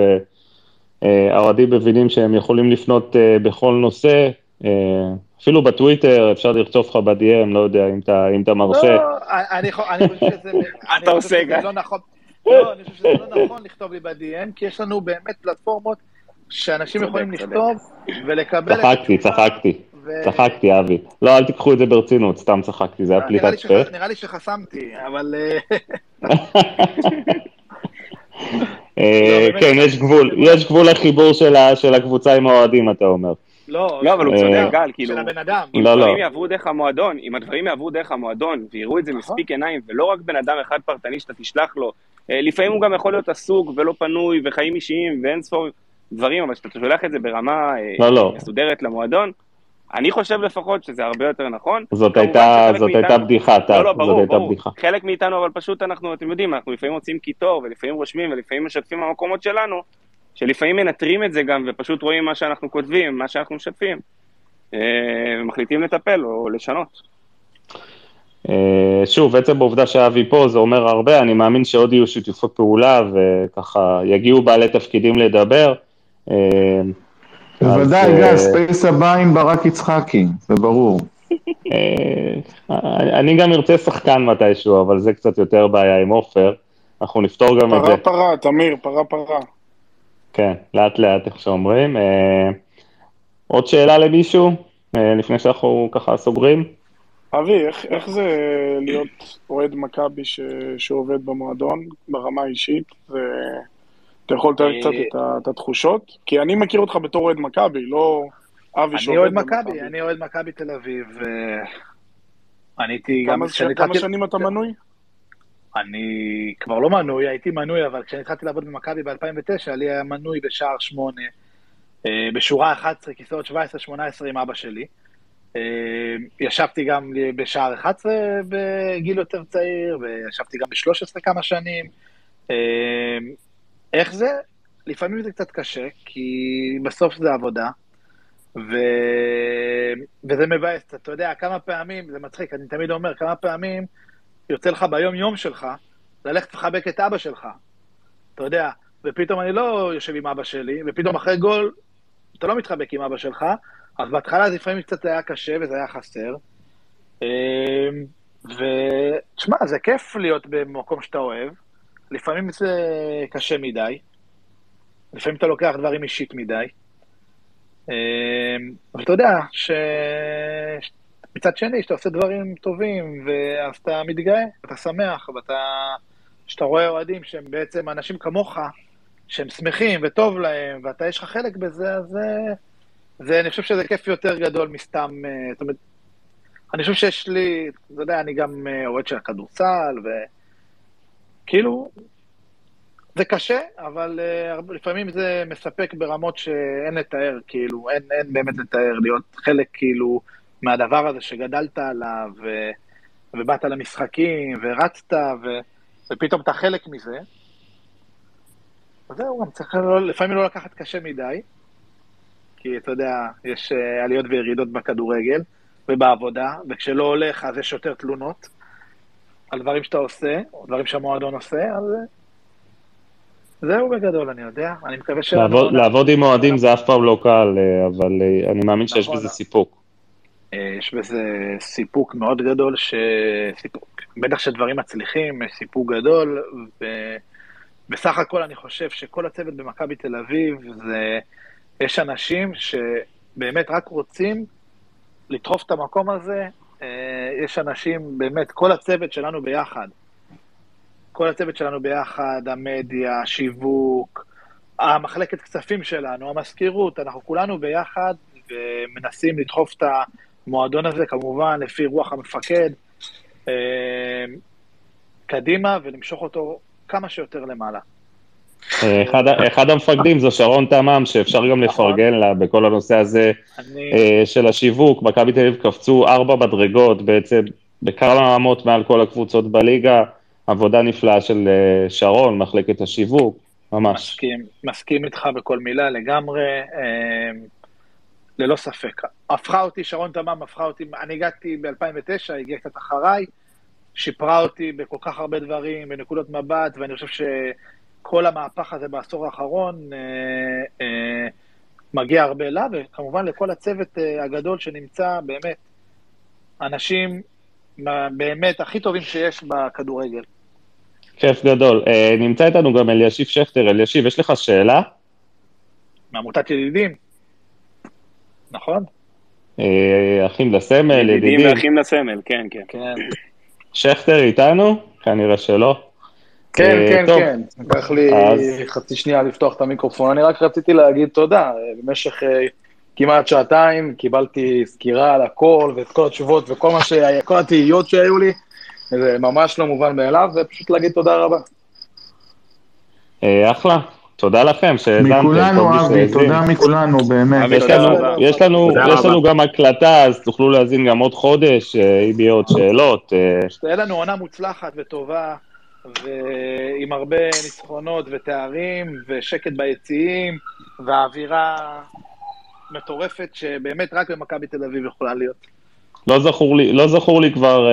והאוהדים מבינים שהם יכולים לפנות בכל נושא, אפילו בטוויטר, אפשר לרצוף לך בדיאם, לא יודע, אם אתה מרשה. לא, אני חושב שזה לא נכון. לא, אני חושב שזה לא נכון לכתוב לי בדיאם, כי יש לנו באמת פלטפורמות שאנשים יכולים לכתוב ולקבל... צחקתי, אבי. לא, אל תיקחו את זה ברצינות, סתם צחקתי, זה היה פליטת פה. נראה לי שחסמתי, אבל... כן, יש גבול לחיבור של הקבוצה עם האוהדים, אתה אומר. לא, אבל הוא צודק, גל, כאילו, אם הדברים יעברו דרך המועדון, ויראו את זה מספיק עיניים, ולא רק בן אדם אחד פרטני שאתה תשלח לו, לפעמים הוא גם יכול להיות עסוק ולא פנוי וחיים אישיים ואין ספור דברים, אבל כשאתה שולח את זה ברמה מסודרת למועדון, אני חושב לפחות שזה הרבה יותר נכון. זאת הייתה בדיחה, ברור, חלק מאיתנו, אבל פשוט אנחנו, אתם יודעים, אנחנו לפעמים מוצאים קיטור ולפעמים רושמים ולפעמים משתפים במקומות שלנו, שלפעמים מנטרים את זה גם, ופשוט רואים מה שאנחנו כותבים, מה שאנחנו משתפים, ומחליטים לטפל או לשנות. שוב, בעצם בעובדה שאבי פה, זה אומר הרבה, אני מאמין שעוד יהיו שיתופי פעולה, וככה יגיעו בעלי תפקידים לדבר. בוודאי, גל, ספייס הבא עם ברק יצחקי, זה ברור. אני גם ארצה שחקן מתישהו, אבל זה קצת יותר בעיה עם עופר, אנחנו נפתור גם את זה. פרה, תמיר, פרה. כן, לאט איך שאומרים. עוד שאלה למישהו, לפני שאנחנו ככה סוגרים? אבי, איך זה להיות אוהד מכבי שעובד במועדון, ברמה האישית, ואתה יכול לתאר קצת את התחושות? כי אני מכיר אותך בתור אוהד מכבי, לא אבי שעובד במכבי. אני אוהד מכבי תל אביב. כמה שנים אתה מנוי? אני כבר לא מנוי, הייתי מנוי, אבל כשאני התחלתי לעבוד במכבי ב-2009, לי היה מנוי בשער 8, בשורה 11, כיסאות 17-18 עם אבא שלי. ישבתי גם בשער 11 בגיל יותר צעיר, וישבתי גם ב-13 כמה שנים, איך זה? לפעמים זה קצת קשה, כי בסוף זה עבודה, וזה מבאס, אתה יודע, כמה פעמים, זה מצחיק, אני תמיד אומר, כמה פעמים יוצא לך ביום יום שלך, ללכת לחבק את אבא שלך, אתה יודע, ופתאום אני לא יושב עם אבא שלי, ופתאום אחרי גול, אתה לא מתחבק עם אבא שלך, אז בהתחלה זה לפעמים קצת היה קשה, וזה היה חסר, ושמע, זה כיף להיות במקום שאתה אוהב, לפעמים זה קשה מדי, לפעמים אתה לוקח דברים אישית מדי, אבל אתה יודע שמצד שני, שאתה עושה דברים טובים, ואז אתה מתגאה, אתה שמח, שאתה רואה אוהדים שהם בעצם אנשים כמוך, שהם שמחים וטוב להם, ואתה יש לך חלק בזה, אז אני חושב שזה כיף יותר גדול מסתם, זאת אומרת, אני חושב שיש לי, אתה יודע, אני גם אוהד של הכדורסל, וכאילו, זה קשה, אבל לפעמים זה מספק ברמות שאין לתאר, כאילו, אין באמת לתאר, להיות חלק, כאילו, מהדבר הזה שגדלת עליו, ובאת למשחקים, ורצת, ופתאום אתה חלק מזה. אז זהו, גם צריך לפעמים לא לקחת קשה מדי, כי אתה יודע, יש עליות וירידות בכדורגל, ובעבודה, וכשלא הולך, אז יש יותר תלונות, על דברים שאתה עושה, או דברים שהמועדון עושה, אז זהו בגדול, אני יודע, אני מקווה ש... לעבוד עם מועדים זה אף פעם לא קל, אבל אני מאמין שיש בזה סיפוק. יש בזה סיפוק מאוד גדול, בטח שדברים מצליחים, סיפוק גדול, ובסך הכל אני חושב שכל הצוות במכבי תל אביב, יש אנשים שבאמת רק רוצים לדחוף את המקום הזה, יש אנשים, באמת, כל הצוות שלנו ביחד, המדיה, השיווק, המחלקת כספים שלנו, המזכירות, אנחנו כולנו ביחד ומנסים לדחוף את המועדון הזה, כמובן, לפי רוח המפקד, קדימה ולמשוך אותו כמה שיותר למעלה. אחד המפקדים זו שרון תמם, שאפשר גם לפרגן לה בכל הנושא הזה של השיווק. מכבי תל אביב קפצו 4 מדרגות בעצם בכמה רמות מעל כל הקבוצות בליגה. עבודה נפלאה של שרון, מחלקת השיווק, ממש. מסכים איתך בכל מילה לגמרי, ללא ספק. שרון תמם הפכה אותי, אני הגעתי ב-2009, הגיעה קצת אחריי, שיפרה אותי בכל כך הרבה דברים, בנקודות מבט, ואני חושב כל המהפך הזה בעשור האחרון מגיע הרבה לה, וכמובן לכל הצוות הגדול שנמצא, באמת, אנשים באמת הכי טובים שיש בכדורגל. כיף גדול. נמצא איתנו גם אלישיב שכטר. אלישיב, יש לך שאלה? מעמותת ידידים. נכון? אחים לסמל, ידידים. ואחים לסמל, כן, כן. שכטר איתנו? כנראה שלא. כן, כן, כן. נקח לי חצי שנייה לפתוח את המיקרופון. אני רק רציתי להגיד תודה. במשך כמעט שעתיים קיבלתי סקירה על הכל, ואת כל התשובות וכל התהיות שהיו לי. זה ממש לא מובן מאליו, ופשוט להגיד תודה רבה. אחלה. תודה לכם שהזמתם. מכולנו, אבי, תודה מכולנו, באמת. יש לנו גם הקלטה, אז תוכלו להזין גם עוד חודש, אם יהיו עוד שאלות. שתהיה לנו עונה מוצלחת וטובה. ועם הרבה ניצחונות ותארים ושקט ביציעים והאווירה מטורפת שבאמת רק במכבי תל אביב יכולה להיות. לא זכור לי כבר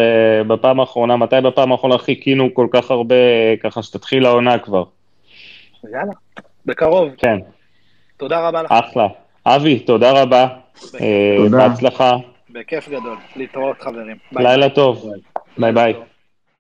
בפעם האחרונה, מתי בפעם האחרונה חיכינו כל כך הרבה ככה שתתחיל העונה כבר. יאללה, בקרוב. כן. תודה רבה לך. אחלה. אבי, תודה רבה. בהצלחה. בכיף גדול. להתראות חברים. לילה טוב. ביי ביי.